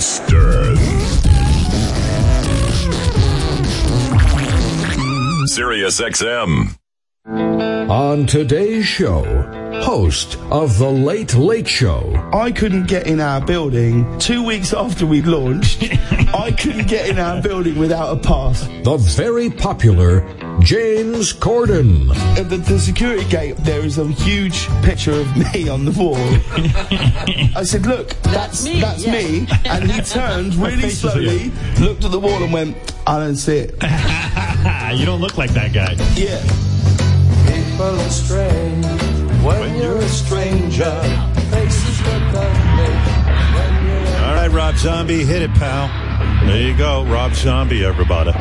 Monsters. Sirius XM. On today's show, host of The Late Late Show. I couldn't get in our building 2 weeks after we'd launched. I couldn't get in our building without a pass. The very popular James Corden. At the security gate, there is a huge picture of me on the wall. I said, look, that's me. And he turned really slowly, looked at the wall and went, I don't see it. You don't look like that guy. Yeah. People are strange when you're a stranger. Faces look ugly. All right, Rob Zombie, hit it, pal. There you go, Rob Zombie, everybody.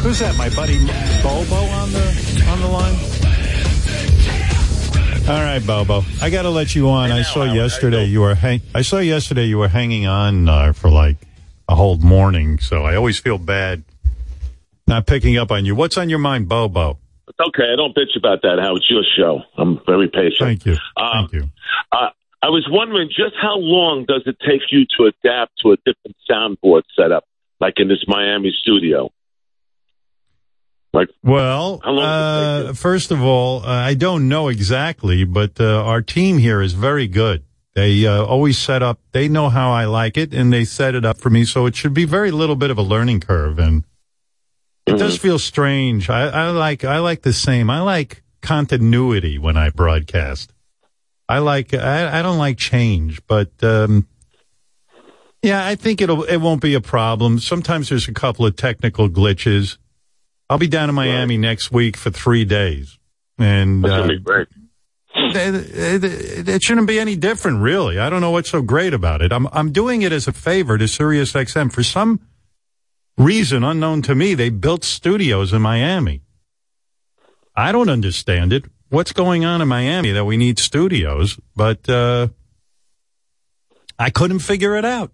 Who's that? My buddy Bobo on the line. All right, Bobo. I got to let you on. I saw yesterday you were hanging on for like a whole morning. So I always feel bad not picking up on you. What's on your mind, Bobo? It's okay. I don't bitch about that, Howard. It's your show. I'm very patient. Thank you. I was wondering just how long does it take you to adapt to a different soundboard setup, like in this Miami studio? Like, well, how long does it take you? First of all, I don't know exactly, but our team here is very good. They always set up. They know how I like it, and they set it up for me. So it should be very little bit of a learning curve, and it does feel strange. I like the same. I like continuity when I broadcast. I don't like change, but yeah, I think it won't be a problem. Sometimes there's a couple of technical glitches. I'll be down in Miami next week for 3 days, and that's gonna be great. It shouldn't be any different, really. I don't know what's so great about it. I'm doing it as a favor to Sirius XM for some reason unknown to me. They built studios in Miami. I don't understand it. What's going on in Miami that we need studios? But I couldn't figure it out.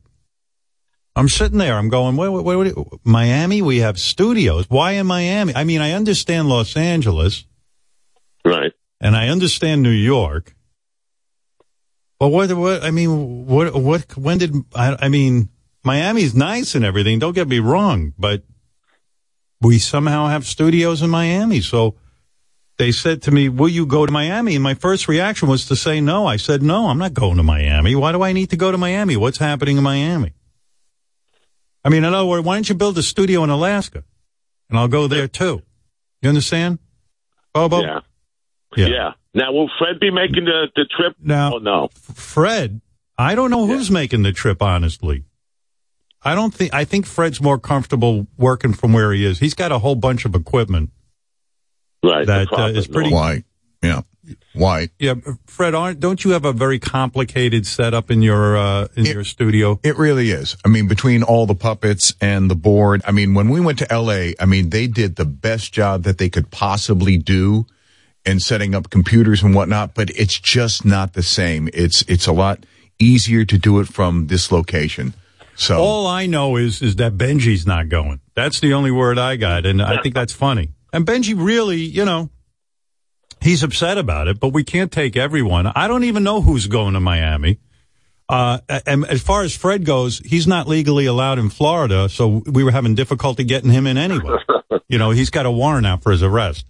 I'm sitting there. I'm going, wait, Miami? We have studios. Why in Miami? I mean, I understand Los Angeles. Right. And I understand New York. But Miami's nice and everything, don't get me wrong, but we somehow have studios in Miami. So they said to me, will you go to Miami? And my first reaction was to say no. I said, no, I'm not going to Miami. Why do I need to go to Miami? What's happening in Miami? I mean, in other words, why don't you build a studio in Alaska? And I'll go there too. You understand, Bobo? Yeah. Now, will Fred be making the trip? Now, no. Fred, I don't know who's making the trip, honestly. I think Fred's more comfortable working from where he is. He's got a whole bunch of equipment. Right. That is pretty. Why? Yeah. Why? Yeah. Fred, don't you have a very complicated setup in your studio? It really is. I mean, between all the puppets and the board, I mean, when we went to LA, I mean, they did the best job that they could possibly do in setting up computers and whatnot, but it's just not the same. It's a lot easier to do it from this location. So all I know is that Benji's not going. That's the only word I got, and I think that's funny. And Benji really, he's upset about it, but we can't take everyone. I don't even know who's going to Miami. And as far as Fred goes, he's not legally allowed in Florida, so we were having difficulty getting him in anyway. He's got a warrant out for his arrest.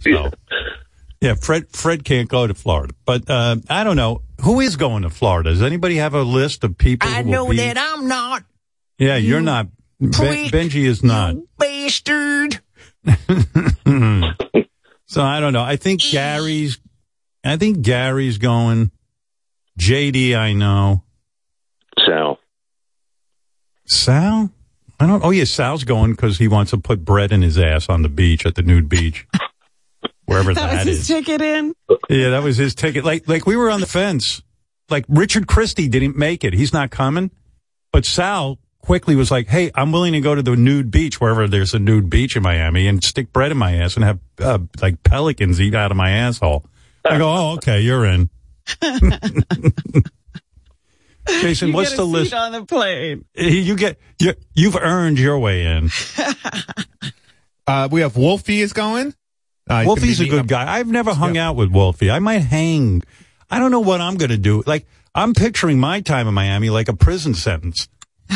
So, yeah, Fred can't go to Florida. But I don't know. Who is going to Florida? Does anybody have a list of people? I know that I'm not. Yeah, you're not. Benji is not. You bastard. So I don't know. I think Gary's going. JD, I know. Sal? I don't. Oh yeah, Sal's going because he wants to put bread in his ass on the beach at the nude beach. Wherever that is. That was his ticket in. Yeah, that was his ticket. Like we were on the fence. Like Richard Christie didn't make it. He's not coming. But Sal quickly was like, hey, I'm willing to go to the nude beach, wherever there's a nude beach in Miami, and stick bread in my ass and have like pelicans eat out of my asshole. I go, oh, okay, you're in. Jason, what's the list on the plane? You've earned your way in. We have Wolfie is going. Wolfie's a good guy. I've never hung out with Wolfie. I might hang. I don't know what I'm going to do. Like, I'm picturing my time in Miami like a prison sentence.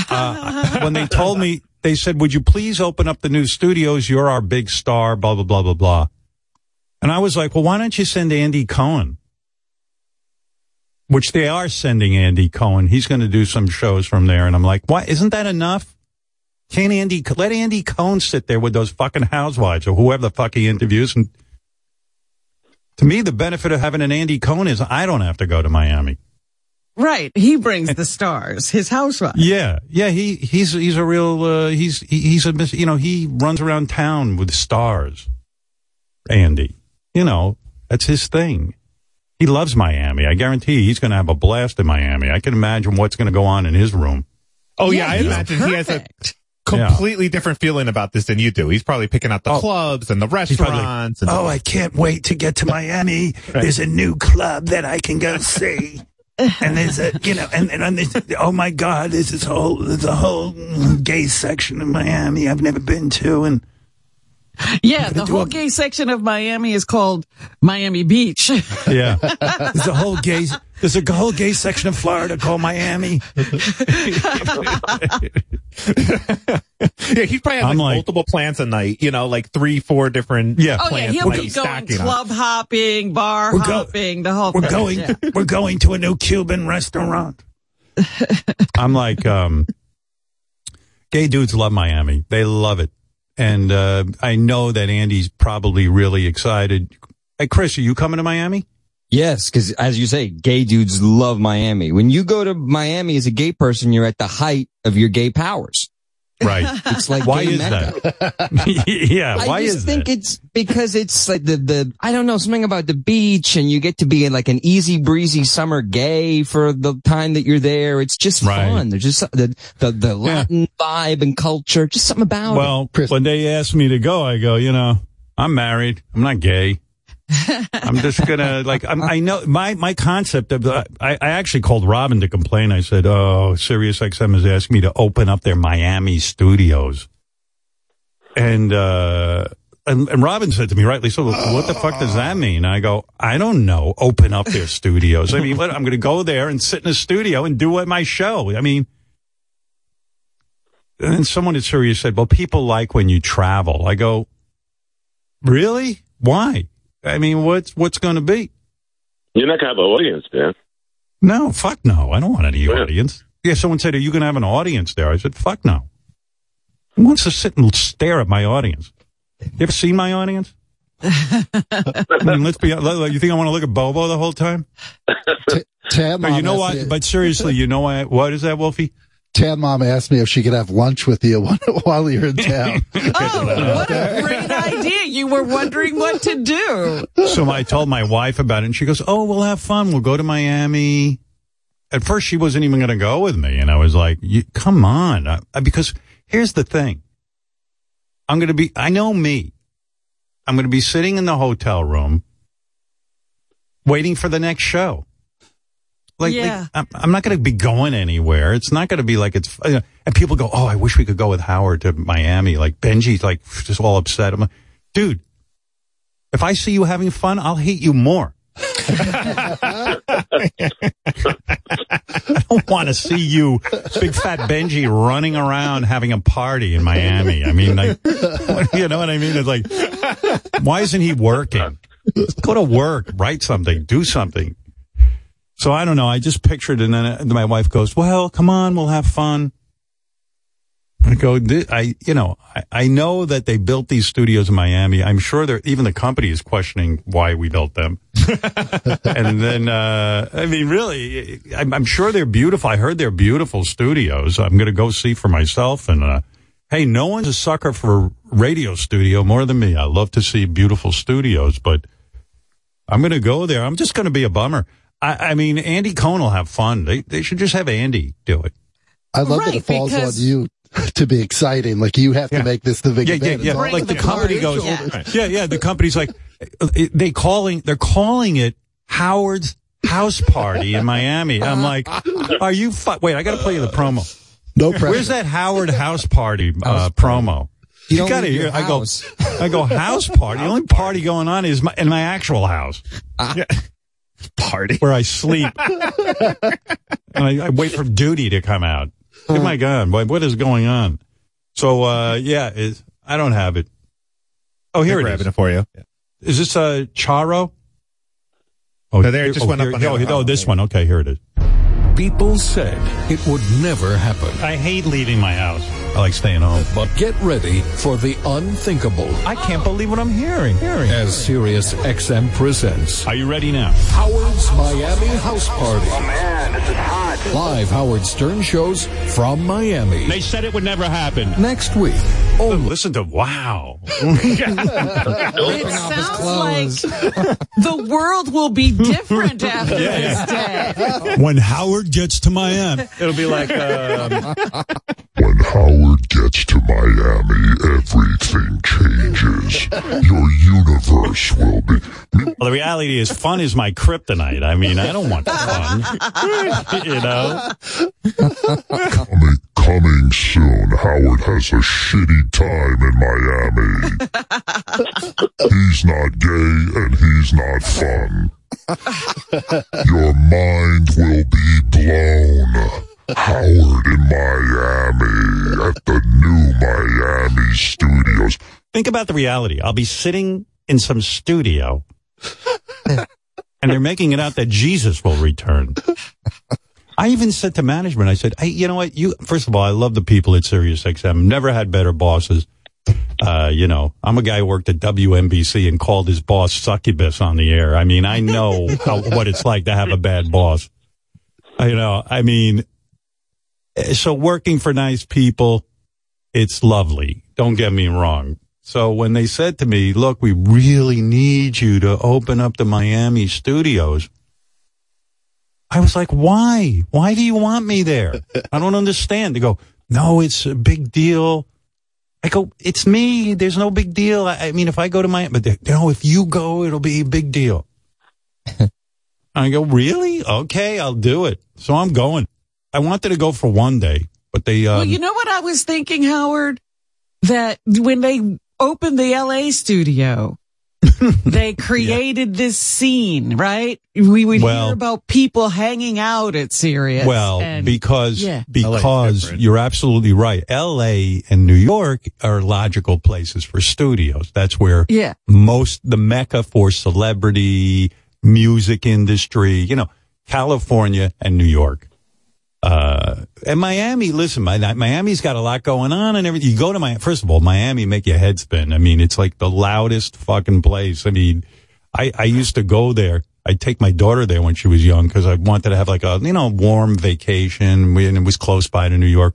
When they told me, they said, would you please open up the new studios? You're our big star, blah, blah, blah, blah, blah. And I was like, well, why don't you send Andy Cohen? Which they are sending Andy Cohen. He's going to do some shows from there. And I'm like, why? Isn't that enough? Can't let Andy Cohen sit there with those fucking housewives or whoever the fuck he interviews. And to me, the benefit of having an Andy Cohen is I don't have to go to Miami. Right. He brings the stars, his housewives. Yeah. Yeah. He's a real, he runs around town with stars. Andy, that's his thing. He loves Miami. I guarantee he's going to have a blast in Miami. I can imagine what's going to go on in his room. Oh, yeah. I imagine perfect. He has a completely different feeling about this than you do. He's probably picking out the clubs and the restaurants. Like, I can't wait to get to Miami. Right. There's a new club that I can go see. And there's a, and this, oh, my God, there's a whole gay section of Miami I've never been to. And yeah, the whole gay section of Miami is called Miami Beach. Yeah. There's a whole gay section of Florida called Miami. Yeah, he's probably has like multiple plans a night, like 3-4 different plans. Yeah, he'll be going club hopping, bar hopping, the whole thing. We're going to a new Cuban restaurant. I'm like, gay dudes love Miami. They love it. And I know that Andy's probably really excited. Hey, Chris, are you coming to Miami? Yes, because as you say, gay dudes love Miami. When you go to Miami as a gay person, you're at the height of your gay powers. Right. It's like why is that? Why is that? I think it's because it's like the I don't know, something about the beach, and you get to be in like an easy breezy summer gay for the time that you're there. It's just fun. There's just the Latin vibe and culture, just something about it. Well, when they asked me to go, I go, I'm married. I'm not gay. I'm just gonna I know my concept of I actually called Robin to complain. I said, "Oh, SiriusXM is asking me to open up their Miami studios," and Robin said to me, rightly so, "What the fuck does that mean?" I go, "I don't know. Open up their studios. I mean, I'm going to go there and sit in a studio and do my show. I mean." And then someone at Sirius said, "Well, people like when you travel." I go, "Really? Why?" I mean, what's going to be? You're not going to have an audience there. No, fuck no. I don't want any audience. Yeah, someone said, are you going to have an audience there? I said, fuck no. Who wants to sit and stare at my audience? You ever seen my audience? I mean, let's be honest. You think I want to look at Bobo the whole time? Tad Mom, you know what? But seriously, you know why? What is that, Wolfie? Tad Mom asked me if she could have lunch with you while you're in town. Oh, what a great idea. You were wondering what to do. So I told my wife about it, and she goes, oh, we'll have fun. We'll go to Miami. At first, she wasn't even going to go with me, and I was like, come on. Because here's the thing. I know me. I'm going to be sitting in the hotel room waiting for the next show. I'm not going to be going anywhere. It's not going to be like it's... and people go, oh, I wish we could go with Howard to Miami. Like, Benji's, just all upset. I'm like, dude, if I see you having fun, I'll hate you more. I don't want to see you, big fat Benji, running around having a party in Miami. I mean, you know what I mean? It's like, why isn't he working? Go to work, write something, do something. So I don't know. I just pictured, and then my wife goes, well, come on, we'll have fun. I go, I know that they built these studios in Miami. I'm sure even the company is questioning why we built them. And then, I mean, really, I'm sure they're beautiful. I heard they're beautiful studios. I'm going to go see for myself. And, hey, no one's a sucker for a radio studio more than me. I love to see beautiful studios, but I'm going to go there. I'm just going to be a bummer. I mean, Andy Cohen will have fun. They should just have Andy do it. I love that it falls on you to be exciting. Like, you have to make this the big event. Yeah, yeah. Like, the company goes, the company's like, they're calling it Howard's House Party in Miami. I'm like, are you, wait, I got to play you the promo. No pressure. Where's that Howard House Party promo? You got to hear. I go house party. The only party going on is in my actual house. Party where I sleep and I wait for duty to come out. Oh my God, what is going on? So I don't have it. Oh, here it is. It for you. Yeah. Is this a Charo? Oh, no, there it just went up. This one. Okay, here it is. People said it would never happen. I hate leaving my house. I like staying home. But get ready for the unthinkable. I can't believe what I'm hearing. As SiriusXM presents. Are you ready now? Howard's Miami House Party. Oh, man, this is hot. Live Howard Stern shows from Miami. They said it would never happen. Next week. Oh, listen to wow. It sounds like the world will be different after this day. When Howard gets to Miami. It'll be like... When Howard gets to Miami, everything changes. Your universe will be... Well, the reality is fun is my kryptonite. I mean, I don't want fun. You know? Coming soon, Howard has a shitty time in Miami. He's not gay and he's not fun. Your mind will be blown. Howard in Miami at the new Miami studios. Think about the reality. I'll be sitting in some studio and they're making it out that Jesus will return. I even said to management, I said, hey, you know what? First of all, I love the people at SiriusXM. Never had better bosses. I'm a guy who worked at WNBC and called his boss succubus on the air. I mean, I know what it's like to have a bad boss. So working for nice people, it's lovely. Don't get me wrong. So when they said to me, look, we really need you to open up the Miami studios, I was like, why? Why do you want me there? I don't understand. They go, no, it's a big deal. I go, it's me. There's no big deal. I mean, if I go to Miami, but no, if you go, it'll be a big deal. I go, really? Okay, I'll do it. So I'm going. I wanted to go for one day, but they... Well, you know what I was thinking, Howard? That when they opened the LA studio, they created this scene, right? We would hear about people hanging out at Sirius. Well, because you're absolutely right. LA and New York are logical places for studios. That's where the mecca for celebrity, music industry, California and New York. And Miami, listen, Miami's got a lot going on and everything. You go to Miami, first of all, Miami make your head spin. I mean, it's like the loudest fucking place. I mean, I used to go there. I'd take my daughter there when she was young because I wanted to have like a, warm vacation, and it was close by to New York.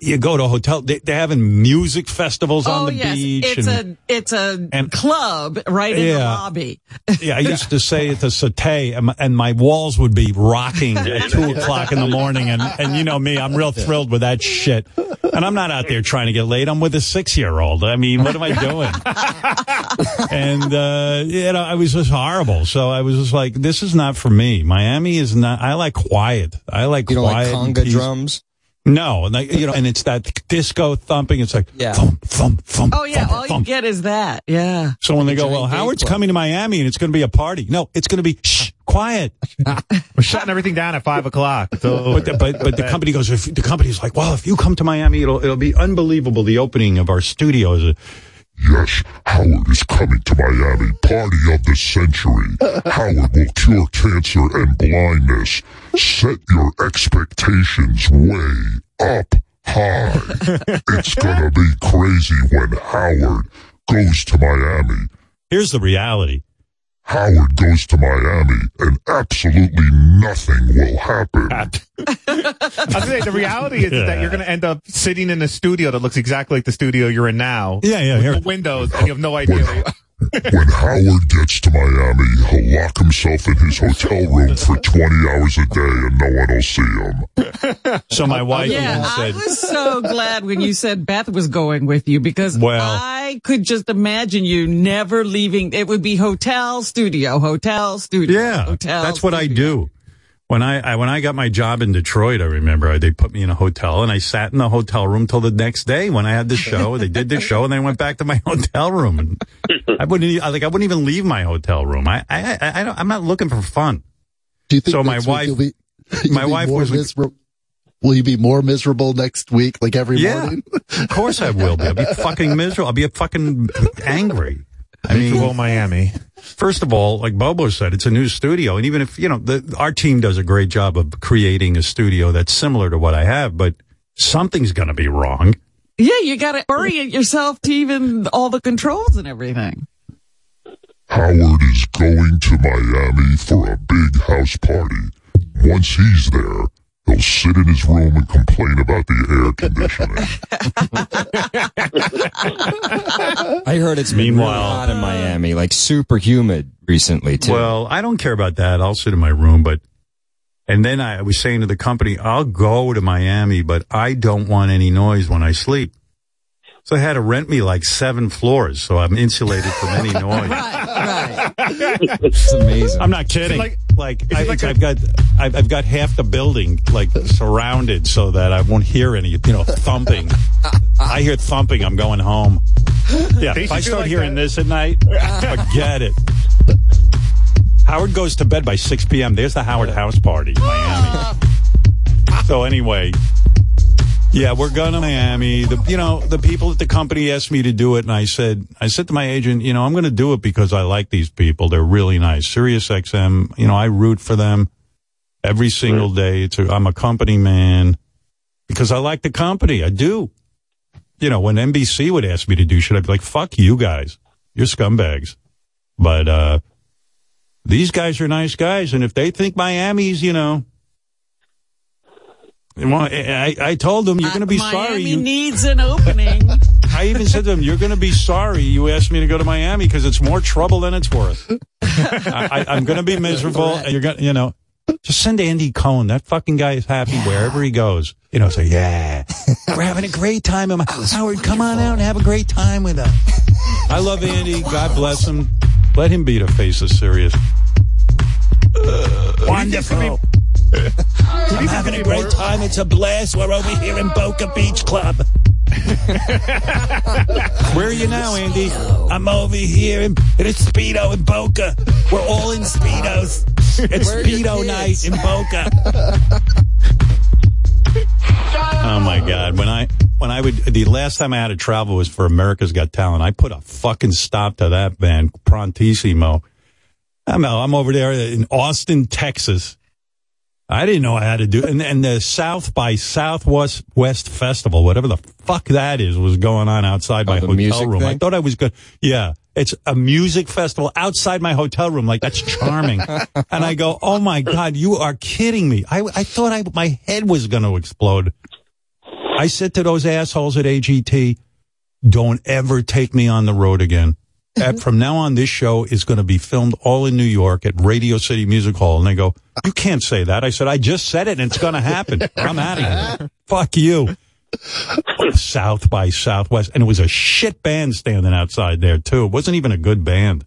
You go to a hotel, they're having music festivals on the beach. It's a club right in the lobby. Yeah, I used to say it's a Satay, and my walls would be rocking at 2 o'clock in the morning. And you know me, I'm real thrilled with that shit. And I'm not out there trying to get laid. I'm with a 6-year-old. I mean, what am I doing? And, I was just horrible. So I was just like, this is not for me. Miami is not, I like quiet. You quiet. You don't like conga drums? No, and it's that disco thumping. It's like, thump, thump, thump. Oh, yeah, thump, all thump. You get is that, yeah. So when they go, well, Howard's coming to Miami and it's going to be a party. No, it's going to be, shh, quiet. We're shutting everything down at 5 o'clock. But the company goes, the company's like, well, if you come to Miami, it'll be unbelievable, the opening of our studios. Yes, Howard is coming to Miami. Party of the century. Howard will cure cancer and blindness. Set your expectations way up high. It's gonna be crazy when Howard goes to Miami. Here's the reality. Howard goes to Miami and absolutely nothing will happen. I was saying, the reality is that you're going to end up sitting in a studio that looks exactly like the studio you're in now. Yeah, with the windows, and you have no idea. When Howard gets to Miami, he'll lock himself in his hotel room for 20 hours a day and no one will see him. So my wife said... I was so glad when you said Beth was going with you because I could just imagine you never leaving. It would be hotel, studio, hotel. That's what I do. When I got my job in Detroit, I remember they put me in a hotel and I sat in the hotel room till the next day when I had the show. They did the show and then I went back to my hotel room. And I wouldn't even leave my hotel room. I'm not looking for fun. Do you think so? Will you be more miserable next week? Like every morning? Of course I will be. I'll be fucking miserable. I'll be fucking angry. I mean, Miami. First of all, like Bobo said, it's a new studio. And even if, our team does a great job of creating a studio that's similar to what I have, but something's going to be wrong. Yeah, you got to orient yourself to even all the controls and everything. Howard is going to Miami for a big house party. Once he's there, he'll sit in his room and complain about the air conditioning. I heard it's hot in Miami, like super humid recently, too. Well, I don't care about that. I'll sit in my room. And then I was saying to the company, I'll go to Miami, but I don't want any noise when I sleep. So I had to rent me like 7 floors, so I'm insulated from any noise. Right. It's amazing. I'm not kidding. I've got half the building like surrounded so that I won't hear any thumping. I hear thumping. I'm going home. Yeah. If I start hearing this at night, forget it. Howard goes to bed by 6 p.m. There's the Howard House Party in Miami. So anyway. Yeah, we're going to Miami. The people at the company asked me to do it, and I said to my agent, I'm going to do it because I like these people. They're really nice. Sirius XM, I root for them every single day. I'm a company man because I like the company. I do. When NBC would ask me to do shit, I'd be like, fuck you guys. You're scumbags. But these guys are nice guys, and if they think Miami's, Well, I told them, you're going to be sorry. Miami needs an opening. I even said to them, you're going to be sorry you asked me to go to Miami because it's more trouble than it's worth. I'm going to be miserable. And you're going to, just send Andy Cohen. That fucking guy is happy wherever he goes. We're having a great time. Howard, come on out and have a great time with us. I love Andy. God bless him. Let him be the face of Sirius. Wonderful. I'm having a great time. It's a blast. We're over here in Boca Beach Club. Where are you now, Andy? I'm over here in a Speedo in Boca. We're all in Speedos. It's Speedo night in Boca. Oh, my God. When I would, the last time I had to travel was for America's Got Talent. I put a fucking stop to that band, Prontissimo. I'm over there in Austin, Texas. I didn't know I had to do it. And the South by Southwest West Festival, whatever the fuck that is, was going on outside my hotel room. I thought I was good. Yeah, it's a music festival outside my hotel room. Like, that's charming. And I go, oh, my God, you are kidding me. I thought my head was going to explode. I said to those assholes at AGT, don't ever take me on the road again. From now on, this show is going to be filmed all in New York at Radio City Music Hall. And they go, you can't say that. I said, I just said it, and it's going to happen. I'm out of here. Fuck you. South by Southwest. And it was a shit band standing outside there, too. It wasn't even a good band.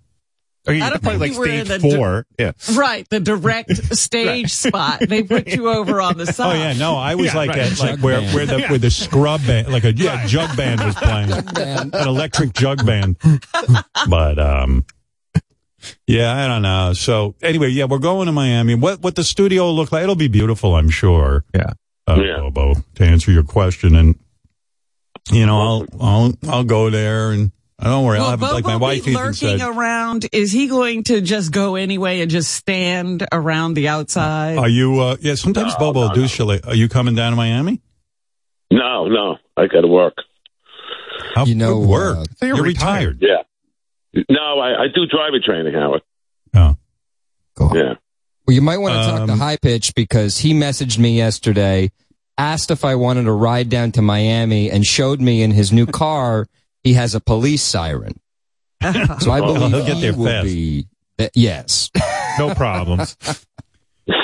I don't think you were in the four. Right, the direct stage spot. They put you over on the side. Oh yeah, no, I was where the scrub band, like a jug band was playing, an electric jug band. But I don't know. So anyway, we're going to Miami. What the studio will look like? It'll be beautiful, I'm sure. Yeah, Bobo, to answer your question, and I'll go there and. Don't worry, I'll have like my wife even said. Around, is he going to just go anyway and just stand around the outside? Are you? Sometimes Bobo will do chalet. Are you coming down to Miami? No, I got to work. How work? You're retired. Yeah. No, I do driver training, Howard. Oh, cool. Yeah. Well, you might want to talk to High Pitch because he messaged me yesterday, asked if I wanted to ride down to Miami, and showed me in his new car. He has a police siren. So I believe he'll get there fast. Yes. No problems.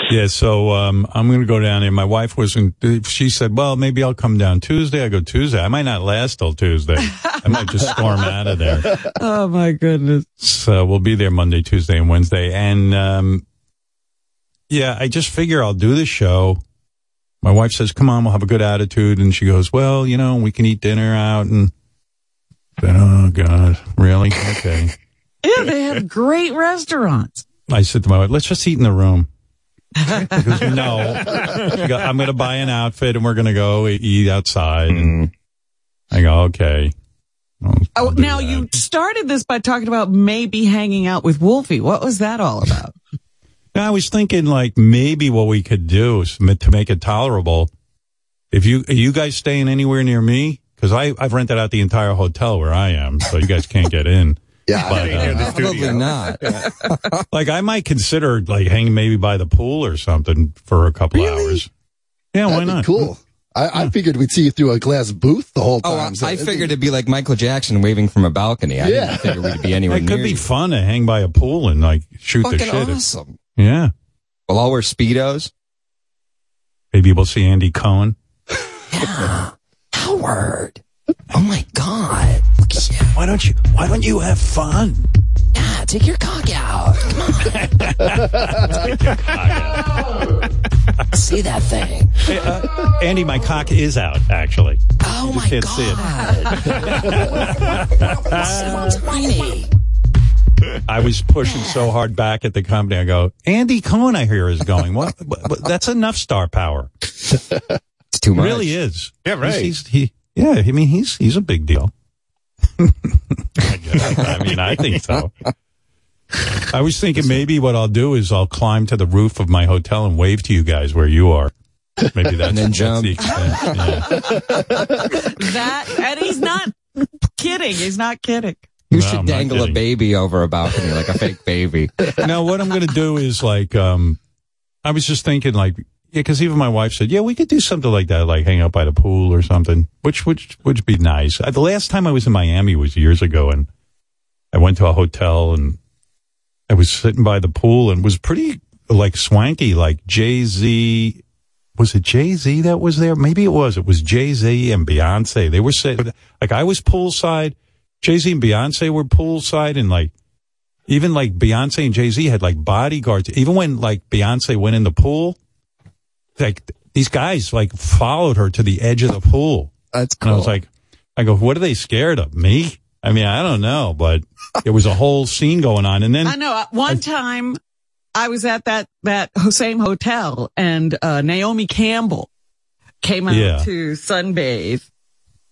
Yeah, so I'm going to go down there. My wife wasn't. She said, "Well, maybe I'll come down Tuesday." I go Tuesday. I might not last till Tuesday. I might just storm out of there. Oh my goodness! So we'll be there Monday, Tuesday, and Wednesday. And yeah, I just figure I'll do the show. My wife says, "Come on, we'll have a good attitude," and she goes, "Well, you know, we can eat dinner out." And then, oh God, really? Okay. Yeah, they have great restaurants. I said to my wife, "Let's just eat in the room." Goes, no, I'm going to buy an outfit and we're going to go eat outside. And I go, okay. Oh, now that. You started this by talking about maybe hanging out with Wolfie. What was that all about? I was thinking like maybe what we could do is to make it tolerable. If you, are you guys staying anywhere near me? Because I've rented out the entire hotel where I am, so you guys can't get in. Yeah, but, probably not. Like, I might consider like hanging maybe by the pool or something for a couple hours. Yeah, that'd why not? Be cool. I figured we'd see you through a glass booth the whole time. Oh, so I figured it'd be like Michael Jackson waving from a balcony. I didn't figure we'd be anywhere near. It could be fun to hang by a pool and like shoot fucking the shit. Awesome. Yeah. We'll all wear Speedos. Maybe we'll see Andy Cohen. Yeah. Howard. Oh my God. Look at you. Why don't you have fun? Yeah, take your cock out. Come on. Take your cock out. See that thing. Hey, Andy, my cock is out, actually. Oh my God. See it. So tiny. I was pushing so hard back at the company. I go, Andy Cohen, I hear, is going. What? That's enough star power. It's too much. It really is. Yeah, right. Yeah, I mean, he's a big deal. I mean, I think so. I was thinking maybe what I'll do is I'll climb to the roof of my hotel and wave to you guys where you are. Maybe that's the extent. Yeah. And he's not kidding. He's not kidding. You should dangle a baby over a balcony, like a fake baby. Now, what I'm going to do is like, I was just thinking like, yeah, because even my wife said, yeah, we could do something like that, like hang out by the pool or something, which would be nice. The last time I was in Miami was years ago, and I went to a hotel, and I was sitting by the pool, and it was pretty, like, swanky, like Jay-Z. Was it Jay-Z that was there? Maybe it was. It was Jay-Z and Beyonce. They were sitting, like, I was poolside. Jay-Z and Beyonce were poolside, and, like, even, like, Beyonce and Jay-Z had, like, bodyguards. Even when, like, Beyonce went in the pool, like these guys like followed her to the edge of the pool. That's cool. And I was like, I go, what are they scared of? Me? I mean, I don't know, but there was a whole scene going on. And then I know one time I was at that same hotel, and Naomi Campbell came out to sunbathe,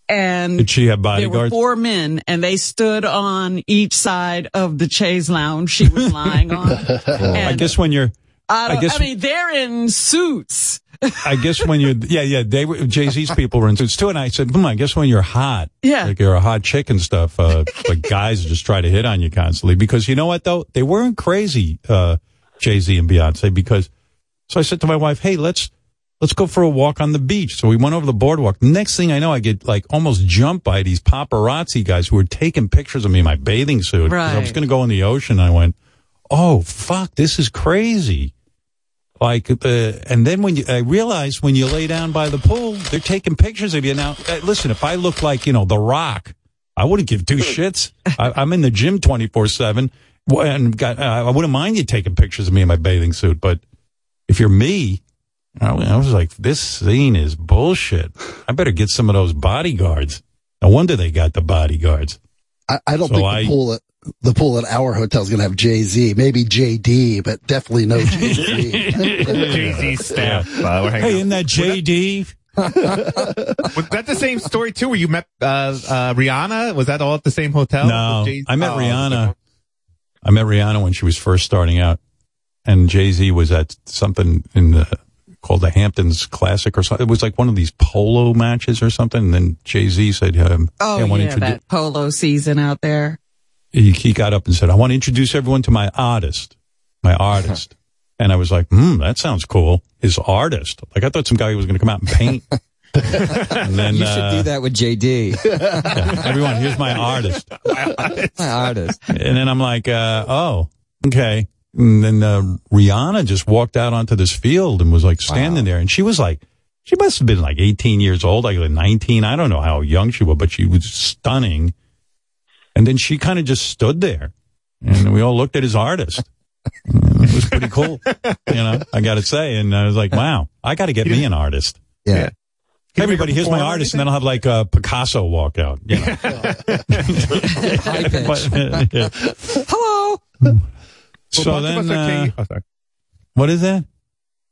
and did she have bodyguards? There were four men, and they stood on each side of the chaise lounge she was lying on. I guess when you're. I mean, they're in suits. I guess when you're, they were, Jay-Z's people were in suits too. And I said, I guess when you're hot, like you're a hot chick and stuff, like guys just try to hit on you constantly. Because you know what though? They weren't crazy, Jay-Z and Beyonce, so I said to my wife, hey, let's go for a walk on the beach. So we went over the boardwalk. Next thing I know, I get like almost jumped by these paparazzi guys who were taking pictures of me in my bathing suit. Right. I was going to go in the ocean. And I went, oh, fuck, this is crazy. Like, and then I realized when you lay down by the pool, they're taking pictures of you. Now, listen, if I look like, The Rock, I wouldn't give two shits. I'm in the gym 24/7, and I wouldn't mind you taking pictures of me in my bathing suit. But if you're me, I was like, this scene is bullshit. I better get some of those bodyguards. No wonder they got the bodyguards. The pool at our hotel is going to have Jay-Z, maybe JD, but definitely no Jay-Z. Jay-Z staff. We're hanging out. Isn't that JD? Was that the same story, too, where you met Rihanna? Was that all at the same hotel? No, I met Rihanna. I met Rihanna when she was first starting out, and Jay-Z was at something called the Hamptons Classic or something. It was like one of these polo matches or something, and then Jay-Z said, that polo season out there. He got up and said, I want to introduce everyone to my artist. And I was like, that sounds cool. His artist. Like, I thought some guy was going to come out and paint. And then, you should do that with JD. Yeah, everyone, here's my artist. My artist. And then I'm like, oh, okay. And then Rihanna just walked out onto this field and was like standing there. And she was like, she must have been like 18 years old, like 19. I don't know how young she was, but she was stunning. And then she kind of just stood there. And we all looked at his artist. It was pretty cool. You know, I got to say. And I was like, wow, I got to get me an artist. Yeah. Hey, everybody, here's my artist, and then I'll have like Picasso walk out. You know? High pitch. But, yeah. Hello. So well, then, what is that?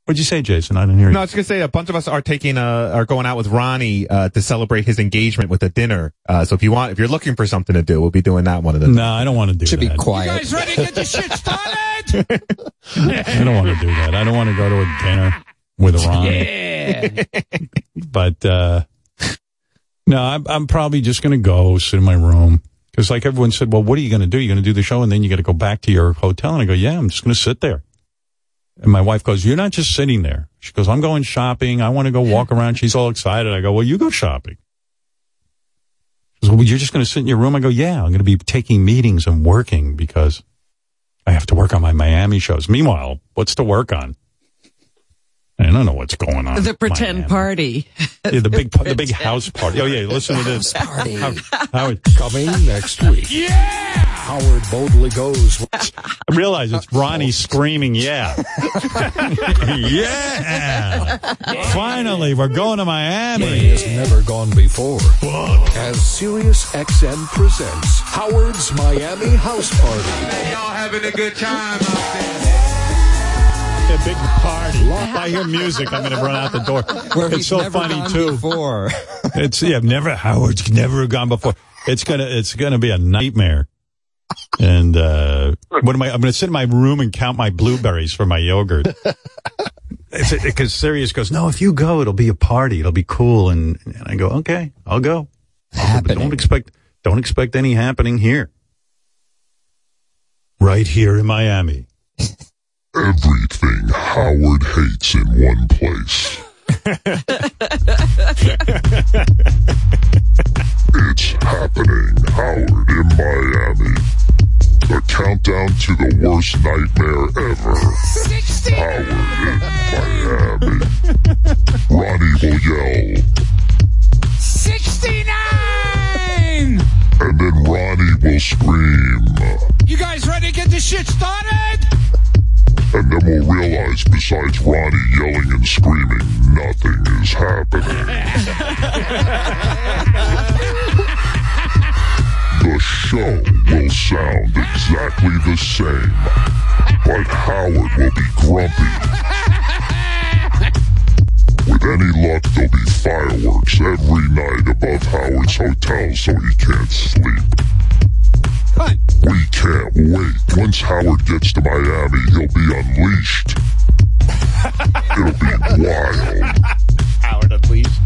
What'd you say, Jason? I didn't hear you. No, I was going to say a bunch of us are taking are going out with Ronnie to celebrate his engagement with a dinner. So if you want, if you're looking for something to do, we'll be doing that one of the. No, I don't want to do that. Should be quiet. You guys ready to get this shit started? I don't want to do that. I don't want to go to a dinner with Ronnie. Yeah. But no, I'm probably just going to go sit in my room. Because like everyone said, well, what are you going to do? You're going to do the show and then you got to go back to your hotel. And I go, yeah, I'm just going to sit there. And my wife goes, you're not just sitting there. She goes, I'm going shopping. I want to go walk around. She's all excited. I go, well, you go shopping. She goes, well, you're just going to sit in your room? I go, yeah, I'm going to be taking meetings and working because I have to work on my Miami shows. Meanwhile, what's to work on? I don't know what's going on. The pretend party. Yeah, the big house party. Oh, yeah, listen to this. Party. Howard. Coming next week. Yeah! Howard boldly goes. I realize it's Ronnie screaming, yeah. Yeah! Finally, we're going to Miami. He has never gone before. But as SiriusXM presents Howard's Miami House Party. Hey, y'all having a good time out there. A big party. If I hear music, I'm going to run out the door. Where it's so never funny gone too. Before. It's Howard's never gone before. It's gonna be a nightmare. And what am I? I'm going to sit in my room and count my blueberries for my yogurt. Because Sirius goes, no, if you go, it'll be a party. It'll be cool. And I go, okay, I'll go. But don't expect any happening here. Right here in Miami. Everything Howard hates in one place. It's happening, Howard, in Miami. The countdown to the worst nightmare ever. 16. Howard in Miami. Ronnie will yell. 69! And then Ronnie will scream. You guys ready to get this shit started? And then we'll realize, besides Ronnie yelling and screaming, nothing is happening. The show will sound exactly the same, but Howard will be grumpy. With any luck, there'll be fireworks every night above Howard's hotel so he can't sleep. We can't wait. Once Howard gets to Miami, he'll be unleashed. It'll be wild. Howard unleashed?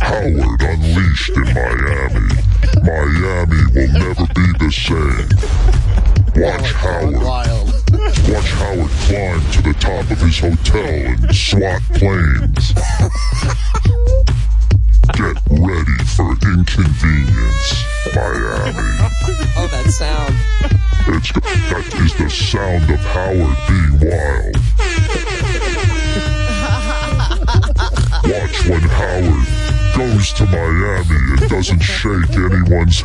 Howard unleashed in Miami. Miami will never be the same. Watch Howard. Wild. Watch Howard climb to the top of his hotel and swat planes. Get ready for inconvenience, Miami. Oh, that sound. That is the sound of Howard being wild. Watch when Howard goes to Miami and doesn't shake anyone's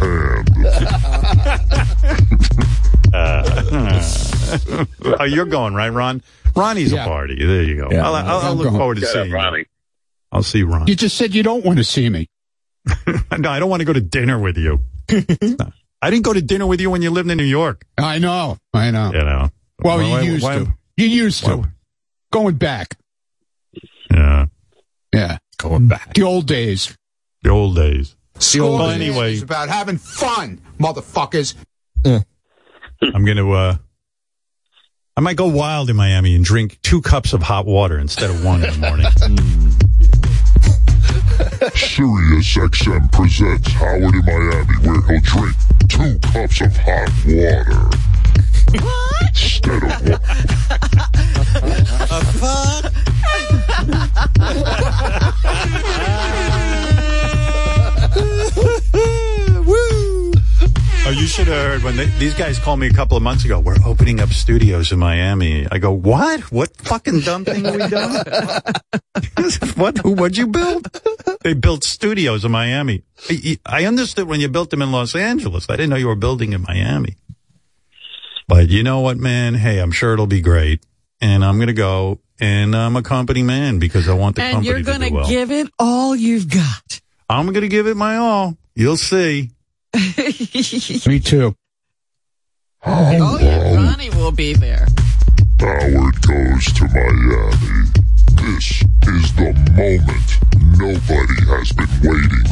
hand. Oh, you're going, right, Ron? Ronnie's a party. There you go. Yeah, I'll look forward to seeing Ronnie. I'll see Ron. You just said you don't want to see me. No, I don't want to go to dinner with you. No. I didn't go to dinner with you when you lived in New York. I know. You know. Well, you used to. You used to. Going back. Yeah. Yeah. Going back. The old days. Well, anyway. It's about having fun, motherfuckers. I'm going to... I might go wild in Miami and drink 2 cups of hot water instead of 1 in the morning. Sirius XM presents Howard in Miami, where he'll drink 2 cups of hot water. What? Instead of 1. A fuck? heard when these guys called me a couple of months ago, we're opening up studios in Miami. I go, what? What fucking dumb thing have we done? What'd you build? They built studios in Miami. I understood when you built them in Los Angeles. I didn't know you were building in Miami. But you know what, man? Hey, I'm sure it'll be great. And I'm going to go, and I'm a company man because I want the company to do well. And you're going to give it all you've got. I'm going to give it my all. You'll see. Me too. Oh, yeah, Ronnie will be there. Howard goes to Miami. This is the moment nobody has been waiting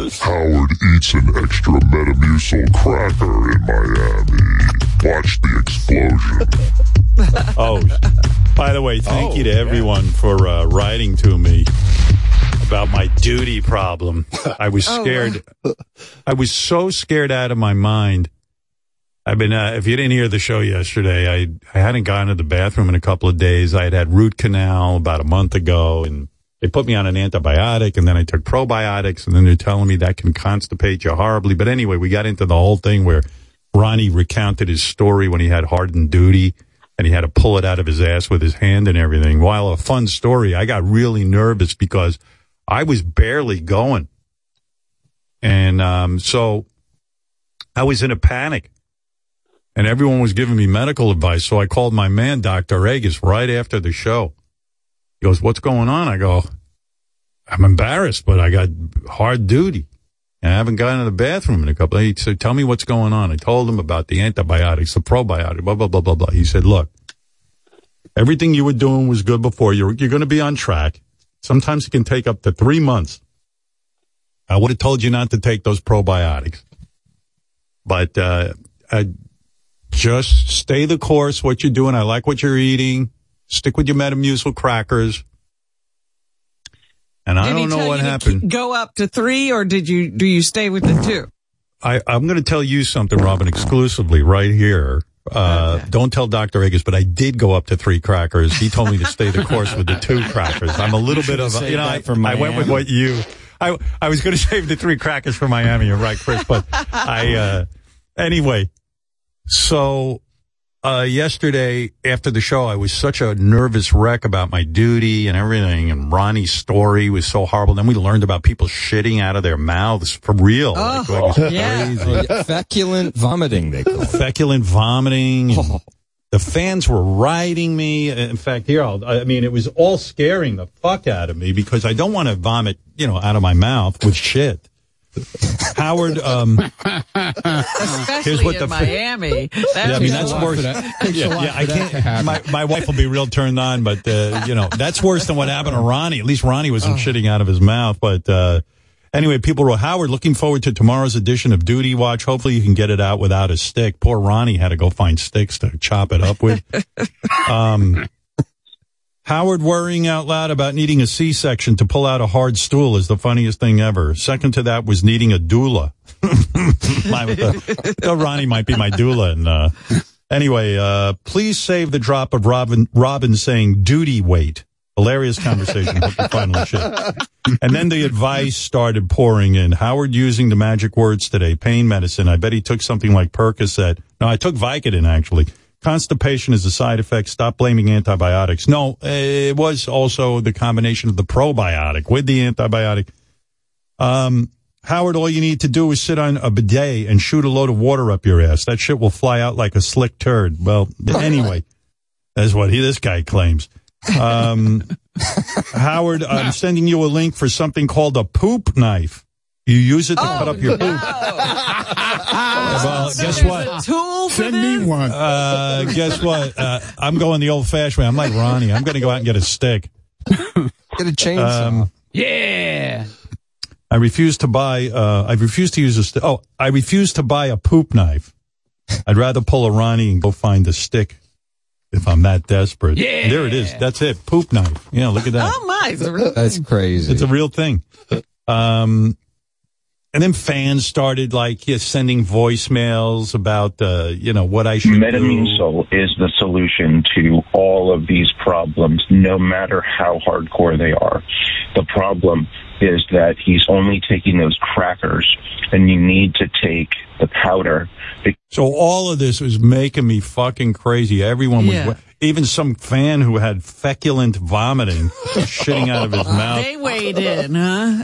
for. Howard eats an extra Metamucil cracker in Miami. Watch the explosion. By the way, thank you to everyone for writing to me about my duty problem. I was scared. I was so scared out of my mind. I've been, if you didn't hear the show yesterday, I hadn't gone to the bathroom in a couple of days. I had had root canal about a month ago, and they put me on an antibiotic, and then I took probiotics, and then they're telling me that can constipate you horribly. But anyway, we got into the whole thing where Ronnie recounted his story when he had hardened duty. And he had to pull it out of his ass with his hand and everything. While a fun story, I got really nervous because I was barely going. And so I was in a panic. And everyone was giving me medical advice. So I called my man, Dr. Agus, right after the show. He goes, what's going on? I go, I'm embarrassed, but I got hard duty. And I haven't gone to the bathroom in a couple. He said, tell me what's going on. I told him about the antibiotics, the probiotic, blah, blah, blah, blah, blah. He said, look, everything you were doing was good before. You're going to be on track. Sometimes it can take up to 3 months. I would have told you not to take those probiotics. But just stay the course, what you're doing. I like what you're eating. Stick with your Metamucil crackers. And I don't know what happened. Go up to 3, or do you stay with the 2? I'm going to tell you something, Robin, exclusively right here. Okay. Don't tell Dr. Agus, but I did go up to 3 crackers. He told me to stay the course with the 2 crackers. I'm a little bit of a, you know, I went with what you, I was going to save the 3 crackers for Miami. You're right, Chris, but anyway, so. Yesterday after the show, I was such a nervous wreck about my duty and everything. And Ronnie's story was so horrible. Then we learned about people shitting out of their mouths for real. Oh, like, it was crazy. Feculent vomiting, they call it. Feculent vomiting. Oh. The fans were riding me. In fact, here, it was all scaring the fuck out of me because I don't want to vomit, out of my mouth with shit. Howard, especially here's what in Miami. That's worse. I can't. My wife will be real turned on, but that's worse than what happened to Ronnie. At least Ronnie wasn't shitting out of his mouth. But anyway, people wrote, Howard, looking forward to tomorrow's edition of Duty Watch. Hopefully, you can get it out without a stick. Poor Ronnie had to go find sticks to chop it up with. Howard worrying out loud about needing a C-section to pull out a hard stool is the funniest thing ever. Second to that was needing a doula. Ronnie might be my doula. And anyway, please save the drop of Robin saying duty weight. Hilarious conversation. Hope you find shit. And then the advice started pouring in. Howard using the magic words today, pain medicine. I bet he took something like Percocet. No, I took Vicodin, actually. Constipation is a side effect. Stop blaming antibiotics. No, it was also the combination of the probiotic with the antibiotic. Howard, all you need to do is sit on a bidet and shoot a load of water up your ass. That shit will fly out like a slick turd. Well, anyway, that's what this guy claims. Howard, I'm sending you a link for something called a poop knife. You use it to cut up your poop. Well, guess what? Send me one. Guess what? I'm going the old-fashioned way. I'm like Ronnie. I'm going to go out and get a stick. Get a chainsaw. Yeah. I refuse to buy a poop knife. I'd rather pull a Ronnie and go find a stick if I'm that desperate. Yeah. And there it is. That's it. Poop knife. Yeah, look at that. Oh, my. That's crazy. It's a real thing. And then fans started sending voicemails about what I should do. Metamucil is the solution to all of these problems, no matter how hardcore they are. The problem is that he's only taking those crackers, and you need to take the powder. So all of this was making me fucking crazy. Everyone was... Even some fan who had feculent vomiting shitting out of his mouth. They weighed in, huh?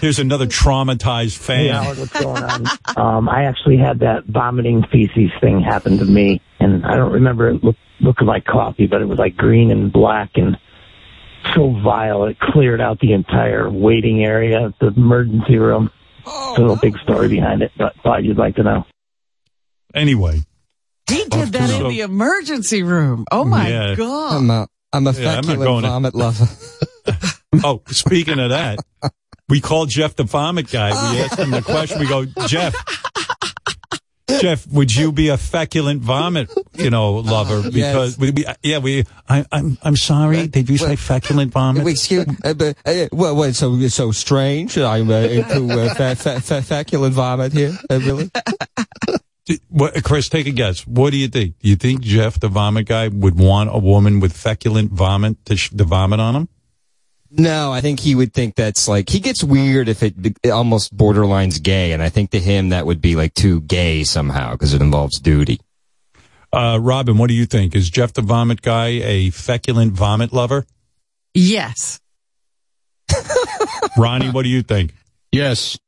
Here's another traumatized fan. You know what's going on. I actually had that vomiting feces thing happen to me, and I don't remember it looking like coffee, but it was like green and black and so vile. It cleared out the entire waiting area, the emergency room. There's a little big story behind it, but thought you'd like to know. Anyway. He did that in the emergency room. Oh, my God. I'm a feculent vomit lover. Oh, speaking of that, we called Jeff the vomit guy. We asked him the question. We go, Jeff, would you be a feculent vomit, lover? Because I'm sorry. Did you say feculent vomit? Excuse me. So strange. I'm into feculent vomit here. Really? Chris, take a guess. What do you think? Do you think Jeff, the vomit guy, would want a woman with feculent vomit to vomit on him? No, I think he would think that's like, he gets weird if it almost borderlines gay. And I think to him that would be like too gay somehow because it involves duty. Robin, what do you think? Is Jeff, the vomit guy, a feculent vomit lover? Yes. Ronnie, what do you think? Yes.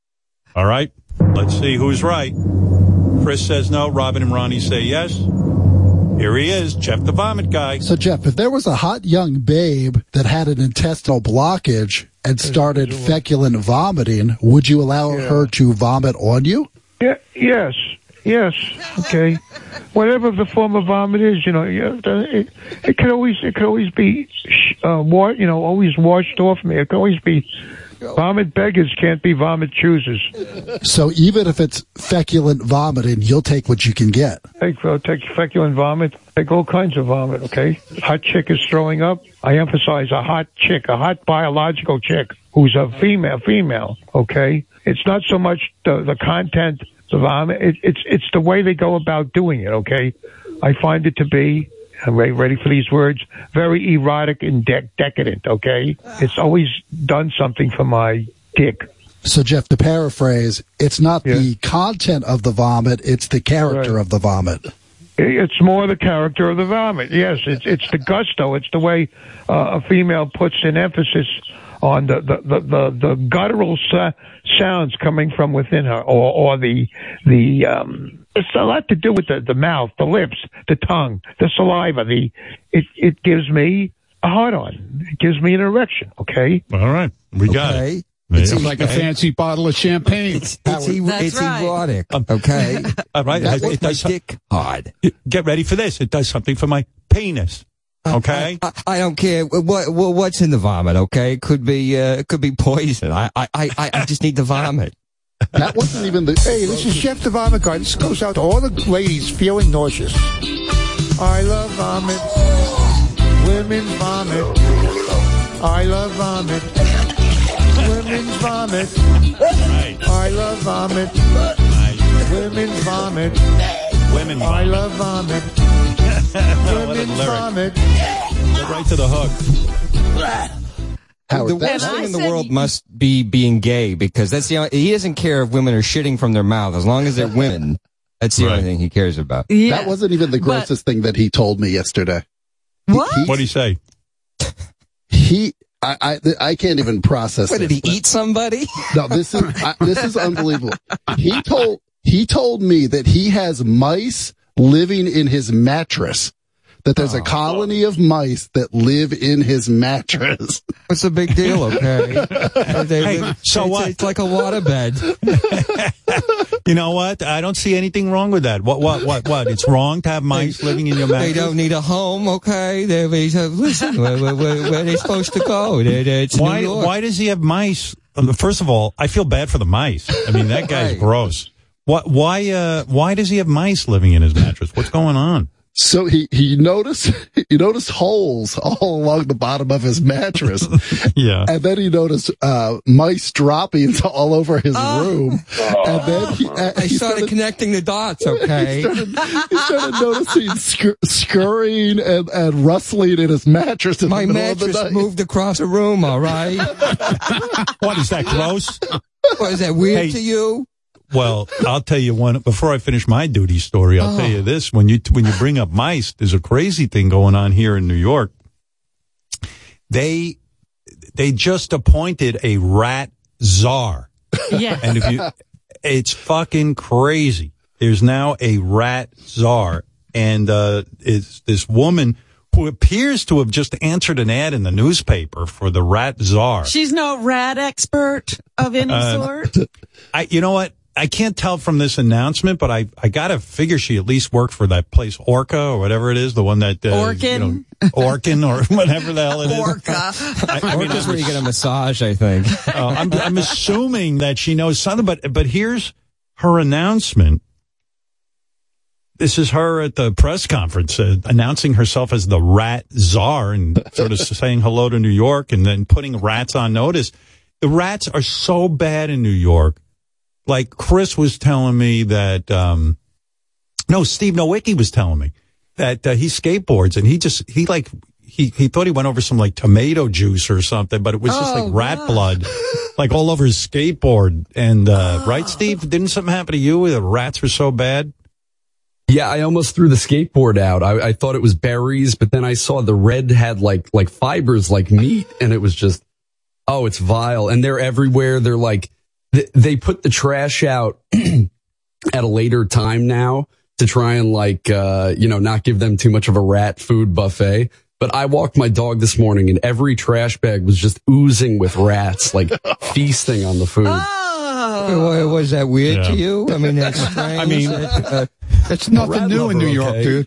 All right. Let's see who's right. Chris says no. Robin and Ronnie say yes. Here he is, Jeff the Vomit Guy. So, Jeff, if there was a hot young babe that had an intestinal blockage and started feculent vomiting, would you allow her to vomit on you? Yeah. Yes. Okay. Whatever the form of vomit is, it could always be, always washed off me. It could always be. Vomit beggars can't be vomit choosers. So even if it's feculent vomiting, you'll take what you can get. Take feculent vomit. Take all kinds of vomit, okay? Hot chick is throwing up. I emphasize a hot chick, a hot biological chick who's a female, okay? It's not so much the content, the vomit. It's the way they go about doing it, okay? I find it to be... I'm ready for these words. Very erotic and decadent, okay? It's always done something for my dick. So, Jeff, to paraphrase, it's not the content of the vomit, it's the character of the vomit. It's more the character of the vomit, yes. It's the gusto. It's the way a female puts an emphasis on the guttural sounds coming from within her, or the it's a lot to do with the mouth, the lips, the tongue, the saliva. It gives me a hard-on. It gives me an erection, okay? All right. We got it. It's like a fancy bottle of champagne. It's erotic, okay? All right. It does dick hard. Get ready for this. It does something for my penis. Okay, I don't care what's in the vomit. Okay, it could be poison. I just need to vomit. That wasn't even the. Hey, this is Jeff the Vomit Guy. This goes out to all the ladies feeling nauseous. I love vomit. Women vomit. I love vomit. Women vomit. I love vomit. Women vomit. Women vomit. I love vomit. What a lyric. Right to the hook. Howard, the worst thing in the world must be being gay, because that's the only, he doesn't care if women are shitting from their mouth as long as they're women. That's the only thing he cares about. Yeah. That wasn't even the grossest thing that he told me yesterday. What? What did he say? I can't even process. What did he eat somebody? No, this is unbelievable. He told me that he has mice living in his mattress, that there's a colony of mice that live in his mattress. What's the big deal, okay? What? It's like a waterbed. You know what? I don't see anything wrong with that. What? It's wrong to have mice living in your mattress? They don't need a home, okay? Listen, where are they supposed to go? Why, New York. Why does he have mice? First of all, I feel bad for the mice. I mean, that guy's gross. Why does he have mice living in his mattress? What's going on? So he noticed holes all along the bottom of his mattress. Yeah. And then he noticed mice droppings all over his room. And then he started connecting the dots, okay? He started noticing scurrying and rustling in his mattress in the middle of the night. My mattress moved across a room, all right? What, is that gross? What, is that weird to you? Well, I'll tell you one. Before I finish my duty story, I'll tell you this. When you bring up mice, there's a crazy thing going on here in New York. They just appointed a rat czar. Yeah. And it's fucking crazy. There's now a rat czar. And, it's this woman who appears to have just answered an ad in the newspaper for the rat czar. She's no rat expert of any sort. You know what? I can't tell from this announcement, but I gotta figure she at least worked for that place, Orca or whatever it is, the one that Orkin or whatever the hell it is. Orca. I mean, that's where you get a massage, I think. I'm assuming that she knows something, but here's her announcement. This is her at the press conference announcing herself as the rat czar and sort of saying hello to New York and then putting rats on notice. The rats are so bad in New York. Like Chris was telling me that, Steve Nowicki was telling me that he skateboards and he thought he went over some like tomato juice or something, but it was just like rat blood, like all over his skateboard. And, right, Steve, didn't something happen to you where the rats were so bad? Yeah, I almost threw the skateboard out. I thought it was berries, but then I saw the red had like fibers like meat and it was just, it's vile. And they're everywhere. They're like, they put the trash out at a later time now to try and not give them too much of a rat food buffet. But I walked my dog this morning and every trash bag was just oozing with rats, like feasting on the food. Oh, was that weird to you? I mean, that's strange. I mean, it's nothing new in New York, dude.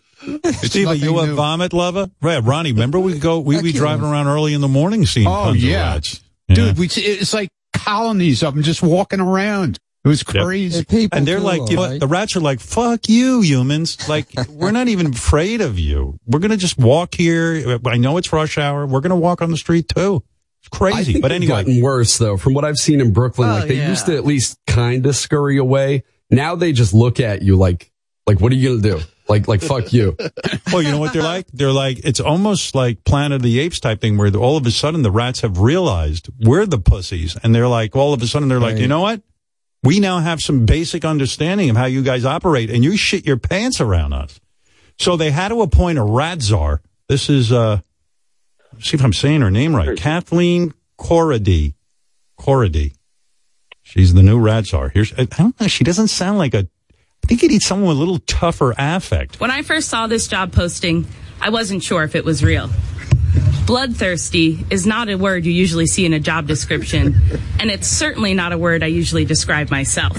Steve, are you a vomit lover? Right, Ronnie, remember we'd be driving around early in the morning seeing tons of rats. Yeah. Dude, it's like colonies of them just walking around. It was crazy. Yep. And they're like, you know, right? The rats are like, fuck you, humans. Like, we're not even afraid of you. We're going to just walk here. I know it's rush hour. We're going to walk on the street, too. It's crazy. But anyway. It's gotten worse, though, from what I've seen in Brooklyn. Like, they used to at least kind of scurry away. Now they just look at you like what are you going to do? Like, fuck you. Well, you know what they're like? They're like, it's almost like Planet of the Apes type thing where all of a sudden the rats have realized we're the pussies. And they're like, all of a sudden they're like, you know what? We now have some basic understanding of how you guys operate and you shit your pants around us. So they had to appoint a rat czar. This is, see if I'm saying her name right. Kathleen Corrady. She's the new rat czar. I don't know. She doesn't sound like I think you need someone with a little tougher affect. When I first saw this job posting, I wasn't sure if it was real. Bloodthirsty is not a word you usually see in a job description, and it's certainly not a word I usually describe myself.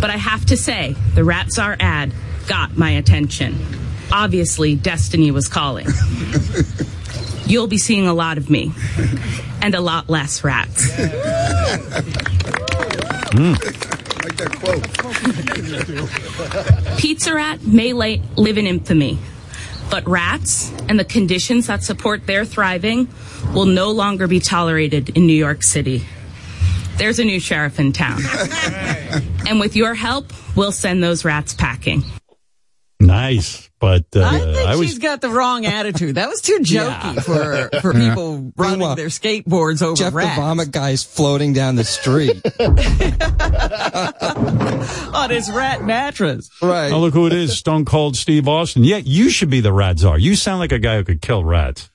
But I have to say, the rat czar ad got my attention. Obviously, destiny was calling. You'll be seeing a lot of me, and a lot less rats. That quote. Pizza rat may live in infamy, but rats and the conditions that support their thriving will no longer be tolerated in New York City. There's a new sheriff in town. And with your help, we'll send those rats packing. Nice, but I think she's got the wrong attitude. That was too jokey for people running their skateboards over Jeff rats. Jeff the Vomit guy's floating down the street on his rat mattress. Right. Oh, look who it is, Stone Cold Steve Austin. Yeah, you should be the rat czar. You sound like a guy who could kill rats.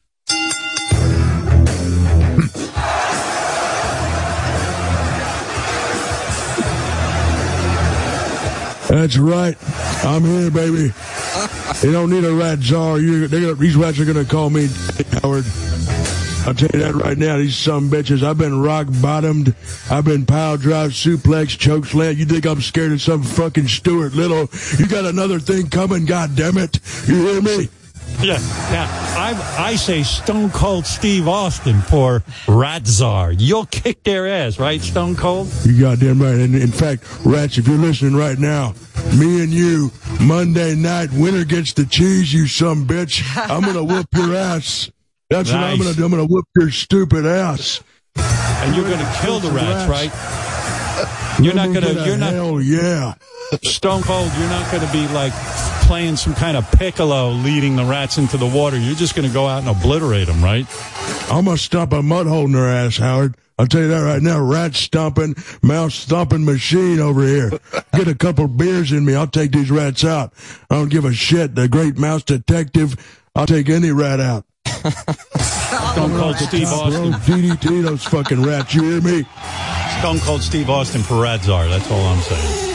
That's right. I'm here, baby. They don't need a rat czar. These rats are going to call me Howard. I'll tell you that right now. These sumbitches. I've been rock-bottomed. I've been pile-drive, suplex, chokeslam. You think I'm scared of some fucking Stuart Little? You got another thing coming, goddammit. You hear me? Yeah. Now, I say Stone Cold Steve Austin for rat czar. You'll kick their ass, right, Stone Cold? You goddamn right. And in fact, rats, if you're listening right now, me and you, Monday night, winner gets the cheese, you sumbitch. I'm going to whoop your ass. That's nice. What I'm going to do. I'm going to whoop your stupid ass. And you're going to kill the rats, right? You're not going to. Hell yeah. Stone Cold, you're not going to be like playing some kind of piccolo leading the rats into the water. You're just going to go out and obliterate them, right? I'm going to stomp a mud hole in their ass, Howard. I'll tell you that right now. Rat stomping, mouse stomping machine over here. Get a couple beers in me. I'll take these rats out. I don't give a shit. The great mouse detective. I'll take any rat out. Stone Cold Steve Austin. DDT those fucking rats. You hear me? Stone Cold Steve Austin for Radzar. That's all I'm saying.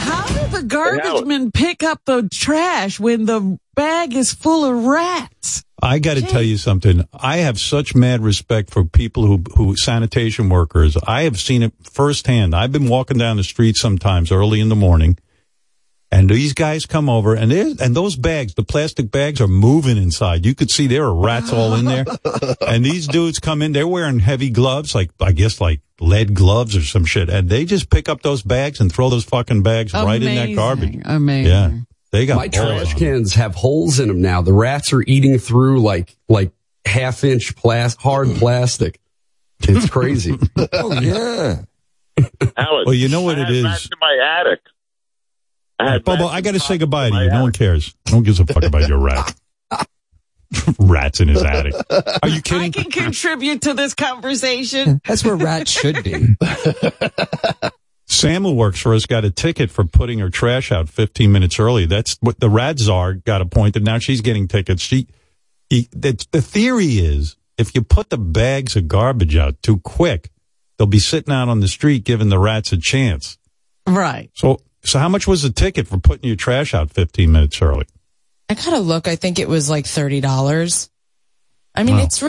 How do the garbage men pick up the trash when the bag is full of rats? I got to tell you something. I have such mad respect for people who sanitation workers. I have seen it firsthand. I've been walking down the street sometimes early in the morning, and these guys come over, and those bags, the plastic bags, are moving inside. You could see there are rats all in there. And these dudes come in. They're wearing heavy gloves, like lead gloves or some shit. And they just pick up those bags and throw those fucking bags right in that garbage. Amazing. Yeah. They got my trash cans have holes in them now. The rats are eating through like half-inch hard plastic. It's crazy. Oh, yeah. Alex, well, you know what it is. Back to my attic. Bobo, I got to say goodbye to you. No one cares. No one gives a fuck about your rat. Rats in his attic. Are you kidding? I can contribute to this conversation. That's where rats should be. Sam, who works for us, got a ticket for putting her trash out 15 minutes early. That's what the rat czar got appointed. Now she's getting tickets. The theory is if you put the bags of garbage out too quick, they'll be sitting out on the street giving the rats a chance. Right. So how much was the ticket for putting your trash out 15 minutes early? I gotta look. I think it was like $30. I mean, it's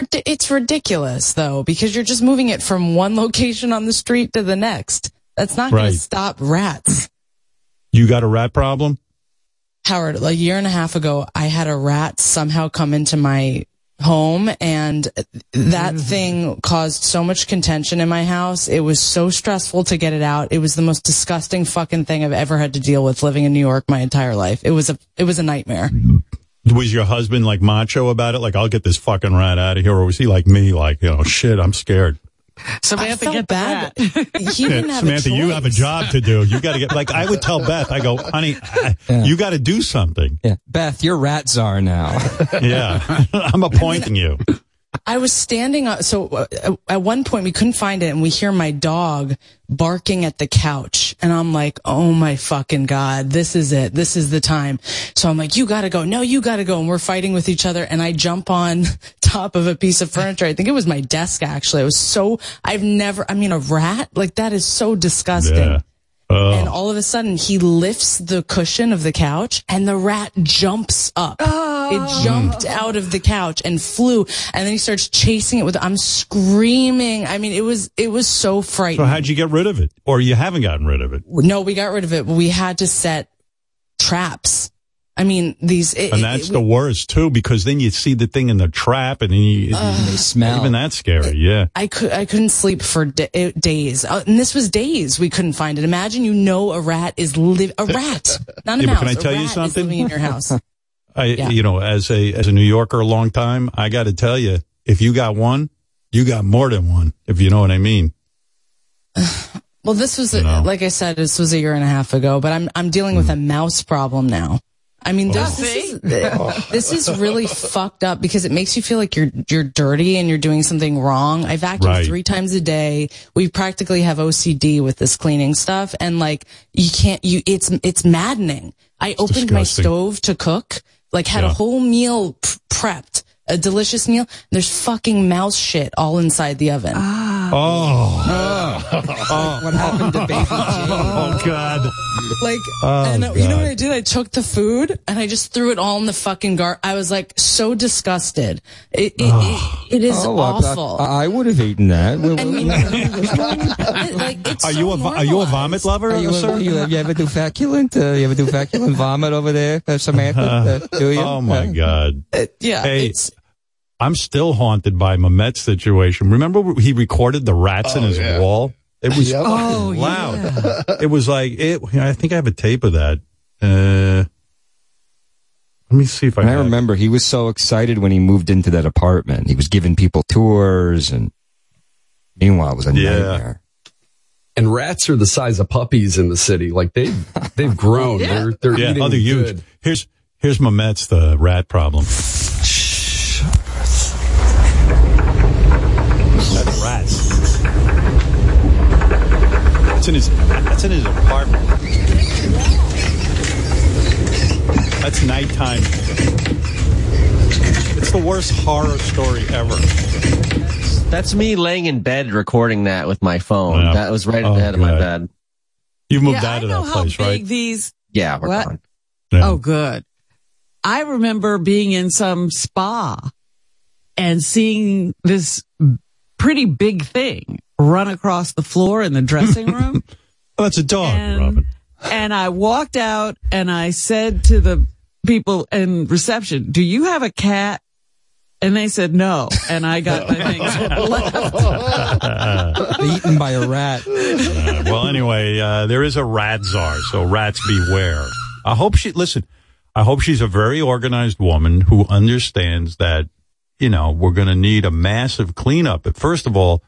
ridiculous, though, because you're just moving it from one location on the street to the next. That's not going to stop rats. You got a rat problem? Howard, a year and a half ago, I had a rat somehow come into my home, and that thing caused so much contention in my house. It was so stressful to get it out. It was the most disgusting fucking thing I've ever had to deal with living in New York my entire life. It was a nightmare. Was your husband like macho about it? Like, I'll get this fucking rat out of here? Or was he like me? Like, you know, shit, I'm scared. Samantha, I get bad. Samantha, you have a job to do. You got to get, like, I would tell Beth, I go, honey, you got to do something. Yeah. Beth, you're rat czar now. Yeah. I'm appointing you. I was standing up. So at one point we couldn't find it, and we hear my dog barking at the couch, and I'm like, oh my fucking God, this is it. This is the time. So I'm like, you got to go. No, you got to go. And we're fighting with each other, and I jump on top of a piece of furniture. I think it was my desk, actually. It was a rat, like, that is so disgusting. Yeah. And all of a sudden, he lifts the cushion of the couch, and the rat jumps up. Oh. It jumped out of the couch and flew, and then he starts chasing it with. I'm screaming. I mean, it was so frightening. So how'd you get rid of it? Or you haven't gotten rid of it? No, we got rid of it. We had to set traps. I mean, these. And that's the worst, too, because then you see the thing in the trap, and then you smell. Even that's scary, yeah. I couldn't sleep for days. And this was days we couldn't find it. Imagine a rat is living. A rat, not a mouse. Can I tell you something? Living in your house. You know, as a New Yorker a long time, I got to tell you, if you got one, you got more than one, if you know what I mean. Well, this was, like I said, this was a year and a half ago, but I'm dealing with a mouse problem now. I mean, this is really fucked up, because it makes you feel like you're dirty and you're doing something wrong. I vacuum 3 times a day. We practically have OCD with this cleaning stuff, and like it's maddening. I opened my stove to cook, like had a whole meal prepped, a delicious meal. There's fucking mouse shit all inside the oven. What happened to baby G? Oh, God. Like, God. You know what I did? I took the food, and I just threw it all in the fucking garbage. I was, like, so disgusted. It is awful. I would have eaten that. I mean, are you a vomit lover? You ever do feculent? You ever do feculent vomit over there, Samantha? Do you? Oh, my God. Yeah. Hey. I'm still haunted by Mehmet's situation. Remember he recorded the rats in his wall? It was loud. Yeah. It was like, I think I have a tape of that. Let me see if I can. I remember he was so excited when he moved into that apartment. He was giving people tours, and meanwhile, it was a nightmare. And rats are the size of puppies in the city. Like they've grown. Yeah. They're eating other good. Huge. Here's Mamet's the rat problem. That's rats. That's in his apartment. That's nighttime. It's the worst horror story ever. That's me laying in bed recording that with my phone. Yeah. That was right at the head of my bed. You moved out of that place, right? These... Yeah, we're gone. Yeah. Oh, good. I remember being in some spa and seeing this pretty big thing run across the floor in the dressing room. Oh, that's a dog, Robin. And I walked out and I said to the people in reception, "Do you have a cat?" And they said no, and I got my things left. Eaten by a rat. Well, anyway, there is a rat czar, so rats beware. I hope she's a very organized woman who understands that, we're going to need a massive cleanup. But first of all,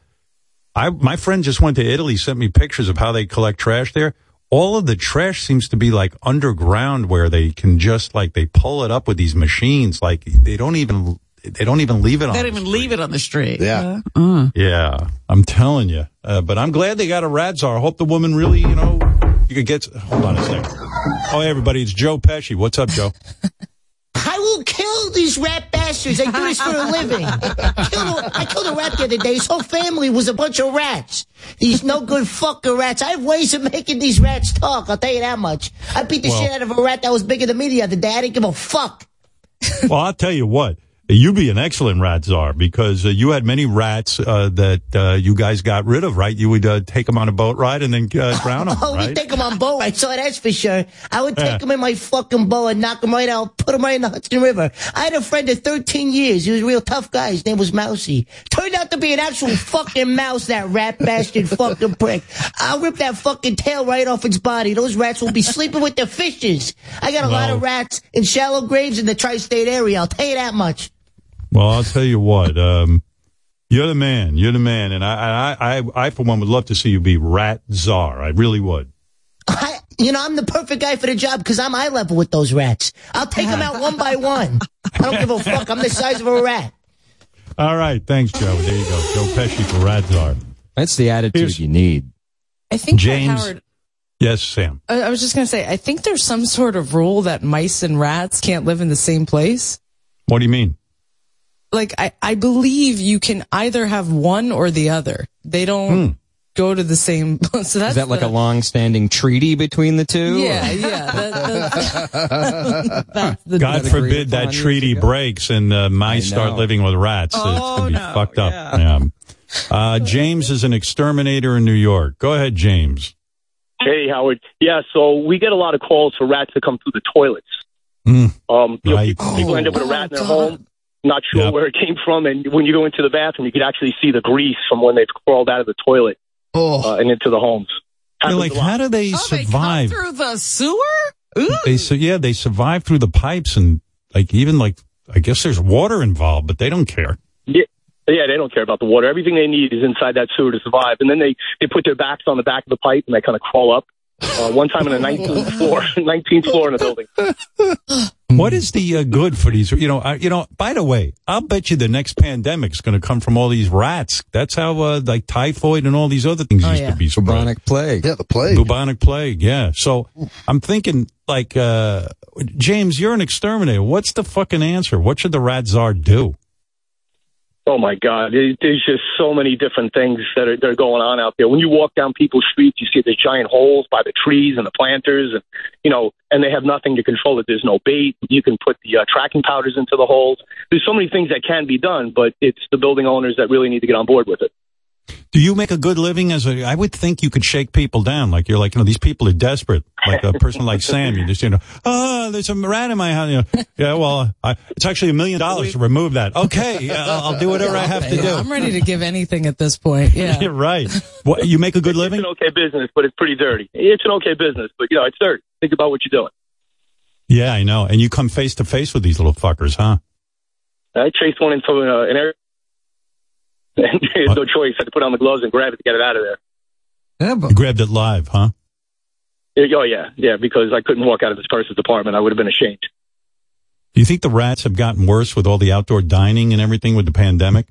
my friend just went to Italy, sent me pictures of how they collect trash there. All of the trash seems to be like underground, where they can just they pull it up with these machines. Like they don't even leave it on the street. They don't even leave it on the street. Yeah. Yeah. I'm telling you. But I'm glad they got a rat czar. I hope the woman really, you could get... Hold on a second. Oh, hey, everybody. It's Joe Pesci. What's up, Joe? I will kill these rat bastards. They do this for a living. I killed a rat the other day. His whole family was a bunch of rats. These no good fucker rats. I have ways of making these rats talk. I'll tell you that much. I beat the shit out of a rat that was bigger than me the other day. I didn't give a fuck. Well, I'll tell you what. You'd be an excellent rat czar, because you had many rats that you guys got rid of, right? You would take them on a boat ride and then drown them, right? We take them on boat rides, so that's for sure. I would take them in my fucking boat and knock them right out, put them right in the Hudson River. I had a friend of 13 years. He was a real tough guy. His name was Mousy. Turned out to be an actual fucking mouse, that rat bastard fucking prick. I'll rip that fucking tail right off its body. Those rats will be sleeping with their fishes. I got a lot of rats in shallow graves in the tri-state area. I'll tell you that much. Well, I'll tell you what, you're the man, and I for one would love to see you be rat czar. I really would. I'm the perfect guy for the job, because I'm eye level with those rats. I'll take them out one by one. I don't give a fuck. I'm the size of a rat. All right. Thanks, Joe. There you go. Joe Pesci for rat czar. That's the attitude you need. I think James. Howard. Yes, Sam. I was just going to say, I think there's some sort of rule that mice and rats can't live in the same place. What do you mean? Like, I believe you can either have one or the other. They don't go to the same... So that's a long-standing treaty between the two? Yeah, or? Yeah. God forbid that treaty breaks and mice start living with rats. It's going to be fucked up. Yeah. James is an exterminator in New York. Go ahead, James. Hey, Howard. Yeah, so we get a lot of calls for rats to come through the toilets. Mm. People end up with a rat in their home. Not sure where it came from, and when you go into the bathroom, you can actually see the grease from when they've crawled out of the toilet and into the homes. You're like, how do they survive? They come through the sewer? Ooh. They survive through the pipes, and I guess there's water involved, but they don't care. Yeah, they don't care about the water. Everything they need is inside that sewer to survive, and then they put their backs on the back of the pipe, and they kind of crawl up. One time in the 19th floor in a building. What is the good for these? By the way, I'll bet you the next pandemic's going to come from all these rats. That's how, typhoid and all these other things used to be spread. Bubonic plague. Yeah, the plague. Bubonic plague, yeah. So I'm thinking, James, you're an exterminator. What's the fucking answer? What should the rat czar do? Oh, my God. There's just so many different things that are going on out there. When you walk down people's streets, you see the giant holes by the trees and the planters, and, and they have nothing to control it. There's no bait. You can put the tracking powders into the holes. There's so many things that can be done, but it's the building owners that really need to get on board with it. Do you make a good living I would think you could shake people down. Like, you're like, these people are desperate. Like a person like Sam, you just, there's a rat in my house. Yeah, well, it's actually $1 million to remove that. Okay, I'll do whatever I have to do. I'm ready to give anything at this point. Yeah. You're right. What, you make a good living? It's an okay business, but it's pretty dirty. It's an okay business, but, it's dirty. Think about what you're doing. Yeah, I know. And you come face to face with these little fuckers, huh? I chased one into an area. And there's no choice. I had to put on the gloves and grab it to get it out of there. Yeah, but you grabbed it live, huh? Oh, yeah. Yeah, because I couldn't walk out of this person's apartment. I would have been ashamed. Do you think the rats have gotten worse with all the outdoor dining and everything with the pandemic?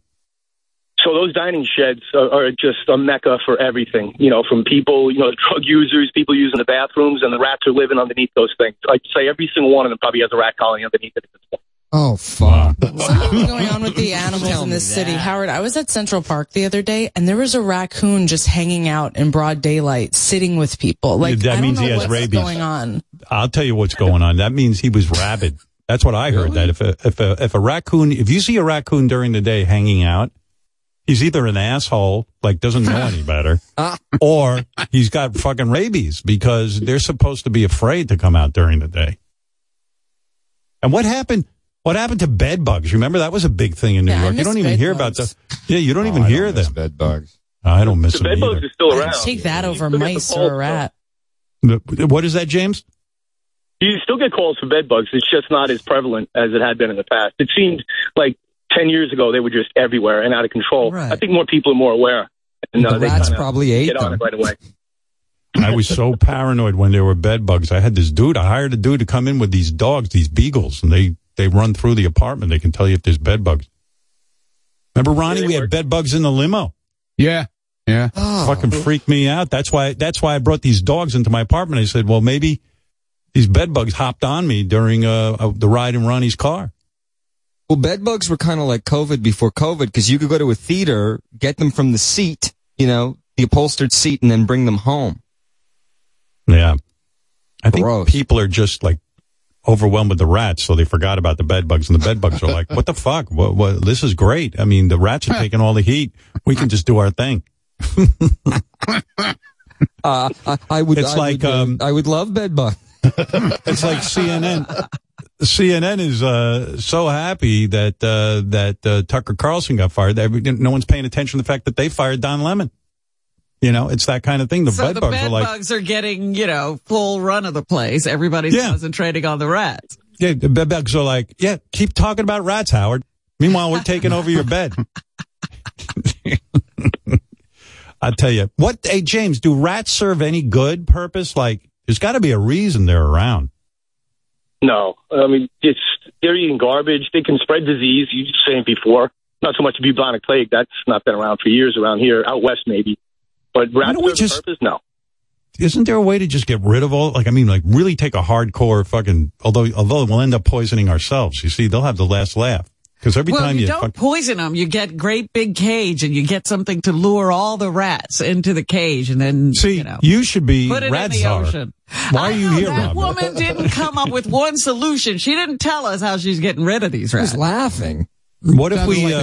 So those dining sheds are just a mecca for everything, you know, from people, you know, drug users, people using the bathrooms, and the rats are living underneath those things. I'd say every single one of them probably has a rat colony underneath it at this point. Oh, fuck. Something's going on with the animals in this city. Howard, I was at Central Park the other day, and there was a raccoon just hanging out in broad daylight, sitting with people. Like, that means he has rabies. Going on. I'll tell you what's going on. That means he was rabid. That's what I heard, really? That if a raccoon, if you see a raccoon during the day hanging out, he's either an asshole, like doesn't know any better, or he's got fucking rabies because they're supposed to be afraid to come out during the day. And what happened? What happened to bed bugs? Remember, that was a big thing in New York. You don't even hear about the. Yeah, you don't even hear them. Bed bugs. I don't miss them. Bed bugs are still around. Take that over mice or a rat. What is that, James? You still get calls for bed bugs. It's just not as prevalent as it had been in the past. It seemed like 10 years ago they were just everywhere and out of control. Right. I think more people are more aware. And the rats probably ate them. On it right away. I was so paranoid when there were bed bugs. I hired a dude to come in with these dogs, these beagles, and they run through the apartment. They can tell you if there's bed bugs. Remember, Ronnie, we had bed bugs in the limo. Yeah. Yeah. Oh. Fucking freaked me out. That's why I brought these dogs into my apartment. I said, well, maybe these bed bugs hopped on me during the ride in Ronnie's car. Well, bed bugs were kind of like COVID before COVID, because you could go to a theater, get them from the seat, you know, the upholstered seat, and then bring them home. Yeah. I think people are just like overwhelmed with the rats, so they forgot about the bed bugs, and the bed bugs are like, what the fuck? What, this is great. I mean, the rats are taking all the heat. We can just do our thing. I would love bed bugs. It's like CNN. CNN is so happy that Tucker Carlson got fired. No one's paying attention to the fact that they fired Don Lemon. You know, it's that kind of thing. The bed bugs are getting, you know, full run of the place. Everybody's concentrating on the rats. Yeah, the bed bugs are like, yeah, keep talking about rats, Howard. Meanwhile, we're taking over your bed. I'll tell you. Hey, James, do rats serve any good purpose? Like, there's got to be a reason they're around. No. I mean, they're eating garbage. They can spread disease. You were saying before. Not so much bubonic plague. That's not been around for years around here. Out west, maybe. But rats serve purpose? No. Isn't there a way to just get rid of all, really take a hardcore fucking, although we'll end up poisoning ourselves. You see, they'll have the last laugh. Because every time you don't poison them, you get great big cage and you get something to lure all the rats into the cage, and then you should be put it in the ocean. Why are you here, Robin? That woman didn't come up with one solution. She didn't tell us how she's getting rid of these rats. She's laughing. What if we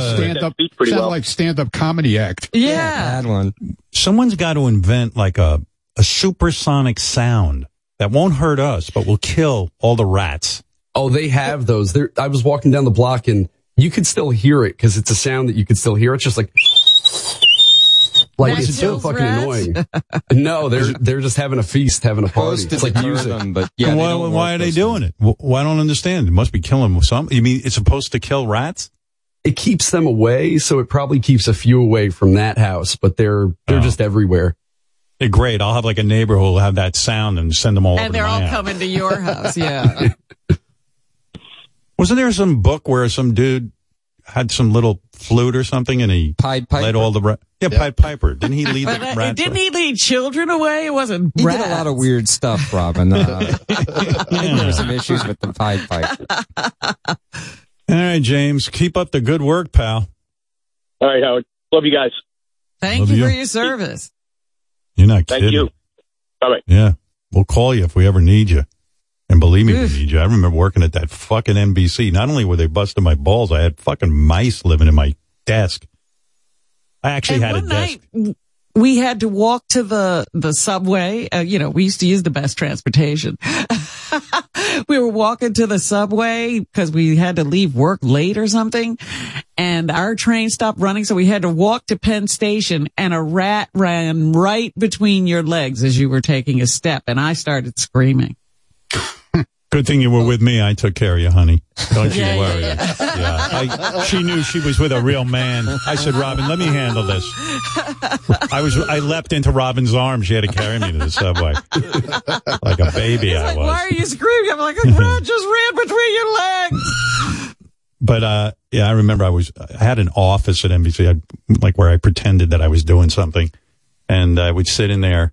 like stand-up comedy act? Yeah, bad one. Someone's got to invent like a supersonic sound that won't hurt us, but will kill all the rats. Oh, they have those. I was walking down the block and you could still hear it because it's a sound that you could still hear. It's just like it's so fucking annoying. No, they're just having a feast, having a party. It's like music. Why are they doing it? Well, I don't understand. It must be killing them. You mean it's supposed to kill rats? It keeps them away, so it probably keeps a few away from that house. But they're just everywhere. They're great. I'll have like a neighbor who'll have that sound and send them all. And they're all coming to your house. Yeah. Wasn't there some book where some dude had some little flute or something, and he led all the rats? Yeah, Pied Piper. Didn't he lead the rats? Didn't he lead children away? It wasn't rats. He did a lot of weird stuff, Robin. There were some issues with the Pied Piper. All right, James. Keep up the good work, pal. All right, Howard. Love you guys. Thank you for your service. You're not kidding. Thank you. Bye-bye. Yeah. We'll call you if we ever need you. And believe me, I remember working at that fucking NBC. Not only were they busting my balls, I had fucking mice living in my desk. I actually had a desk. Night, we had to walk to the subway. We used to use the best transportation. We were walking to the subway because we had to leave work late or something. And our train stopped running, so we had to walk to Penn Station, and a rat ran right between your legs as you were taking a step. And I started screaming. Good thing you were with me. I took care of you, honey. Don't you worry. She knew she was with a real man. I said, Robin, let me handle this. I leapt into Robin's arms. She had to carry me to the subway. Like a baby I was. Why are you screaming? I'm like, I just ran between your legs. But, I remember I had an office at NBC, where I pretended that I was doing something. And I would sit in there.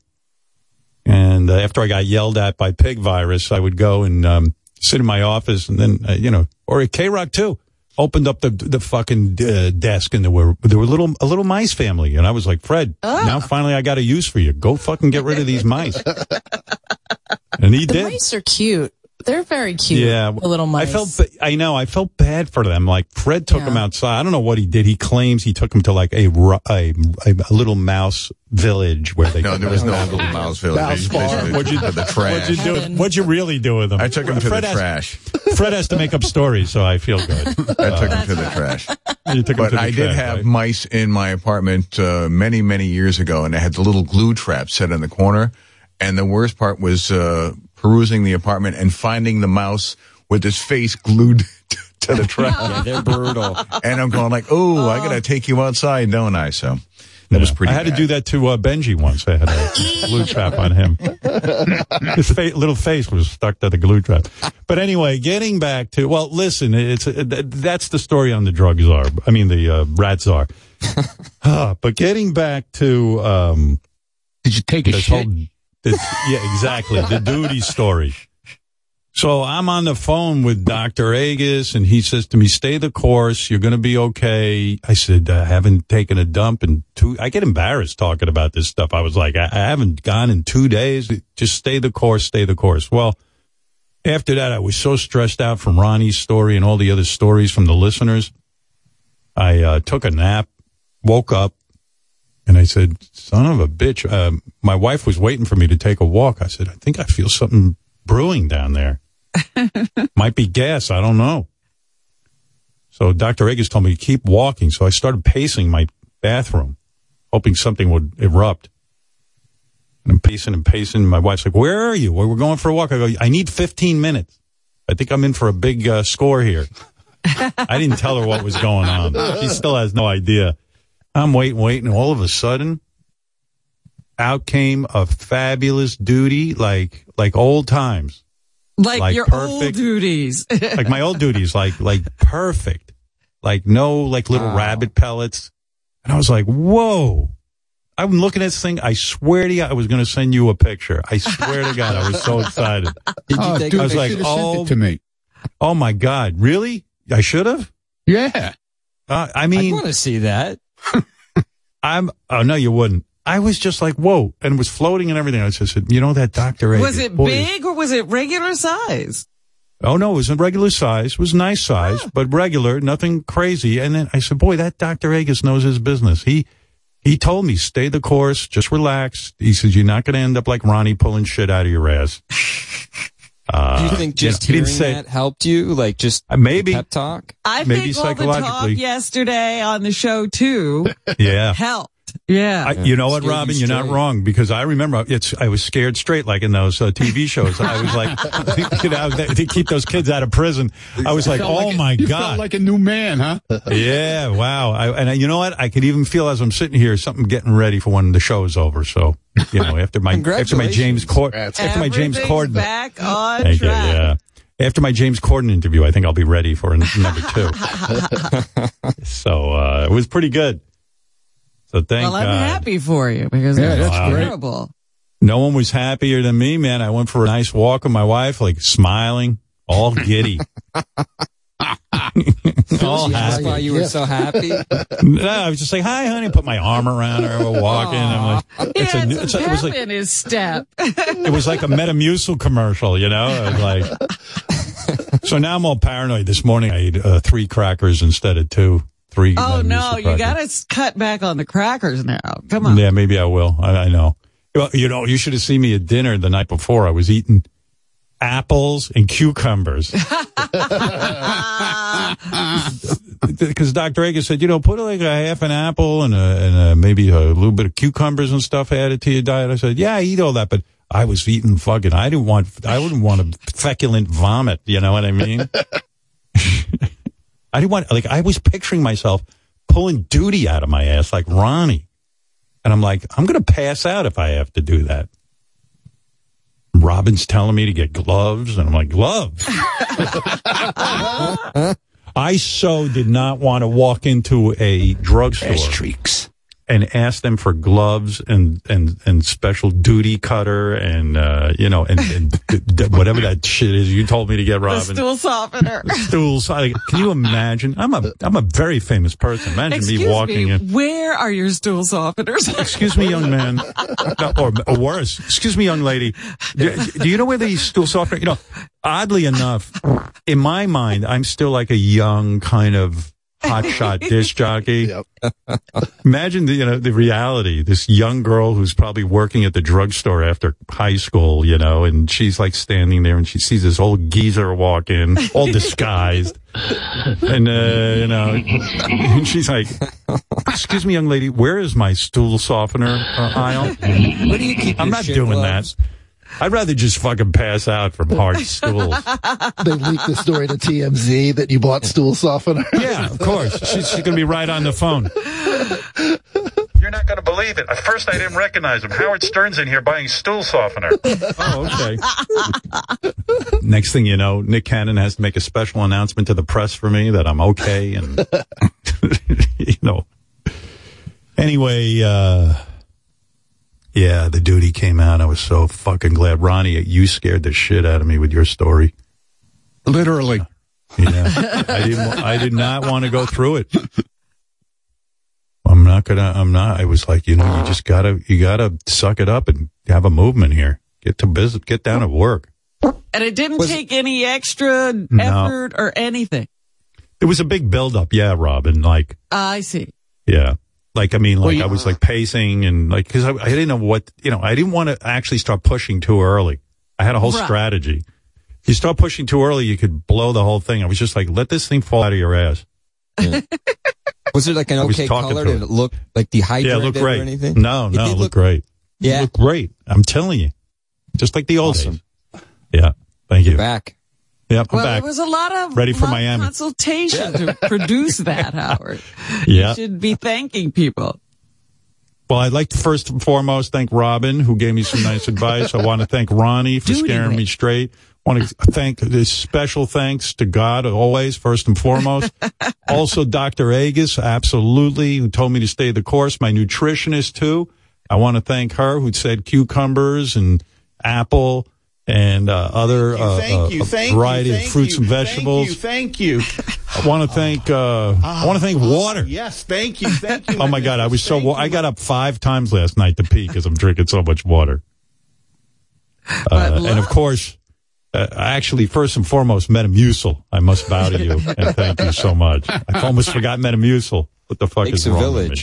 And after I got yelled at by pig virus, I would go and sit in my office, and then or at K-Rock too, opened up the fucking desk, and there were a little mice family, and I was like, Fred, now finally I got a use for you. Go fucking get rid of these mice. And he did. The mice are cute. They're very cute. Yeah, the little mice. I felt bad for them. Like Fred took them outside. I don't know what he did. He claims he took them to like a little mouse village where they. No, there was no little mouse village. What'd you do? The trash. What'd you really do with them? I took them to the trash. Fred has to make up stories, so I feel good. I took him to the trash. You took him to the trash. But I did have mice in my apartment many, many years ago, and I had the little glue trap set in the corner. And the worst part was perusing the apartment and finding the mouse with his face glued to the trap. Yeah, they're brutal. And I'm going like, oh, I got to take you outside, don't I? So that was pretty bad. I had to do that to Benji once. I had a glue trap on him. His little face was stuck to the glue trap. But anyway, getting back to, listen, that's the story on the drug czar. I mean, the rat czar. But getting back to... did you take a shit? Yeah, exactly. The duty story. So I'm on the phone with Dr. Agus, and he says to me, stay the course. You're going to be okay. I said, I haven't taken a dump in 2 I get embarrassed talking about this stuff. I was like, I haven't gone in 2 days. Just stay the course, stay the course. Well, after that, I was so stressed out from Ronnie's story and all the other stories from the listeners. I took a nap, woke up. And I said, son of a bitch, my wife was waiting for me to take a walk. I said, I think I feel something brewing down there. Might be gas. I don't know. So Dr. Agus told me to keep walking. So I started pacing my bathroom, hoping something would erupt. And I'm pacing and pacing. My wife's like, where are you? Well, we're going for a walk. I go, I need 15 minutes. I think I'm in for a big score here. I didn't tell her what was going on. She still has no idea. I'm waiting. All of a sudden, out came a fabulous duty, like old times. Like your perfect, old duties. Like my old duties, like perfect. Like no, like little rabbit pellets. And I was like, whoa. I'm looking at this thing. I swear to you, I was going to send you a picture. I swear to God, I was so excited. Dude, I was like, oh, to me. Oh my God. Really? I should have? Yeah. I mean, I want to see that. Oh no, you wouldn't. I was just like, whoa, and it was floating and everything. I said, that Dr. A. Was it big or was it regular size? Oh no, it was a regular size. It was nice size, but regular, nothing crazy. And then I said, boy, that Dr. Agus knows his business. He told me, stay the course, just relax. He says, you're not going to end up like Ronnie pulling shit out of your ass. Do you think just hearing that helped you? Like just maybe pep talk? I maybe think all the talk yesterday on the show too helped. Yeah. You know what, Robin? You're not wrong because I remember I was scared straight like in those TV shows. I was like, to keep those kids out of prison. I was like, oh my God. You felt like a new man, huh? Yeah. Wow. And you know what? I could even feel as I'm sitting here, something getting ready for when the show is over. So, after my James Corden, back on track. Yeah. After my James Corden interview, I think I'll be ready for number 2. So, it was pretty good. So thank God. I'm happy for you because that's terrible. No one was happier than me, man. I went for a nice walk with my wife, like smiling, all giddy. All happy. Why you were so happy? No, I was just like, "Hi, honey." Put my arm around her. We're walking. I'm like, it was like in his step. It was like a Metamucil commercial, like. So now I'm all paranoid. This morning I ate 3 crackers instead of 2. 3. Oh no, you gotta cut back on the crackers now. Come on. Yeah, maybe I will. I know. Well, you should have seen me at dinner the night before. I was eating apples and cucumbers. Because Dr. Agus said, put like a half an apple and maybe a little bit of cucumbers and stuff added to your diet. I said, yeah, I eat all that, but I was eating fucking, I wouldn't want a feculent vomit. You know what I mean? I didn't want, like, I was picturing myself pulling duty out of my ass like Ronnie. And I'm like, I'm going to pass out if I have to do that. Robin's telling me to get gloves. And I'm like, gloves? I so did not want to walk into a drugstore and ask them for gloves and special duty cutter and, you know, and whatever that shit is you told me to get, Robin. The stool softener. Can you imagine? I'm a very famous person. Imagine me walking in. Where are your stool softeners? Excuse me, young man. No, or worse. Excuse me, young lady. Do you know where the stool softener, you know, oddly enough, in my mind, I'm still like a young kind of hotshot disc jockey. Yep. Imagine the reality. This young girl who's probably working at the drugstore after high school, you know, and she's like standing there and she sees this old geezer walk in, all disguised, and you know, and she's like, "Excuse me, young lady, where is my stool softener aisle? Where do you keep? I'm not doing gloves? That." I'd rather just fucking pass out from hard stools. They leaked the story to TMZ that you bought stool softener. Yeah, of course. She's going to be right on the phone. You're not going to believe it. At first, I didn't recognize him. Howard Stern's in here buying stool softener. Oh, okay. Next thing you know, Nick Cannon has to make a special announcement to the press for me that I'm okay. And, you know. Anyway, yeah, the duty came out. I was so fucking glad. Ronnie, you scared the shit out of me with your story. Literally. Yeah. I did not want to go through it. I was like, you know, you gotta suck it up and have a movement here. Get to business, get down to work. And it didn't take any extra effort or anything. It was a big buildup. Yeah, Robin. Like, I see. Yeah. Like, I mean, like, well, I was like pacing and like, cause I didn't know what, you know, I didn't want to actually start pushing too early. I had a whole strategy. If you start pushing too early, you could blow the whole thing. I was just like, let this thing fall out of your ass. Yeah. Was it like an okay color? Did it look like dehydrated it looked great. Or anything? No, it looked great. Yeah. It looked great. I'm telling you. Just like the old days. Yeah. Thank you. You're back. Yep, I'm back. It was a lot of consultation to produce that, Howard. Yeah. You should be thanking people. Well, I'd like to first and foremost thank Robin, who gave me some nice advice. I want to thank Ronnie for scaring me straight. I want to thank this special thanks to God always, first and foremost. Also, Dr. Agus, absolutely, who told me to stay the course. My nutritionist, too. I want to thank her, who said cucumbers and apple and other variety of fruits and vegetables. Thank you. I want to thank water. Yes, thank you. Oh my God, I was I got up 5 times last night to pee because I'm drinking so much water. And of course, I actually first and foremost Metamucil. I must bow to you and thank you so much. I almost forgot Metamucil. What the fuck is wrong with me?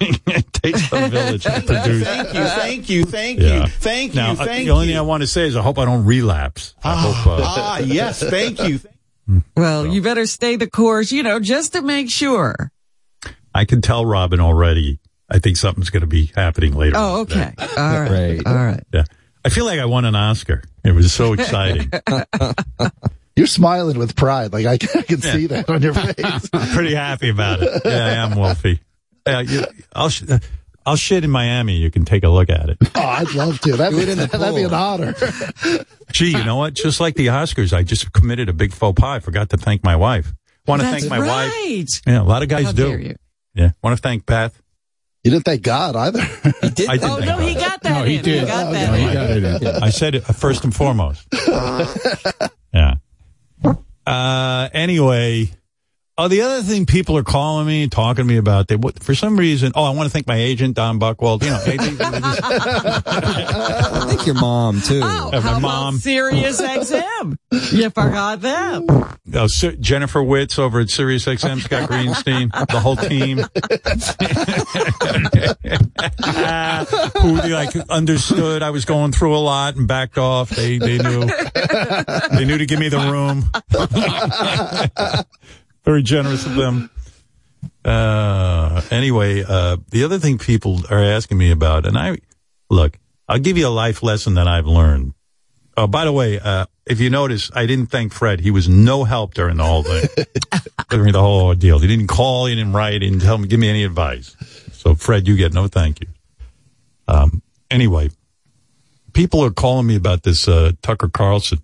It takes a village to produce. Thank you. The only thing I want to say is I hope I don't relapse. Yes, thank you. Well, you better stay the course, you know, just to make sure. I can tell Robin already. I think something's going to be happening later. Oh, okay. All right. All right. Yeah. I feel like I won an Oscar. It was so exciting. You're smiling with pride. Like, I can see that on your face. I'm pretty happy about it. Yeah, I am, Wolfie. I'll shit in Miami. You can take a look at it. Oh, I'd love to. That'd be an honor. Gee, you know what? Just like the Oscars, I just committed a big faux pas. I forgot to thank my wife. Want to thank my wife. Yeah, a lot of guys do. Yeah. Want to thank Beth. You didn't thank God either. He did. He got that. No, he did. He got that. I said it first and foremost. Yeah. Anyway. Oh, the other thing people are calling me, talking to me about, for some reason, I want to thank my agent, Don Buchwald. You know, agent, I think your mom, too. Oh, my mom. Sirius XM. You forgot them. Oh, Jennifer Witz over at Sirius XM, Scott Greenstein, the whole team. Who, understood I was going through a lot and backed off. They knew. They knew to give me the room. Very generous of them. Anyway, the other thing people are asking me about, and I, look, I'll give you a life lesson that I've learned. By the way, if you notice, I didn't thank Fred. He was no help during the whole thing, during the whole ordeal. He didn't call, he didn't write, he didn't tell me, give me any advice. So, Fred, you get no thank you. Anyway, people are calling me about this Tucker Carlson.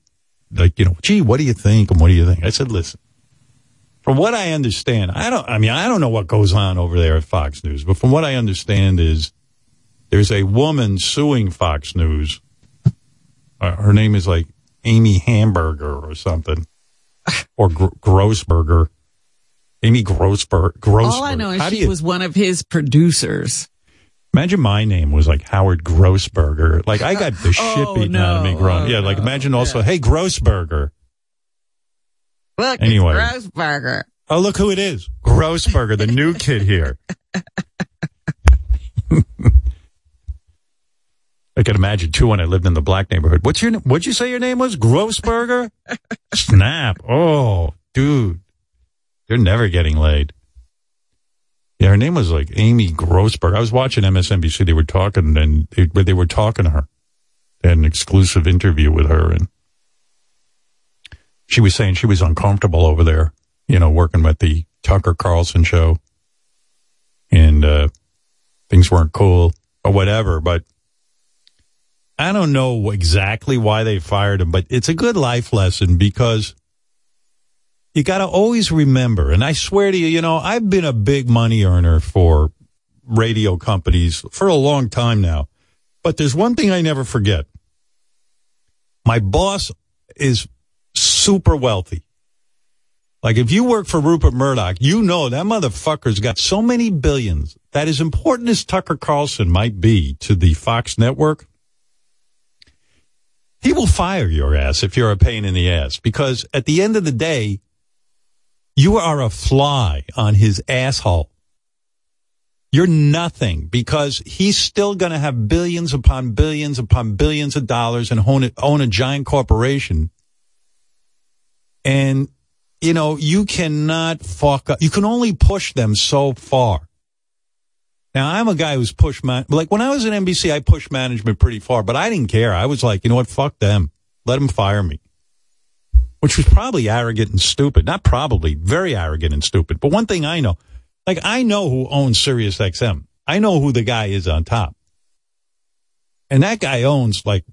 Like, you know, gee, what do you think? And what do you think? I said, listen, from what I understand, I don't know what goes on over there at Fox News, but from what I understand is there's a woman suing Fox News. Her name is like Amy Hamburger or something, or Grossberger. Amy Grossberger. All I know is she was one of his producers. Imagine my name was like Howard Grossberger. Like I got the shit beaten out of me growing. Yeah, like imagine also, hey, Grossberger. Look, anyway, it's Grossberger. Oh, look who it is. Grossberger, the new kid here. I could imagine, too, when I lived in the black neighborhood. What'd you say your name was? Grossberger? Snap. Oh, dude. You're never getting laid. Yeah, her name was like Amy Grossberger. I was watching MSNBC. They were talking, and they were talking to her. They had an exclusive interview with her, and she was saying she was uncomfortable over there, you know, working with the Tucker Carlson show, and things weren't cool or whatever, but I don't know exactly why they fired him, but it's a good life lesson because you got to always remember, and I swear to you, you know, I've been a big money earner for radio companies for a long time now, but there's one thing I never forget. My boss is super wealthy. Like if you work for Rupert Murdoch, you know that motherfucker's got so many billions that as important as Tucker Carlson might be to the Fox network, he will fire your ass if you're a pain in the ass, because at the end of the day, you are a fly on his asshole. You're nothing, because he's still going to have billions upon billions upon billions of dollars and own a giant corporation. And, you know, you cannot fuck up. You can only push them so far. Now, I'm a guy who's pushed like when I was at NBC, I pushed management pretty far, but I didn't care. I was like, you know what? Fuck them. Let them fire me, which was probably arrogant and stupid. Not probably, very arrogant and stupid. But one thing I know, like I know who owns SiriusXM. I know who the guy is on top. And that guy owns like,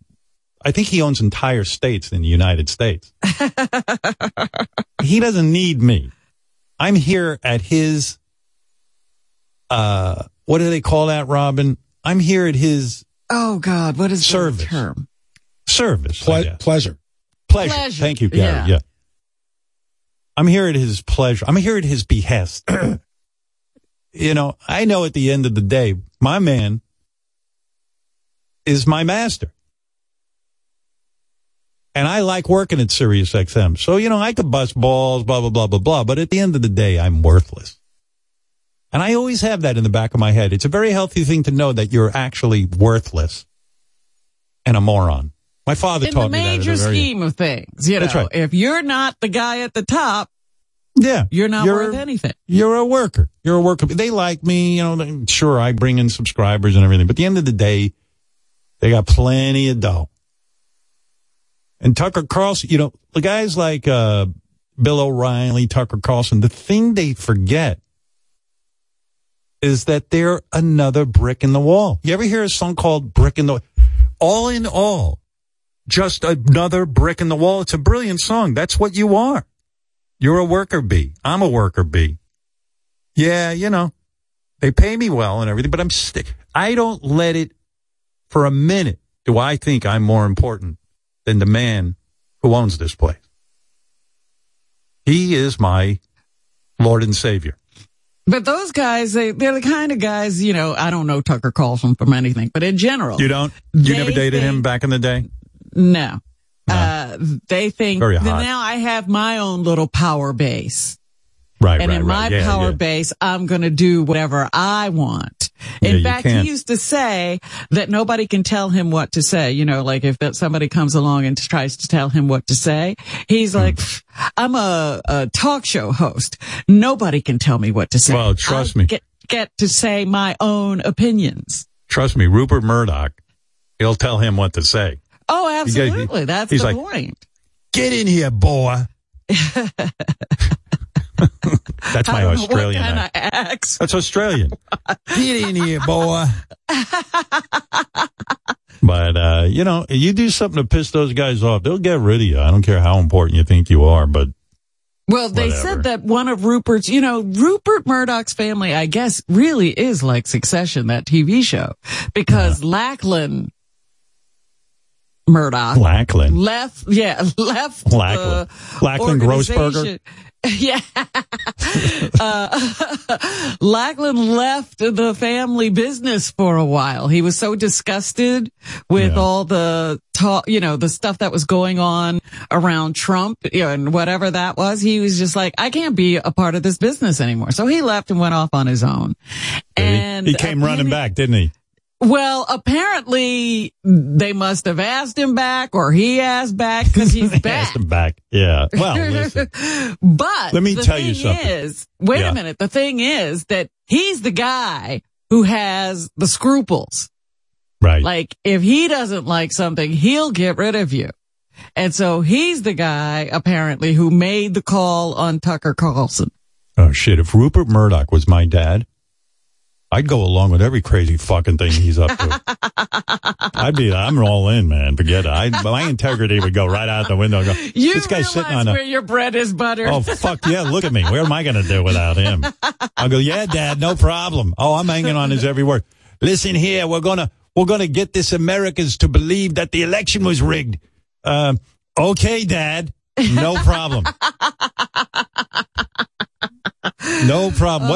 I think he owns entire states in the United States. He doesn't need me. I'm here at his, what do they call that, Robin? I'm here at his... Oh, God, what is the term? Service. Pleasure. Thank you, Gary. Yeah. I'm here at his pleasure. I'm here at his behest. You know, I know at the end of the day, my man is my master. And I like working at SiriusXM. So, you know, I could bust balls, blah, blah, blah, blah, blah. But at the end of the day, I'm worthless. And I always have that in the back of my head. It's a very healthy thing to know that you're actually worthless and a moron. My father taught me that. In the major scheme of things, you know, that's right. If you're not the guy at the top, yeah, you're not worth anything. You're a worker. You're a worker. They like me, you know, sure, I bring in subscribers and everything. But at the end of the day, they got plenty of dough. And Tucker Carlson, you know, the guys like Bill O'Reilly, Tucker Carlson, the thing they forget is that they're another brick in the wall. You ever hear a song called Brick in the Wall? All in all, just another brick in the wall. It's a brilliant song. That's what you are. You're a worker bee. I'm a worker bee. Yeah, you know, they pay me well and everything, but I don't let it for a minute do I think I'm more important than the man who owns this place. He is my Lord and Savior. But those guys, they're the kind of guys, you know, I don't know Tucker Carlson from anything, but in general. You don't? You never dated him back in the day? No. They think, very hot. Now I have my own little power base. Right, and in my power base, I'm going to do whatever I want. In fact, he used to say that nobody can tell him what to say. You know, like if somebody comes along and tries to tell him what to say, he's like, I'm a talk show host. Nobody can tell me what to say. Well, trust me. I get to say my own opinions. Trust me, Rupert Murdoch He'll tell him what to say. Oh, absolutely. That's the point. Get in here, boy. That's my Australian accent. That's Australian. Get in here, boy. But, you know, you do something to piss those guys off, they'll get rid of you. I don't care how important you think you are, but. Well, they said that one of Rupert's, you know, Rupert Murdoch's family, I guess, really is like Succession, that TV show, because Lachlan Murdoch. Lachlan. Left. Lachlan. Lachlan Grossberger. Yeah. Lachlan left the family business for a while. He was so disgusted with all the talk, you know, the stuff that was going on around Trump, you know, and whatever that was. He was just like, I can't be a part of this business anymore. So he left and went off on his own. And he came running back, didn't he? Well, apparently they must have asked him back, or he asked back, because he's back. Asked him back, yeah. Well, listen. But let me tell you something. Wait a minute. The thing is that he's the guy who has the scruples, right? Like if he doesn't like something, he'll get rid of you. And so he's the guy apparently who made the call on Tucker Carlson. Oh shit! If Rupert Murdoch was my dad, I'd go along with every crazy fucking thing he's up to. I'm all in, man. Forget it. My integrity would go right out the window. Go, you this guy's sitting on where your bread is buttered. Oh, fuck yeah. Look at me. Where am I going to do without him? I'll go, yeah, Dad, no problem. Oh, I'm hanging on his every word. Listen here. We're going to get this Americans to believe that the election was rigged. Okay, Dad. No problem. No problem.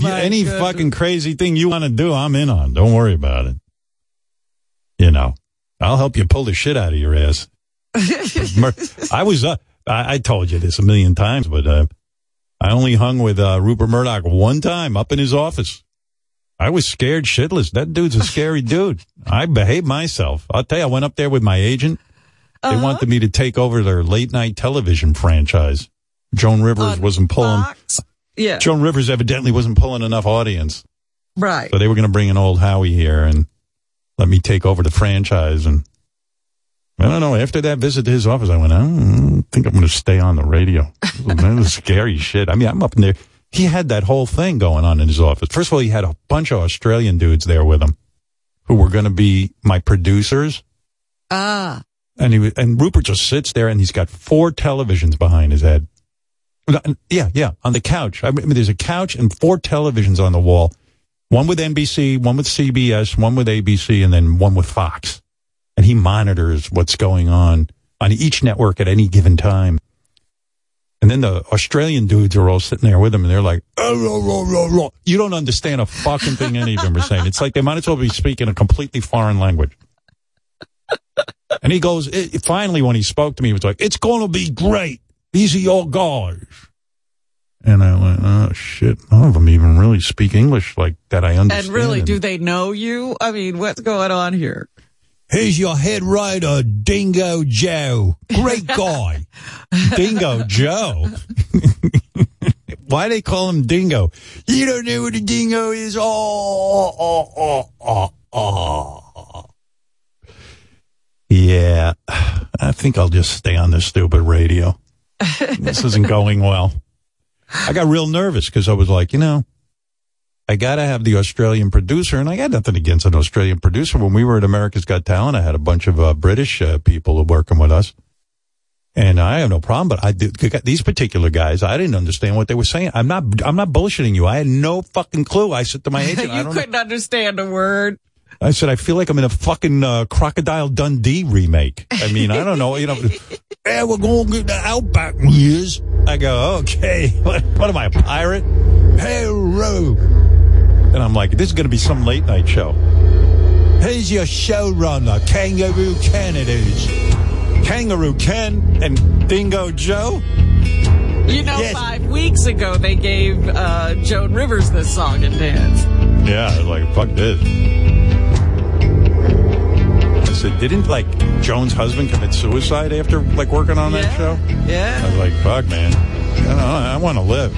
If fucking crazy thing you want to do, I'm in on. Don't worry about it. You know, I'll help you pull the shit out of your ass. I told you this a million times, but I only hung with Rupert Murdoch one time up in his office. I was scared shitless. That dude's a scary dude. I behaved myself. I'll tell you, I went up there with my agent. They wanted me to take over their late night television franchise. Joan Rivers wasn't pulling. Fox? Yeah. Joan Rivers evidently wasn't pulling enough audience. Right. So they were going to bring an old Howie here and let me take over the franchise. And I don't know. After that visit to his office, I went, I don't think I'm going to stay on the radio. That was scary shit. I mean, I'm up in there. He had that whole thing going on in his office. First of all, he had a bunch of Australian dudes there with him who were going to be my producers. Ah. And Rupert just sits there and he's got four televisions behind his head. Yeah, on the couch. I mean, there's a couch and four televisions on the wall. One with NBC, one with CBS, one with ABC, and then one with Fox. And he monitors what's going on each network at any given time. And then the Australian dudes are all sitting there with him, and they're like, you don't understand a fucking thing any of them are saying. It's like they might as well be speaking a completely foreign language. And he goes, finally, when he spoke to me, he was like, it's going to be great. These are your guys. And I went, oh, shit, none of them even really speak English like that I understand. And really, do they know you? I mean, what's going on here? Here's your head writer, Dingo Joe. Great guy. Dingo Joe? Why they call him Dingo? You don't know what a dingo is? Oh. Yeah, I think I'll just stay on this stupid radio. This isn't going well. I got real nervous because I was like, you know, I got to have the Australian producer, and I got nothing against an Australian producer. When we were at America's Got Talent, I had a bunch of British people working with us, and I have no problem. But I did, these particular guys, I didn't understand what they were saying. I'm not bullshitting you. I had no fucking clue. I said to my agent, I couldn't understand a word. I said, I feel like I'm in a fucking Crocodile Dundee remake. I mean, I don't know. You know, yeah, we're going to get the Outback years. I go, okay, what am I, a pirate? Hello. And I'm like, this is going to be some late night show. Here's your showrunner, Kangaroo Ken it is. Kangaroo Ken and Dingo Joe. You know, yes. 5 weeks ago, they gave Joan Rivers this song and dance. Yeah, I was like, fuck this. Didn't like Joan's husband commit suicide after like working on that show? Yeah. I was like, fuck, man. I want to live.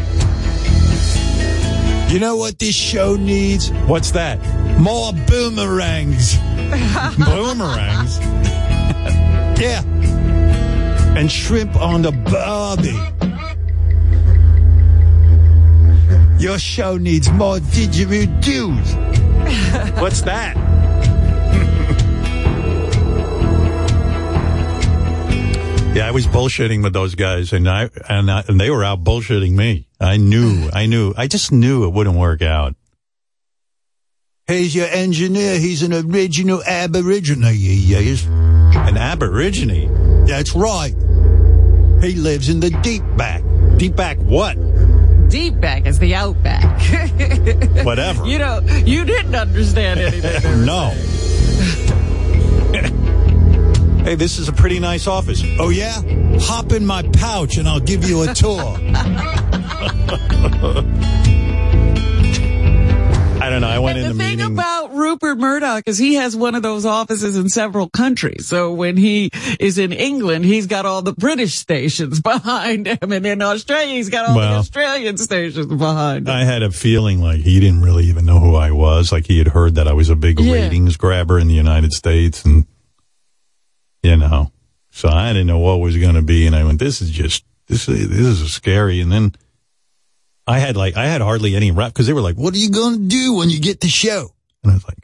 You know what this show needs? What's that? More boomerangs. Boomerangs. Yeah. And shrimp on the barbie. Your show needs more didgeridoos. What's that? Yeah, I was bullshitting with those guys, and they were out bullshitting me. I knew. I just knew it wouldn't work out. He's your engineer. He's an original Aborigine. Yes, an Aborigine. That's right. He lives in the deep back. Deep back what? Deep back is the outback. Whatever. You know, you didn't understand anything they were no. Saying. Hey, this is a pretty nice office. Oh, yeah? Hop in my pouch and I'll give you a tour. I don't know. I went in the meeting. The thing about Rupert Murdoch is he has one of those offices in several countries. So when he is in England, he's got all the British stations behind him. And in Australia, he's got all the Australian stations behind him. I had a feeling like he didn't really even know who I was. Like he had heard that I was a big ratings grabber in the United States and... You know, so I didn't know what was going to be, and I went, this is scary. And then I had hardly any rep because they were like, what are you going to do when you get the show? And I was like,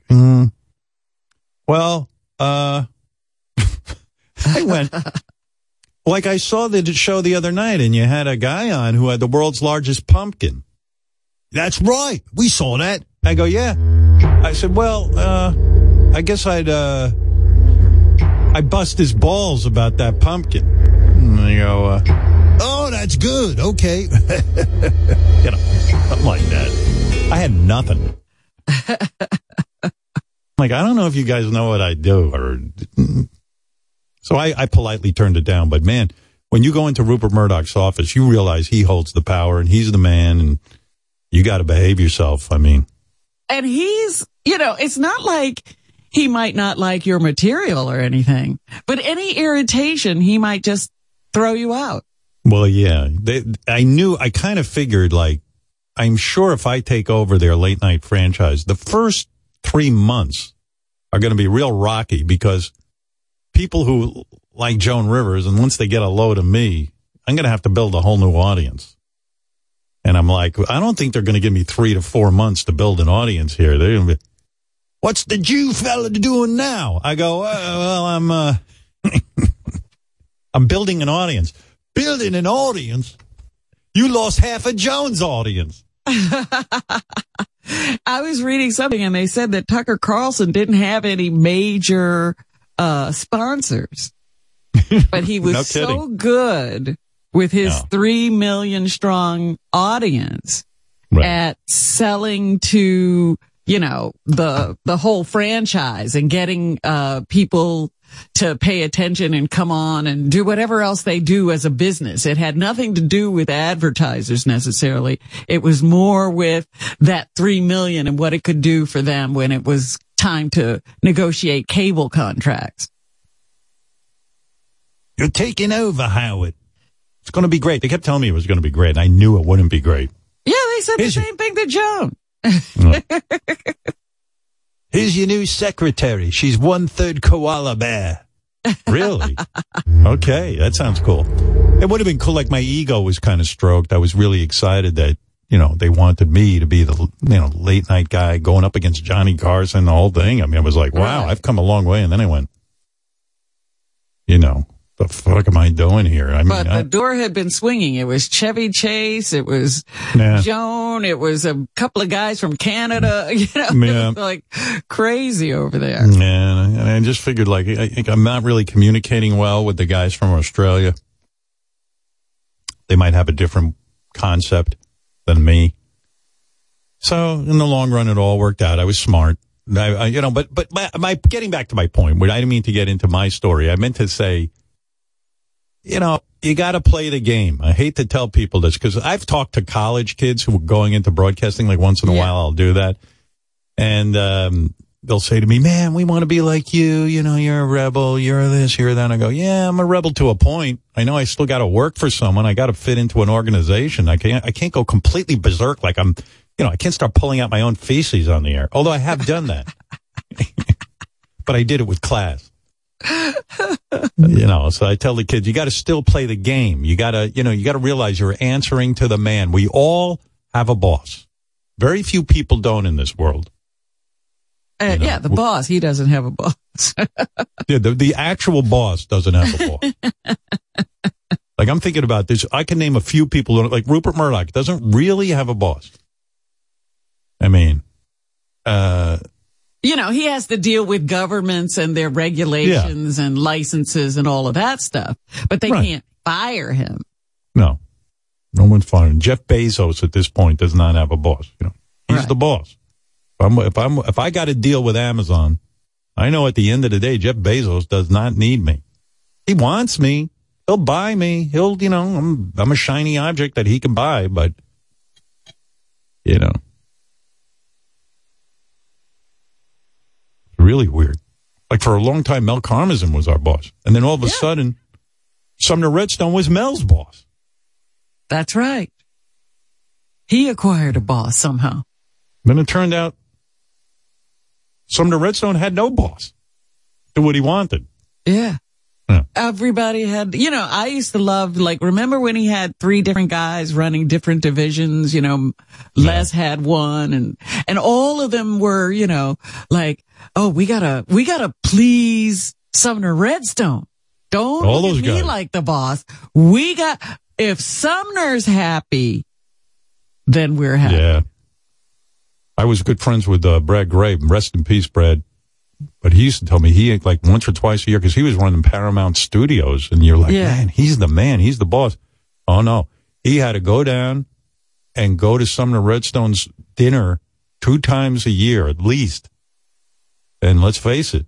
I went, like I saw the show the other night, and you had a guy on who had the world's largest pumpkin. That's right. We saw that. I go, yeah. I said, I guess I bust his balls about that pumpkin. And they go, oh, that's good. Okay. You know, something like that. I had nothing. Like, I don't know if you guys know what I do. So I politely turned it down. But, man, when you go into Rupert Murdoch's office, you realize he holds the power and he's the man and you got to behave yourself. I mean. And he's, you know, it's not like... He might not like your material or anything, but any irritation, he might just throw you out. Well, yeah. I kind of figured, like, I'm sure if I take over their late night franchise, the first 3 months are going to be real rocky because people who like Joan Rivers, and once they get a load of me, I'm going to have to build a whole new audience. And I'm like, I don't think they're going to give me 3 to 4 months to build an audience here. They're going to be... What's the Jew fella doing now? I go, I'm I'm building an audience. Building an audience? You lost half of Jones' audience. I was reading something and they said that Tucker Carlson didn't have any major sponsors. But he was so good with his 3 million strong audience at selling to... you know, the whole franchise and getting, people to pay attention and come on and do whatever else they do as a business. It had nothing to do with advertisers necessarily. It was more with that 3 million and what it could do for them when it was time to negotiate cable contracts. You're taking over, Howard. It's going to be great. They kept telling me it was going to be great and I knew it wouldn't be great. Yeah, they said the same thing to Joan. Here's your new secretary. She's 1/3 koala bear. Really? Okay, that sounds cool. It would have been cool. Like my ego was kind of stroked. I was really excited that, you know, they wanted me to be the, you know, late night guy going up against Johnny Carson, the whole thing. I mean, I was like, wow, I've come a long way. And then I went, you know, the fuck am I doing here? I mean, but the door had been swinging. It was Chevy Chase. It was Joan. It was a couple of guys from Canada. You know, it was like crazy over there. Man, and I just figured, like, I think I'm not really communicating well with the guys from Australia. They might have a different concept than me. So in the long run, it all worked out. I was smart. I you know, but my getting back to my point, where I didn't mean to get into my story. I meant to say, you know, you got to play the game. I hate to tell people this because I've talked to college kids who are going into broadcasting. Like once in a while, I'll do that. And they'll say to me, man, we want to be like you. You know, you're a rebel. You're this, you're that. And I go, yeah, I'm a rebel to a point. I know I still got to work for someone. I got to fit into an organization. I can't go completely berserk. Like I'm, you know, I can't start pulling out my own feces on the air. Although I have done that. but I did it with class. You know, so I tell the kids, you got to still play the game. You got to, you know, you got to realize you're answering to the man. We all have a boss. Very few people don't in this world. You know, yeah, the boss, he doesn't have a boss. Yeah, the actual boss doesn't have a boss. Like, I'm thinking about this. I can name a few people who don't, like Rupert Murdoch doesn't really have a boss. I mean, you know, he has to deal with governments and their regulations and licenses and all of that stuff, but they can't fire him. No, no one's firing. Jeff Bezos at this point does not have a boss. You know, he's the boss. If I got to deal with Amazon, I know at the end of the day, Jeff Bezos does not need me. He wants me. He'll buy me. He'll, you know, I'm a shiny object that he can buy, but, you know. Really weird. Like, for a long time, Mel Karmazin was our boss. And then all of a sudden, Sumner Redstone was Mel's boss. That's right. He acquired a boss somehow. Then it turned out Sumner Redstone had no boss. Did what he wanted. Yeah. Yeah. Everybody had, you know, I used to love, like, remember when he had three different guys running different divisions, you know, Les had one and all of them were, you know, like, oh, we gotta please Sumner Redstone. Don't all look those at guys. Me like the boss. If Sumner's happy, then we're happy. Yeah. I was good friends with Brad Gray. Rest in peace, Brad. But he used to tell me he, like, once or twice a year, because he was running Paramount Studios, and you're like, man, he's the man. He's the boss. Oh, no. He had to go down and go to Sumner Redstone's dinner 2 times a year at least. And let's face it,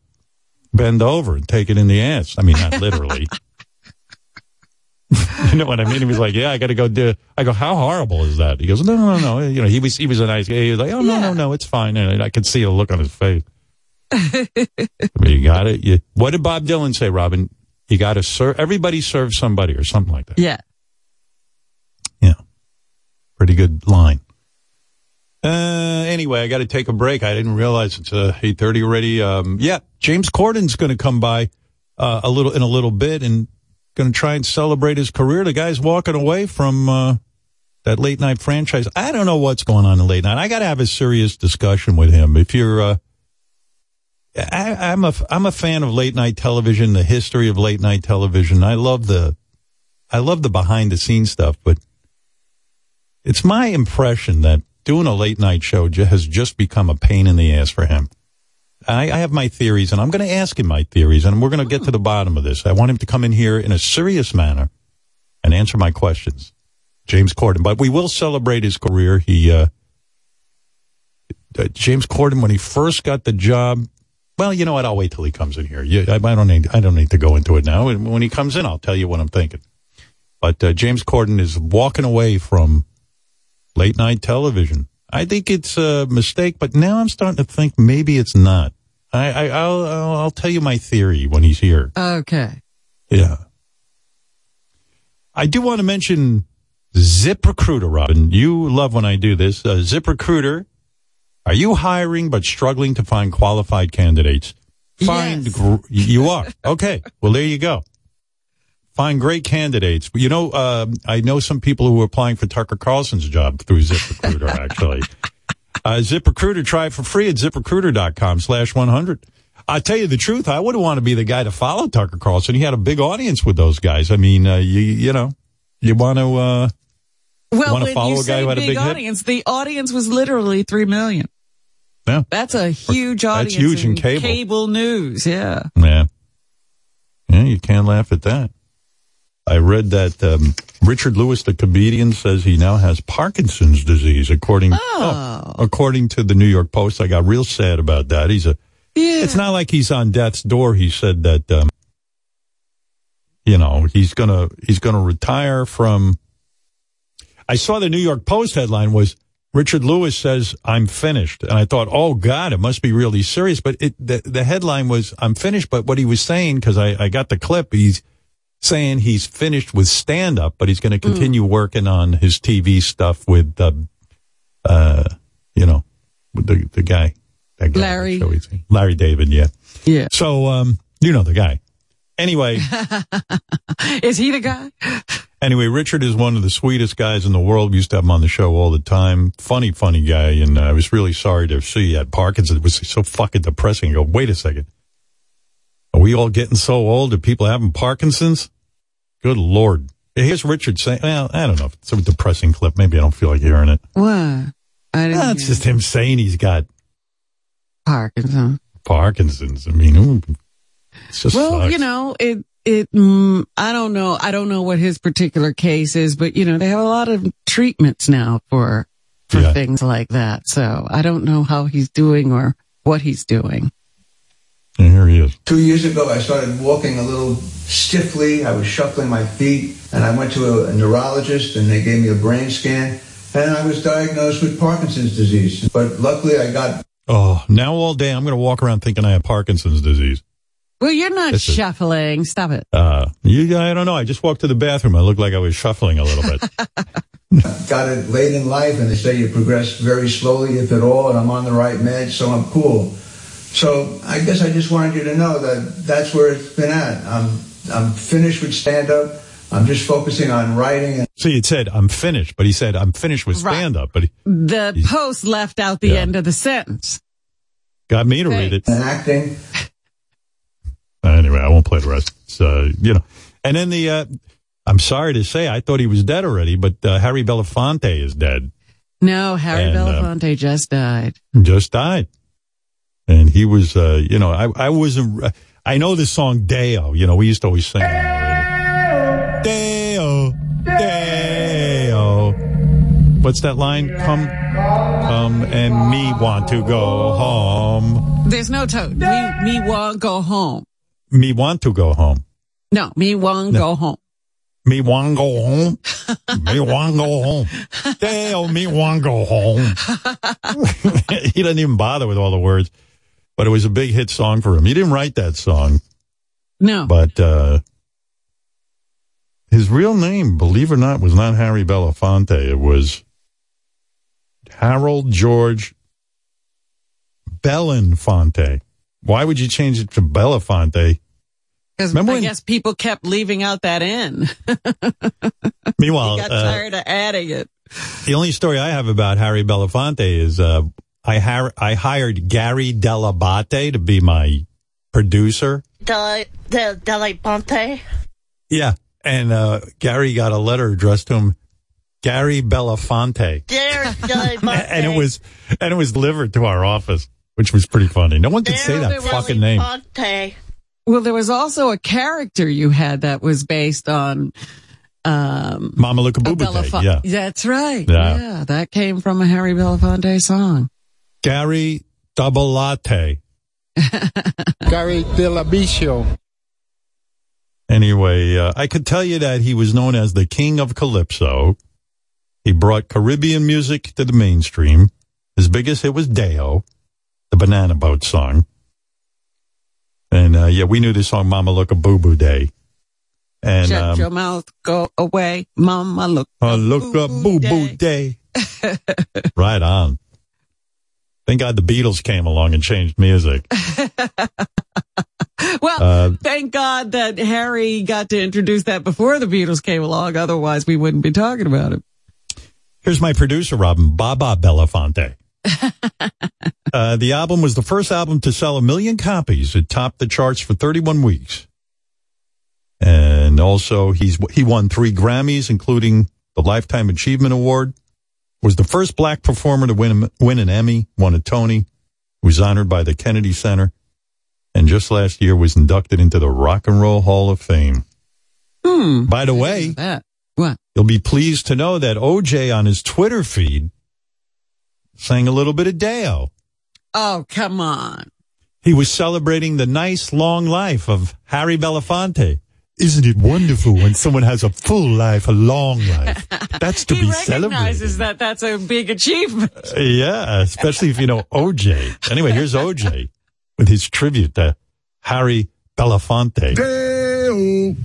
bend over and take it in the ass. I mean, not literally. You know what I mean? He was like, yeah, I got to go do it. I go, how horrible is that? He goes, no. You know, he was a nice guy. He was like, oh, no, it's fine. And I could see a look on his face. You got it. What did Bob Dylan say, Robin? You got to serve. Everybody serves somebody or something like that. Yeah. Yeah. Pretty good line. Anyway, I got to take a break. I didn't realize it's 8:30 already. James Corden's going to come by in a little bit and going to try and celebrate his career. The guy's walking away from that late night franchise. I don't know what's going on in late night. I got to have a serious discussion with him. If you're, I'm a fan of late night television, the history of late night television. I love the behind the scenes stuff, but it's my impression that doing a late night show has just become a pain in the ass for him. I have my theories, and I'm going to ask him my theories, and we're going to get to the bottom of this. I want him to come in here in a serious manner and answer my questions. James Corden. But we will celebrate his career. He James Corden, when he first got the job, well, you know what? I'll wait till he comes in here. I don't need to go into it now. When he comes in, I'll tell you what I'm thinking. But James Corden is walking away from late night television. I think it's a mistake, but now I'm starting to think maybe it's not. I'll tell you my theory when he's here. Okay. Yeah. I do want to mention ZipRecruiter, Robin. You love when I do this. ZipRecruiter, are you hiring but struggling to find qualified candidates? Yes. You are. Okay. Well, there you go. Find great candidates. You know, I know some people who are applying for Tucker Carlson's job through ZipRecruiter, actually. ZipRecruiter, try it for free at ZipRecruiter.com/100. I tell you the truth, I wouldn't want to be the guy to follow Tucker Carlson. He had a big audience with those guys. I mean, you know, you want to follow a guy who had a big audience. Hit? The audience was literally 3 million. Yeah. That's a huge audience. That's huge in cable news, yeah. Yeah. Yeah, you can't laugh at that. I read that Richard Lewis, the comedian, says he now has Parkinson's disease, according to the New York Post. I got real sad about that. It's not like he's on death's door. He said that, you know, he's gonna retire from. I saw the New York Post headline was Richard Lewis says I'm finished, and I thought, oh God, it must be really serious. But the headline was I'm finished. But what he was saying, because I got the clip, he's saying he's finished with stand-up, but he's going to continue working on his TV stuff with, you know, with the guy. That guy Larry. So easy. Larry David, yeah. Yeah. So, you know the guy. Anyway. Is he the guy? Anyway, Richard is one of the sweetest guys in the world. We used to have him on the show all the time. Funny, funny guy. And I was really sorry to see he had Parkinson's. It was so fucking depressing. I go, wait a second. Are we all getting so old? Are people having Parkinson's? Good Lord. Here's Richard saying, well, I don't know. It's a depressing clip. Maybe I don't feel like hearing it. What? I didn't it's just him saying he's got Parkinson's. Parkinson's. I mean, it's just sucks. You know, I don't know. I don't know what his particular case is, but, you know, they have a lot of treatments now for things like that. So I don't know how he's doing or what he's doing. And here he is. 2 years ago, I started walking a little stiffly. I was shuffling my feet, and I went to a neurologist, and they gave me a brain scan, and I was diagnosed with Parkinson's disease. But luckily, I got... Oh, now all day, I'm going to walk around thinking I have Parkinson's disease. Well, you're not shuffling. Stop it. I don't know. I just walked to the bathroom. I looked like I was shuffling a little bit. Got it late in life, and they say you progress very slowly, if at all, and I'm on the right meds, so I'm cool. So I guess I just wanted you to know that that's where it's been at. I'm finished with stand-up. I'm just focusing on writing. See, it said, I'm finished, but he said, I'm finished with stand-up. But the post left out the end of the sentence. Got me to read it. And acting. Anyway, I won't play the rest. So, you know. And then I'm sorry to say, I thought he was dead already, but Harry Belafonte is dead. No, Belafonte just died. Just died. And he was, you know, I know this song, Deo. You know, we used to always sing it on the radio. Deo, Deo. What's that line? Come, and me want to go home. There's no tone. Me want go home. Me want to go home. No, me want go home. Me want go home. Me want go home. Deo, me want go home. He doesn't even bother with all the words. But it was a big hit song for him. He didn't write that song. No. But his real name, believe it or not, was not Harry Belafonte. It was Harold George Belinfonte. Why would you change it to Belafonte? Because I guess people kept leaving out that N. Meanwhile, he got tired of adding it. The only story I have about Harry Belafonte is... I hired Gary Delabate to be my producer. Delabate? Yeah. And Gary got a letter addressed to him, Gary Belafonte. And it was delivered to our office, which was pretty funny. No one could say that fucking name. Well, there was also a character you had that was based on... Mama Luca Bubate, yeah. That's right. Yeah, that came from a Harry Belafonte song. Gary Double Latte. Gary Delabicio. Anyway, I could tell you that he was known as the King of Calypso. He brought Caribbean music to the mainstream. His biggest hit was Deo, the Banana Boat song. And, we knew this song, Mama Luca Bubate. And, shut your mouth, go away, mama, look up, boo-boo day. Right on. Thank God the Beatles came along and changed music. Well, thank God that Harry got to introduce that before the Beatles came along. Otherwise, we wouldn't be talking about it. Here's my producer, Robin, Baba Belafonte. The album was the first album to sell 1 million copies. It topped the charts for 31 weeks. And also, he won 3 Grammys, including the Lifetime Achievement Award. Was the first black performer to win an Emmy, won a Tony, was honored by the Kennedy Center, and just last year was inducted into the Rock and Roll Hall of Fame. By the way, what? You'll be pleased to know that OJ on his Twitter feed sang a little bit of Deo. Oh, come on. He was celebrating the nice long life of Harry Belafonte. Isn't it wonderful when someone has a full life, a long life? That's to be celebrated. He recognizes that that's a big achievement. Yeah, especially if you know OJ. Anyway, here's OJ with his tribute to Harry Belafonte. Deo,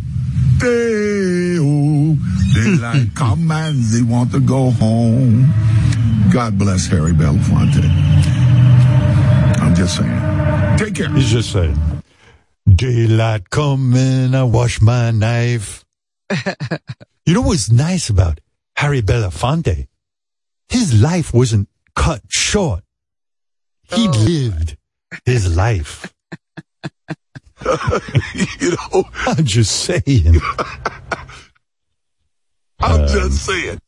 Deo, they like come and they want to go home. God bless Harry Belafonte. just saying. Take care. He's just saying. Daylight come and I wash my knife. You know what's nice about Harry Belafonte? His life wasn't cut short. He lived his life. You know, I'm just saying. I'm just saying.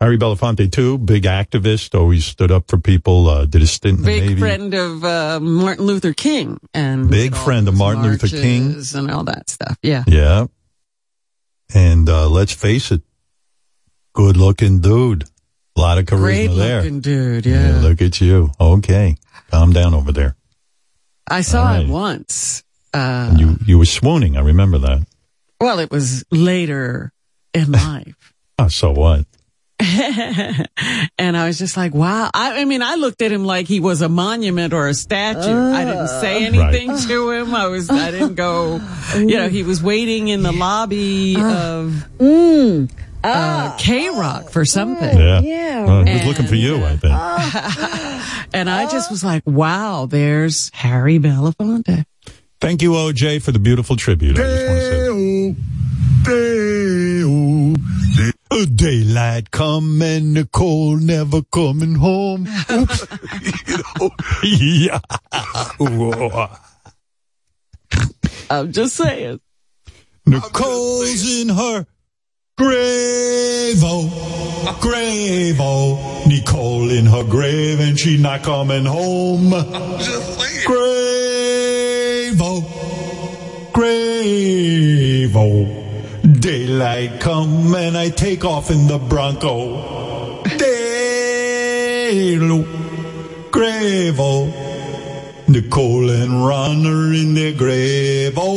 Harry Belafonte, too, big activist, always stood up for people, did a stint in the Navy. Big friend of Martin Luther King. And big friend of Martin Luther King. And all that stuff, yeah. Yeah. And let's face it, good-looking dude. A lot of charisma there. Great-looking dude, yeah. Look at you. Okay. Calm down over there. I saw him once. You were swooning. I remember that. Well, it was later in life. Oh, so what? And I was just like, wow. I mean, I looked at him like he was a monument or a statue. I didn't say anything to him. I didn't go, you know, he was waiting in the lobby of K-Rock for something. Yeah. He was looking for you, I think. And I just was like, wow, there's Harry Belafonte. Thank you, OJ, for the beautiful tribute. I just want to say daylight come and the cold never coming home. Oops. Yeah. I'm just saying. Nicole's in her grave. Nicole in her grave and she not coming home. I'm just saying. Grave-o. Daylight come and I take off in the Bronco. Grave-o. Nicole and Ron are in their grave-o.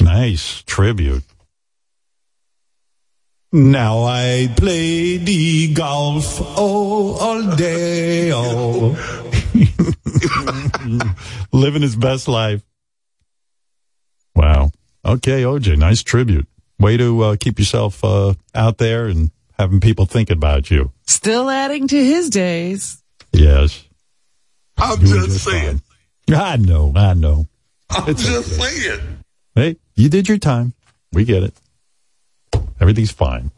Nice tribute. Now I play the golf all day-o. Living his best life. Wow. Okay, OJ, nice tribute. Way to keep yourself out there and having people think about you. Still adding to his days. Yes. I'm just saying. I know. I'm just saying. Hey, you did your time. We get it. Everything's fine.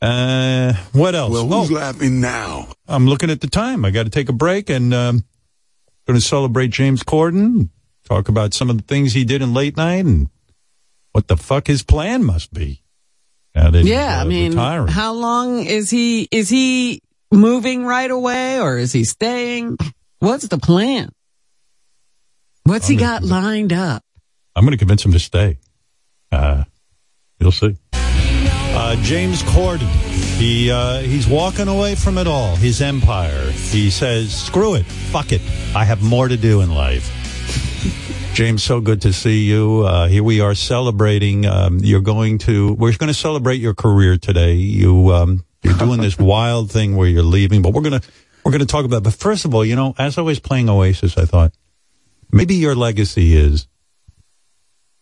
What else? Well, who's laughing now? I'm looking at the time. I got to take a break and going to celebrate James Corden. Talk about some of the things he did in late night and what the fuck his plan must be. Now that retiring. How long is he? Is he moving right away or is he staying? What's the plan? What's he got lined up? I'm going to convince him to stay. You'll see. James Corden, he's walking away from it all, his empire. He says, screw it, fuck it. I have more to do in life. James, so good to see you. Here we are celebrating. We're going to celebrate your career today. You're doing this wild thing where you're leaving, but we're going to talk about it. But first of all, you know, as always playing Oasis, I thought maybe your legacy is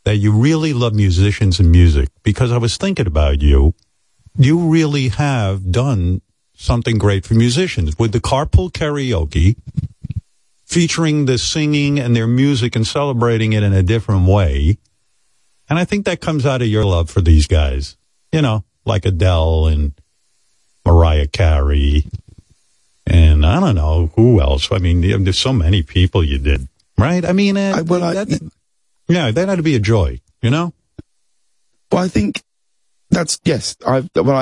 that you really love musicians and music, because I was thinking about you. You really have done something great for musicians with the carpool karaoke. Featuring the singing and their music and celebrating it in a different way. And I think that comes out of your love for these guys, you know, like Adele and Mariah Carey. And I don't know who else. I mean, there's so many people you did, right? I mean, that had to be a joy, you know? Well, I think I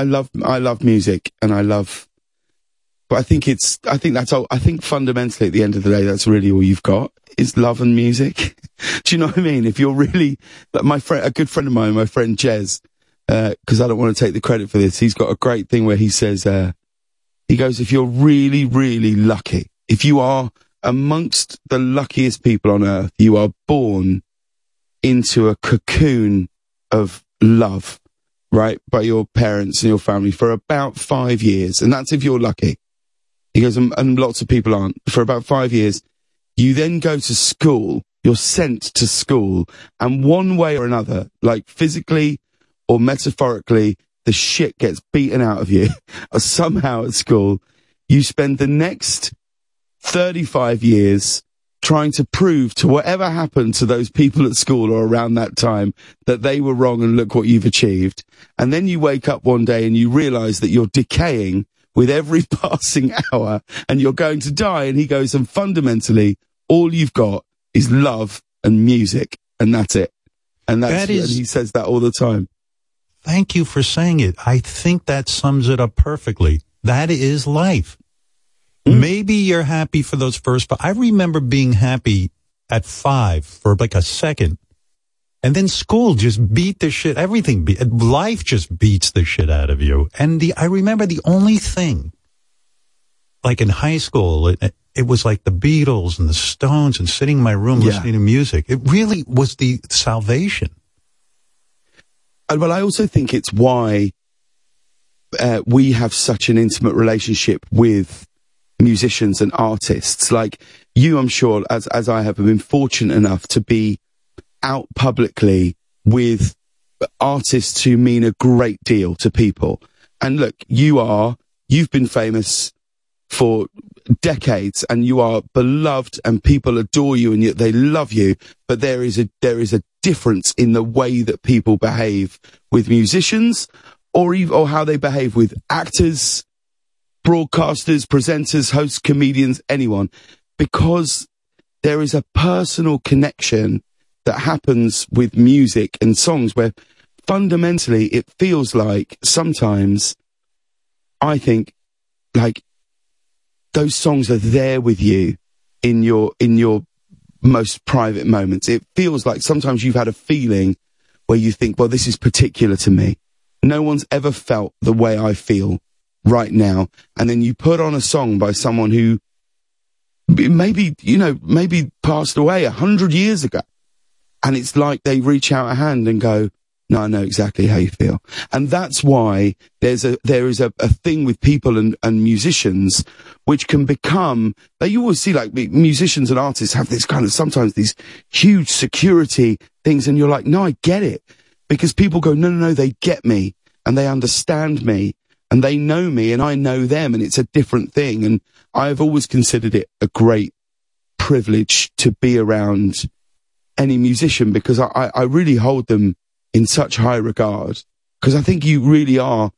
love music and I love. But I think fundamentally at the end of the day, that's really all you've got is love and music. Do you know what I mean? If you're really, like my friend Jez, cause I don't want to take the credit for this. He's got a great thing where he says, he goes, if you're really, really lucky, if you are amongst the luckiest people on earth, you are born into a cocoon of love, right? By your parents and your family for about 5 years. And that's if you're lucky. He goes, and lots of people aren't. For about 5 years, you then go to school. You're sent to school. And one way or another, like physically or metaphorically, the shit gets beaten out of you. Somehow at school, you spend the next 35 years trying to prove to whatever happened to those people at school or around that time that they were wrong and look what you've achieved. And then you wake up one day and you realize that you're decaying with every passing hour and you're going to die. And he goes, and fundamentally, all you've got is love and music, and that's it. And and he says that all the time. Thank you for saying it. I think that sums it up perfectly. That is life. Mm. Maybe you're happy for those first, but I remember being happy at 5 for like a second. And then school just beat the shit. Life just beats the shit out of you. And I remember the only thing, like in high school, it was like the Beatles and the Stones and sitting in my room listening to music. It really was the salvation. Well, I also think it's why we have such an intimate relationship with musicians and artists. Like you, I'm sure, as I have been fortunate enough to be out publicly with artists who mean a great deal to people. And look, you've been famous for decades and you are beloved and people adore you and they love you, but there is a difference in the way that people behave with musicians or how they behave with actors, broadcasters, presenters, hosts, comedians, anyone, because there is a personal connection that happens with music and songs where fundamentally it feels like sometimes I think like those songs are there with you in your most private moments. It feels like sometimes you've had a feeling where you think, well, this is particular to me. No one's ever felt the way I feel right now. And then you put on a song by someone who maybe passed away 100 years ago. And it's like they reach out a hand and go, no, I know exactly how you feel. And that's why there is a thing with people and musicians which can become, you always see like musicians and artists have this kind of sometimes these huge security things. And you're like, no, I get it. Because people go, no, they get me and they understand me and they know me and I know them. And it's a different thing. And I've always considered it a great privilege to be around any musician because I really hold them in such high regard because I think you really are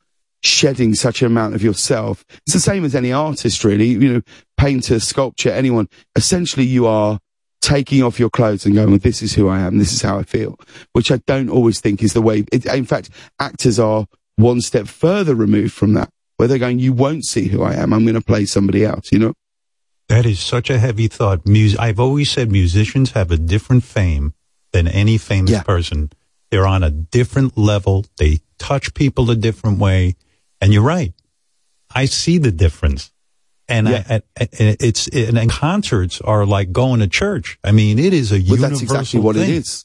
shedding such an amount of yourself. It's the same as any artist really, painter, sculpture, anyone. Essentially you are taking off your clothes and going, well, this is who I am, this is how I feel, which I don't always think is the way. In fact, actors are one step further removed from that where they're going, you won't see who I am, I'm going to play somebody else, That is such a heavy thought. I've always said musicians have a different fame than any famous person. They're on a different level. They touch people a different way. And you're right. I see the difference. And and concerts are like going to church. I mean, it is a universal that's exactly what thing. It is.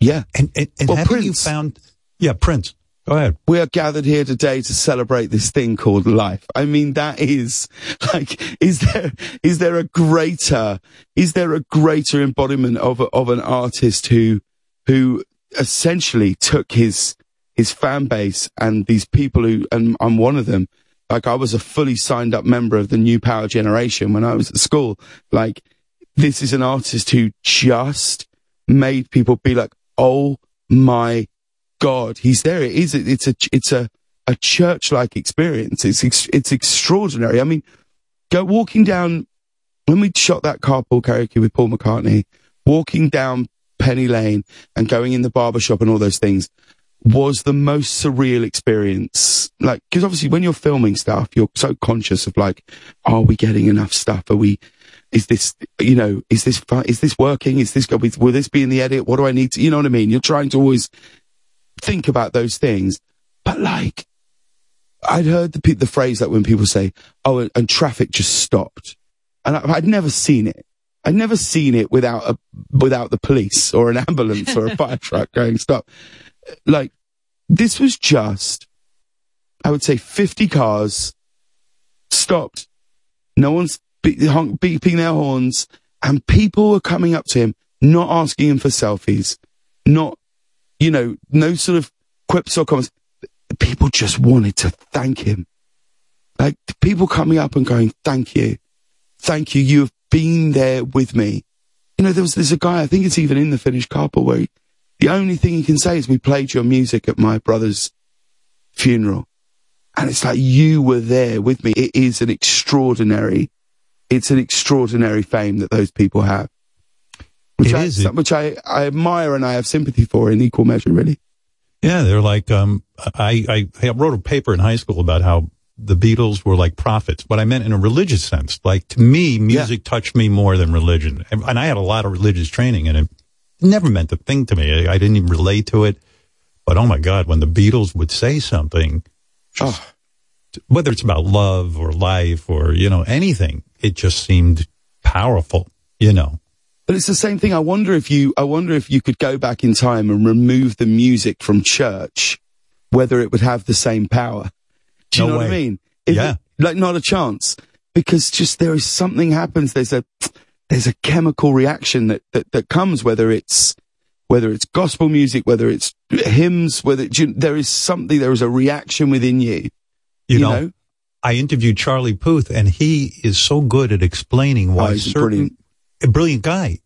Yeah. And haven't you found... Yeah, Prince. Go ahead. We are gathered here today to celebrate this thing called life. I mean, that is like, is there a greater embodiment of an artist who essentially took his fan base and these people and I'm one of them. Like I was a fully signed up member of the New Power Generation when I was at school. Like this is an artist who just made people be like, oh my God, he's there. It is. It's a church-like experience. It's extraordinary. I mean, go walking down, when we shot that Carpool Karaoke with Paul McCartney, walking down Penny Lane and going in the barbershop and all those things was the most surreal experience. Like, cause obviously when you're filming stuff, you're so conscious of like, are we getting enough stuff? Is this fun? Is this working? Will this be in the edit? What do I need to, You're trying to always think about those things. But like, I'd heard the phrase that when people say, oh, and traffic just stopped. And I'd never seen it. I'd never seen it without the police or an ambulance or a fire truck going stop. Like this was just, I would say 50 cars stopped. No one's beeping their horns and people were coming up to him, not asking him for selfies, not, no sort of quips or comments. People just wanted to thank him. Like, people coming up and going, thank you. Thank you. You have been there with me. You know, there's a guy, I think it's even in the finished carpet, where the only thing he can say is, we played your music at my brother's funeral. And it's like, you were there with me. It is an extraordinary, it's an extraordinary fame that those people have. Which I admire and I have sympathy for in equal measure, really. Yeah, they're like, I wrote a paper in high school about how the Beatles were like prophets, but I meant in a religious sense. Like, to me, music touched me more than religion. And I had a lot of religious training, and it never meant a thing to me. I didn't even relate to it. But oh my God, when the Beatles would say something, whether it's about love or life or, you know, anything, it just seemed powerful, you know. But it's the same thing. I wonder if you could go back in time and remove the music from church, whether it would have the same power. Do you know what I mean? Like, not a chance. Because just there is something happens. There's a chemical reaction that comes, whether it's gospel music, whether it's hymns, there is something, there is a reaction within you. You know, I interviewed Charlie Puth, and he is so good at explaining why a brilliant guy.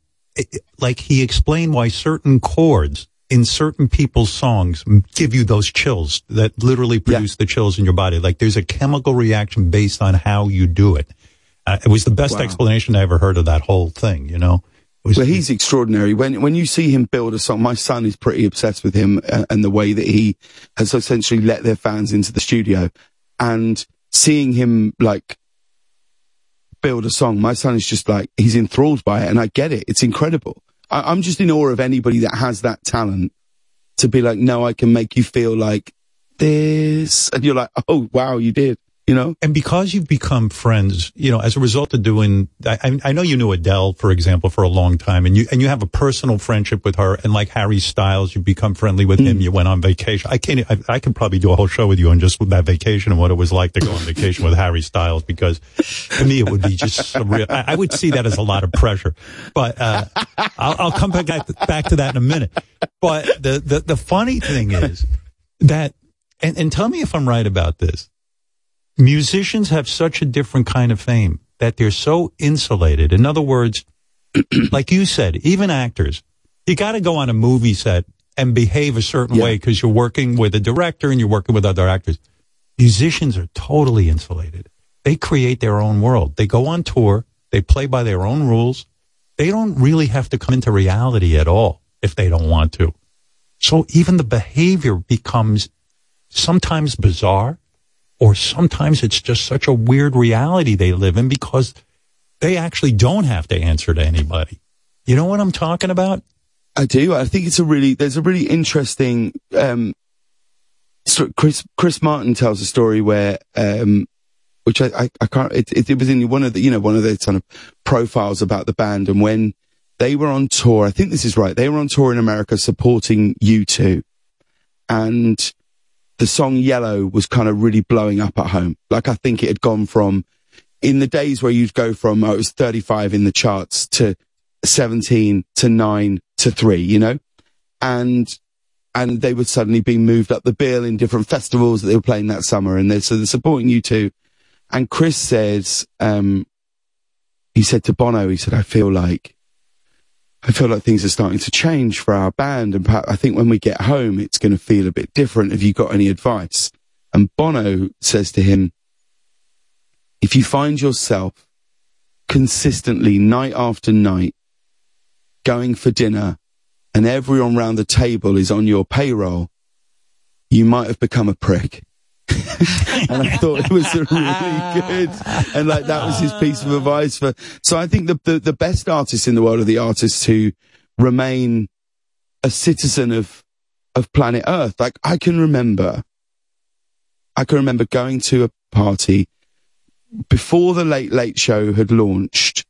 He explained why certain chords in certain people's songs give you those chills that literally produce the chills in your body. Like, there's a chemical reaction based on how you do it. It was the best explanation I ever heard of that whole thing, you know? He's extraordinary. When you see him build a song, my son is pretty obsessed with him and the way that he has essentially let their fans into the studio. And seeing him, like, build a song, my son is just like, he's enthralled by it, and I get it. It's incredible. I'm just in awe of anybody that has that talent to be like, no, I can make you feel like this, and you're like, oh wow, you did, you know. And because you've become friends, you know, as a result of doing, I know you knew Adele, for example, for a long time, and you have a personal friendship with her, and like Harry Styles, you become friendly with him. You went on vacation. I could probably do a whole show with you on just with that vacation and what it was like to go on vacation with Harry Styles, because to me it would be just surreal. I would see that as a lot of pressure, but I'll come back to that in a minute. But the funny thing is that, and tell me if I'm right about this, musicians have such a different kind of fame that they're so insulated. In other words, like you said, even actors, you got to go on a movie set and behave a certain way because you're working with a director and you're working with other actors. Musicians are totally insulated. They create their own world. They go on tour. They play by their own rules. They don't really have to come into reality at all if they don't want to. So even the behavior becomes sometimes bizarre, or sometimes it's just such a weird reality they live in because they actually don't have to answer to anybody. You know what I'm talking about? I do. I think there's a really interesting, Chris Martin tells a story where, which I can't, it was in one of the kind of profiles about the band. And when they were on tour, I think this is right, they were on tour in America supporting U2, and the song Yellow was kind of really blowing up at home. Like, I think it had gone from, in the days where you'd go from, it was 35 in the charts to 17 to 9 to 3, you know? And they would suddenly be moved up the bill in different festivals that they were playing that summer. And so they're supporting U2. And Chris says, he said to Bono, he said, I feel like things are starting to change for our band, and I think when we get home, it's going to feel a bit different. Have you got any advice? And Bono says to him, if you find yourself consistently, night after night, going for dinner, and everyone round the table is on your payroll, you might have become a prick. And I thought it was really good, and like, that was his piece of advice for. So I think the best artists in the world are the artists who remain a citizen of planet Earth. Like, I can remember going to a party before the Late Late Show had launched.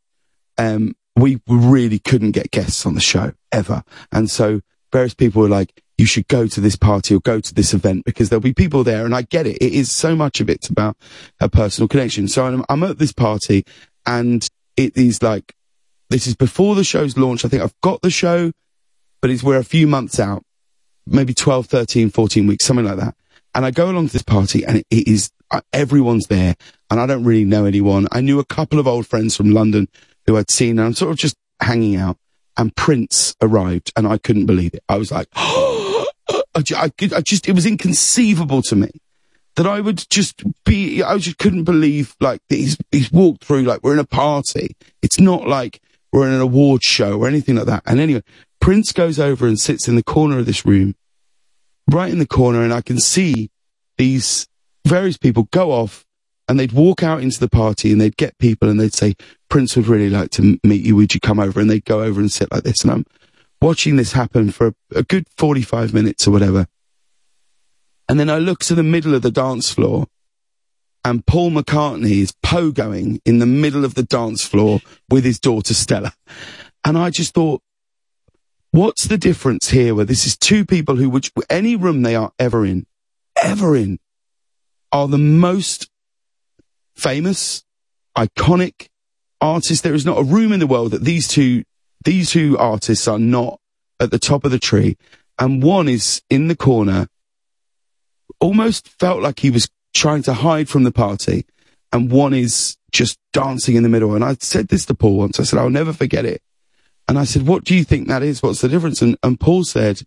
We really couldn't get guests on the show ever, and so various people were like, you should go to this party or go to this event because there'll be people there. And I get it. It is so much of it's about a personal connection. So I'm at this party, and it is like, this is before the show's launched. I think I've got the show, but we're a few months out, maybe 12, 13, 14 weeks, something like that. And I go along to this party and it is, everyone's there and I don't really know anyone. I knew a couple of old friends from London who I'd seen and I'm sort of just hanging out, and Prince arrived and I couldn't believe it. I was like, oh, I just, it was inconceivable to me that I would just be, I just couldn't believe like that he's walked through, like we're in a party. It's not like we're in an award show or anything like that. And anyway, Prince goes over and sits in the corner of this room, right in the corner, and I can see these various people go off and they'd walk out into the party and they'd get people and they'd say, Prince would really like to meet you. Would you come over? And they'd go over and sit like this. And I'm watching this happen for a good 45 minutes or whatever. And then I look to the middle of the dance floor and Paul McCartney is pogoing in the middle of the dance floor with his daughter Stella. And I just thought, what's the difference here where this is two people who, which any room they are ever in, are the most famous, iconic artists. There is not a room in the world that these two artists are not at the top of the tree. And one is in the corner, almost felt like he was trying to hide from the party. And one is just dancing in the middle. And I said this to Paul once. I said, I'll never forget it. And I said, what do you think that is? What's the difference? And Paul said,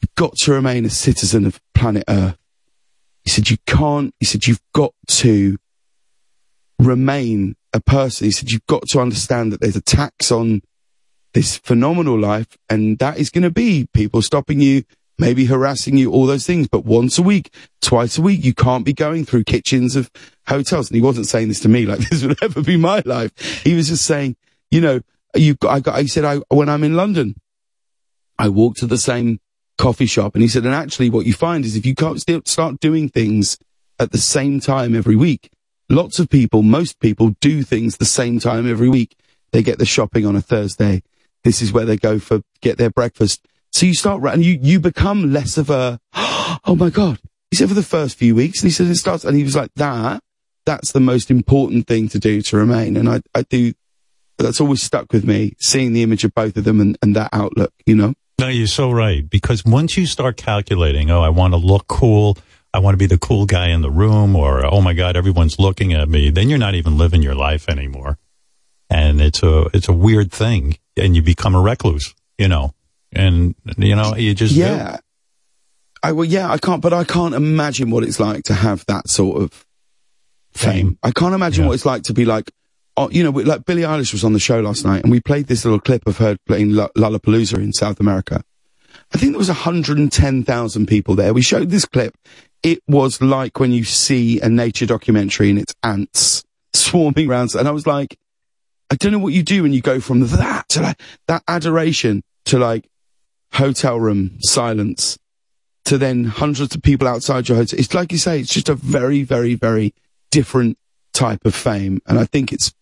you've got to remain a citizen of planet Earth. He said, you can't. He said, you've got to remain a person. He said, you've got to understand that there's a tax on this phenomenal life. And that is going to be people stopping you, maybe harassing you, all those things. But once a week, twice a week, you can't be going through kitchens of hotels. And he wasn't saying this to me like this would ever be my life. He was just saying, you know, when I'm in London, I walk to the same coffee shop. And he said, and actually what you find is if you can't still start doing things at the same time every week, lots of people, most people do things the same time every week. They get the shopping on a Thursday. This is where they go for, get their breakfast. So you start, and you become less of a, oh my God. He said for the first few weeks, and he said it starts, and he was like, that's the most important thing to do to remain. And I do. That's always stuck with me, seeing the image of both of them and that outlook, you know? No, you're so right. Because once you start calculating, oh, I want to look cool, I want to be the cool guy in the room, or, oh, my God, everyone's looking at me, then you're not even living your life anymore. And it's a weird thing. And you become a recluse, you know? And, you know, you just... Yeah. I can't imagine what it's like to have that sort of fame. I can't imagine what it's like to be like... Oh, you know, like Billie Eilish was on the show last night and we played this little clip of her playing Lollapalooza in South America. I think there was 110,000 people there. We showed this clip. It was like when you see a nature documentary and it's ants swarming around. And I was like, I don't know what you do when you go from that to like, that adoration to like hotel room silence to then hundreds of people outside your hotel. It's like you say, it's just a very, very, very different type of fame. And I think it's,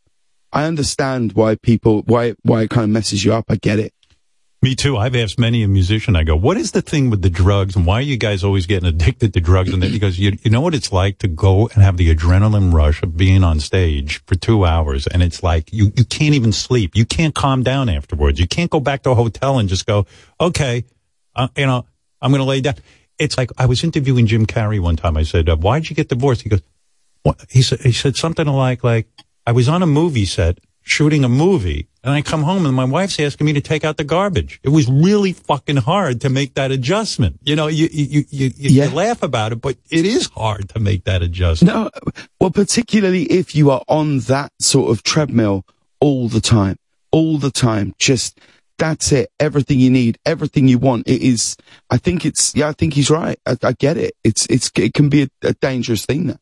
I understand why people, why it kind of messes you up. I get it. Me too. I've asked many a musician, I go, what is the thing with the drugs and why are you guys always getting addicted to drugs? And then he goes, you know what it's like to go and have the adrenaline rush of being on stage for 2 hours. And it's like, you can't even sleep. You can't calm down afterwards. You can't go back to a hotel and just go, okay, you know, I'm going to lay down. It's like, I was interviewing Jim Carrey one time. I said, why did you get divorced? He goes, what? He said something like, I was on a movie set shooting a movie and I come home and my wife's asking me to take out the garbage. It was really fucking hard to make that adjustment. You know, you laugh about it, but it is hard to make that adjustment. No, well, particularly if you are on that sort of treadmill all the time, just that's it. Everything you need, everything you want. It is, I think he's right. I get it. It can be a dangerous thing now.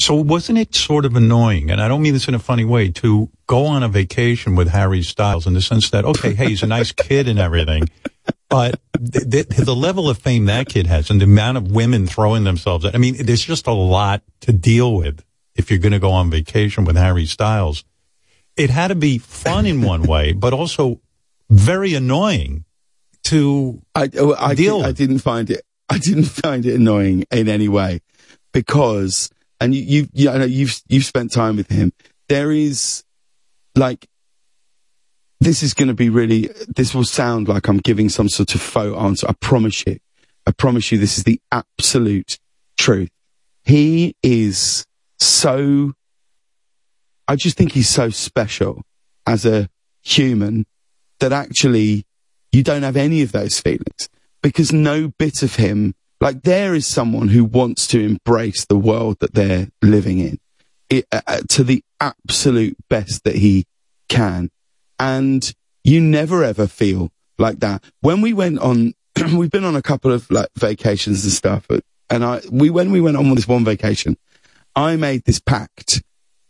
So wasn't it sort of annoying, and I don't mean this in a funny way, to go on a vacation with Harry Styles in the sense that, okay, hey, he's a nice kid and everything, but the level of fame that kid has and the amount of women throwing themselves at, I mean, there's just a lot to deal with if you're going to go on vacation with Harry Styles. It had to be fun in one way, but also very annoying to deal with. I didn't find it annoying in any way because... And I know you've spent time with him. There is, like, this will sound like I'm giving some sort of faux answer, I promise you. I promise you this is the absolute truth. He is so, I just think he's so special as a human that actually you don't have any of those feelings, because no bit of him, like, there is someone who wants to embrace the world that they're living in to the absolute best that he can. And you never ever feel like that. When we went on, we've been on a couple of like vacations and stuff, and when we went on this one vacation, I made this pact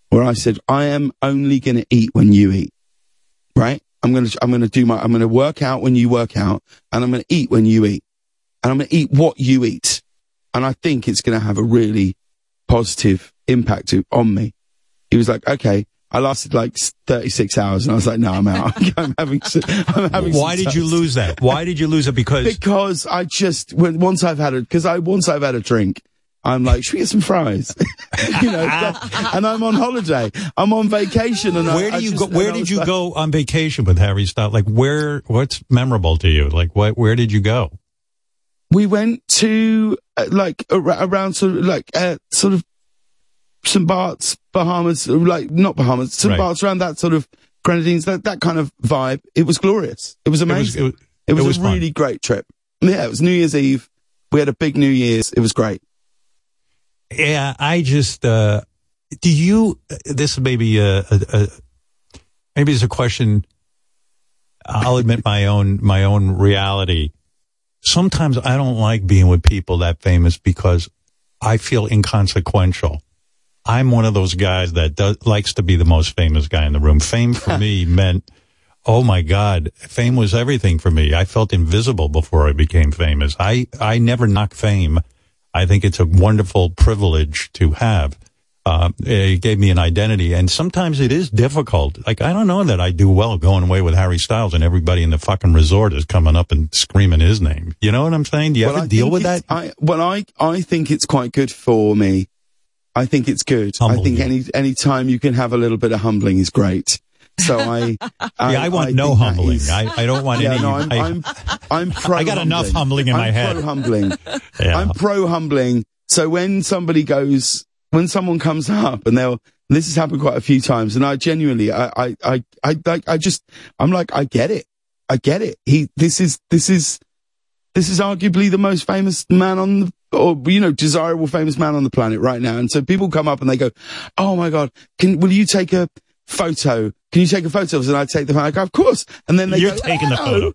where I said, I am only going to eat when you eat, right? I'm going to work out when you work out, and I'm going to eat when you eat, and I'm going to eat what you eat. And I think it's going to have a really positive impact on me. He was like, okay. I lasted like 36 hours and I was like, no, I'm out. Why did you lose that? Why did you lose it? Because I just, once I've had a drink, I'm like, should we get some fries? You know, and I'm on holiday. I'm on vacation. And where did you go on vacation with Harry Styles? Like, what's memorable to you? Like, where did you go? We went to around St. Bart's, Bahamas, Bart's, around that sort of Grenadines, that kind of vibe. It was glorious. It was amazing. It was a really great trip. Yeah, it was New Year's Eve. We had a big New Year's. It was great. Yeah, I just, this may be maybe it's a question. I'll admit my own reality. Sometimes I don't like being with people that famous because I feel inconsequential. I'm one of those guys that likes to be the most famous guy in the room. Fame for me meant, oh my God, fame was everything for me. I felt invisible before I became famous. I never knock fame. I think it's a wonderful privilege to have. It gave me an identity. And sometimes it is difficult. Like, I don't know that I do well going away with Harry Styles and everybody in the fucking resort is coming up and screaming his name. You know what I'm saying? Do you ever deal with that? I think it's quite good for me. I think it's good. Humble, I think any time you can have a little bit of humbling is great. So I want no humbling. I don't want any. No, I'm pro. I got enough humbling in my head. I'm pro humbling. So when someone comes up and this has happened quite a few times, and I genuinely, I'm like, I get it. This is arguably the most famous man on the, or, you know, desirable famous man on the planet right now. And so people come up and they go, oh my God, will you take a photo? Can you take a photo? And I take the photo. I go, of course. And then you're taking the photo.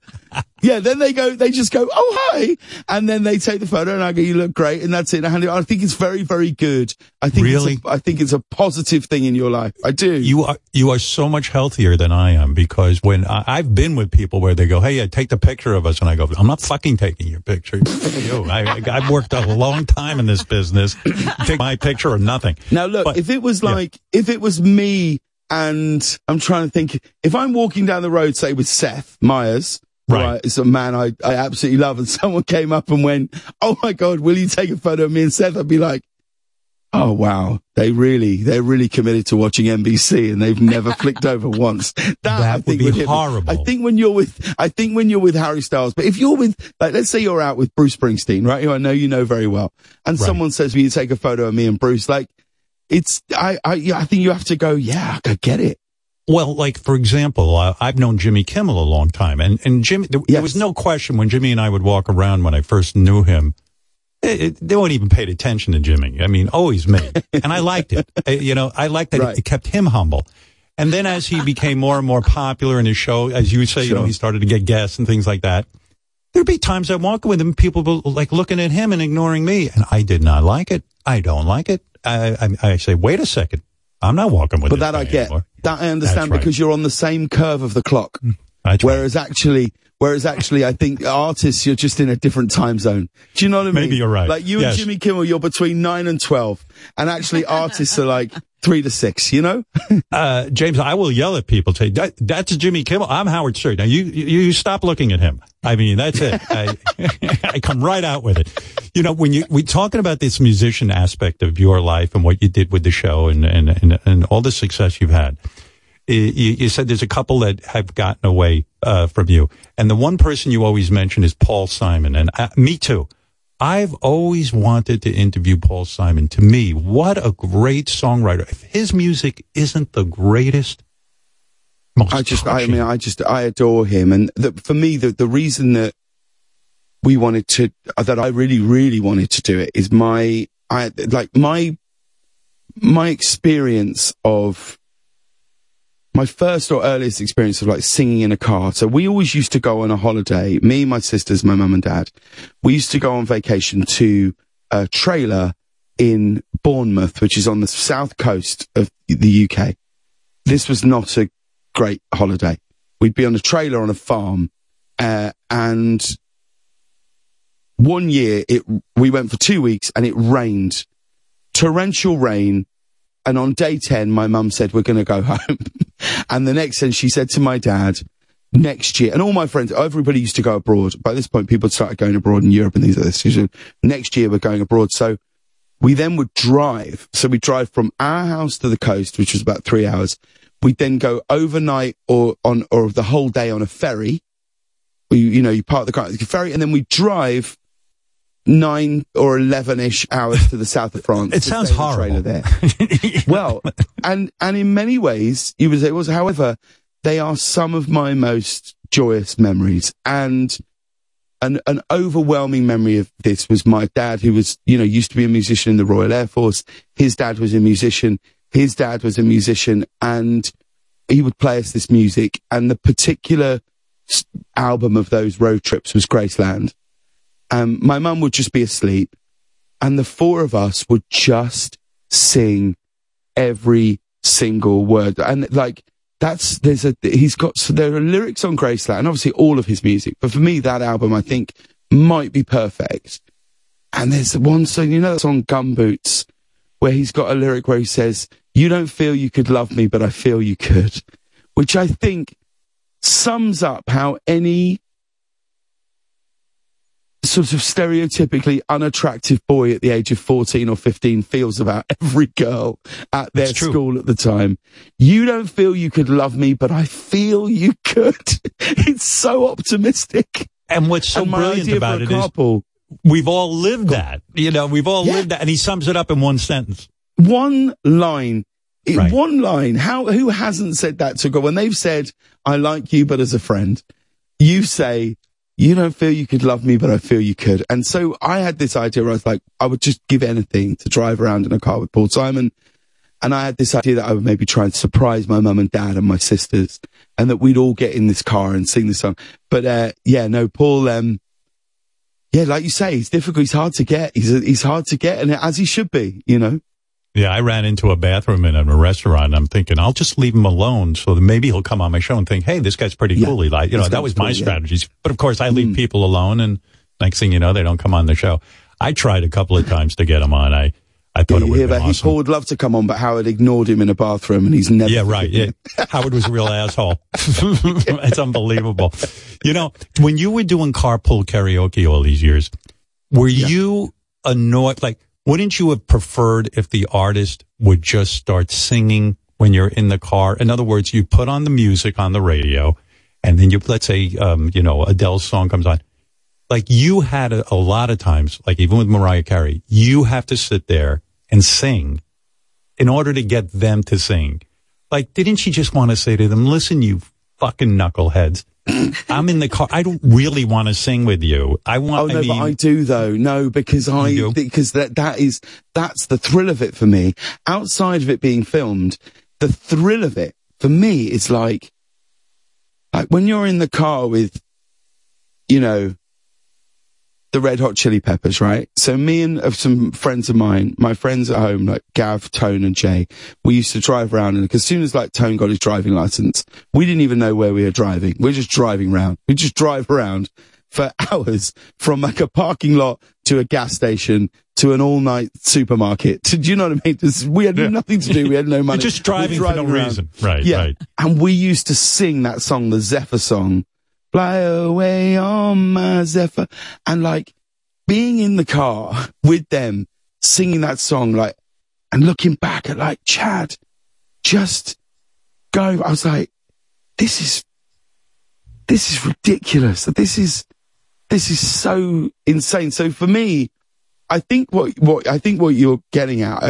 Yeah. Then they just go, oh, hi. And then they take the photo and I go, you look great. And that's it. And I hand it. I think it's very, very good. I think it's a positive thing in your life. I do. You are so much healthier than I am, because when I've been with people where they go, hey, yeah, take the picture of us. And I go, I'm not fucking taking your picture. I've worked a long time in this business. Take my picture or nothing. Now look, but, if it was me, and I'm trying to think, if I'm walking down the road, say with Seth Meyers, right, it's a man I absolutely love, and someone came up and went, oh my God, will you take a photo of me and Seth? I'd be like, oh wow, they're really committed to watching NBC and they've never flicked over once. That would be horrible. I think when you're with Harry Styles, but if you're with, like, let's say you're out with Bruce Springsteen, right, who I know you know very well, and someone says, will you take a photo of me and Bruce? Like, I think you have to go, yeah, I get it. Well, like, for example, I've known Jimmy Kimmel a long time, and Jimmy, there was no question when Jimmy and I would walk around when I first knew him, they weren't even paid attention to Jimmy. I mean, always me. And I liked it. I liked that it kept him humble. And then as he became more and more popular in his show, as you say, he started to get guests and things like that. There'd be times I'm walking with him, people were like looking at him and ignoring me, and I did not like it. I don't like it. I say, wait a second, I'm not walking with. But that I get, anymore. That I understand, right, because you're on the same curve of the clock. That's whereas right. Actually, I think artists, you're just in a different time zone. Do you know what I mean? Maybe you're right. Like you and Jimmy Kimmel, you're between 9 and 12, and actually, artists are like 3 to 6. You know, James, I will yell at people. Say that's Jimmy Kimmel. I'm Howard Stern. Now you stop looking at him. I mean, that's it. I come right out with it. You know, when we're talking about this musician aspect of your life and what you did with the show and all the success you've had, you said there's a couple that have gotten away from you. And the one person you always mention is Paul Simon. And me too. I've always wanted to interview Paul Simon. To me, what a great songwriter. If his music isn't the greatest, I adore him. And for me, the reason that we wanted to, that I really, really wanted to do it is my experience of, my first or earliest experience of like singing in a car. So we always used to go on a holiday, me, my sisters, my mum and dad. We used to go on vacation to a trailer in Bournemouth, which is on the south coast of the UK. This was not a great holiday. We'd be on a trailer on a farm. And one year we went for 2 weeks and it rained, torrential rain. And on day 10, my mum said, we're going to go home. And the next thing she said to my dad, next year, and all my friends, everybody used to go abroad. By this point, people had started going abroad in Europe and these other things. Next year, we're going abroad. So we then would drive. So we drive from our house to the coast, which was about 3 hours. We'd then go overnight or the whole day on a ferry. You park the car at the ferry, and then we drive 9 or 11-ish hours to the south of France. It sounds horrible. There. Well, and in many ways, you would say it was. However, they are some of my most joyous memories, and an overwhelming memory of this was my dad, who was used to be a musician in the Royal Air Force. His dad was a musician. And he would play us this music. And the particular album of those road trips was Graceland. My mum would just be asleep, and the four of us would just sing every single word. And there are lyrics on Graceland, and obviously all of his music. But for me, that album, I think, might be perfect. And there's one song, that song Gumboots, where he's got a lyric where he says, "You don't feel you could love me, but I feel you could," which I think sums up how any sort of stereotypically unattractive boy at the age of 14 or 15 feels about every girl at their school at the time. You don't feel you could love me, but I feel you could. It's so optimistic. And what's so brilliant about it is we've all lived that. We've all lived that. And he sums it up in one sentence. One line. Right. One line. Who hasn't said that to God? When they've said, I like you, but as a friend, you say, you don't feel you could love me, but I feel you could. And so I had this idea where I was like, I would just give anything to drive around in a car with Paul Simon. And I had this idea that I would maybe try and surprise my mum and dad and my sisters, and that we'd all get in this car and sing this song. But, Paul, like you say, he's difficult. He's hard to get. He's hard to get, and as he should be, Yeah, I ran into a bathroom in a restaurant, and I'm thinking, I'll just leave him alone, so that maybe he'll come on my show and think, hey, this guy's pretty cool. He likes, that was my strategy. Yeah. But of course, I leave people alone, and next thing you know, they don't come on the show. I tried a couple of times to get him on. I thought it would be awesome. Paul would love to come on, but Howard ignored him in a bathroom, and he's never... Yeah, right. Yeah. Howard was a real asshole. It's unbelievable. When you were doing carpool karaoke all these years, were you annoyed... Wouldn't you have preferred if the artist would just start singing when you're in the car? In other words, you put on the music on the radio, and then let's say Adele's song comes on. You had a lot of times, even with Mariah Carey, you have to sit there and sing in order to get them to sing. Didn't she just want to say to them, listen, you fucking knuckleheads, I'm in the car. I don't really want to sing with you. But I do though. No, because that's the thrill of it for me. Outside of it being filmed, the thrill of it for me is like when you're in the car with, the Red Hot Chili Peppers, right? So me and some friends of mine, my friends at home, like Gav, Tone and Jay, we used to drive around, and as soon as Tone got his driving license, we didn't even know where we were driving. We're just driving around. We just drive around for hours from a parking lot to a gas station to an all night supermarket. Do you know what I mean? We had nothing to do. We had no money. You're just driving for no around. Reason. Right. Yeah. Right. And we used to sing that song, the Zephyr song. Fly away on my Zephyr. And being in the car with them, singing that song, and looking back at Chad, just going, I was like, this is ridiculous. This is This is so insane. So for me, I think what you're getting at,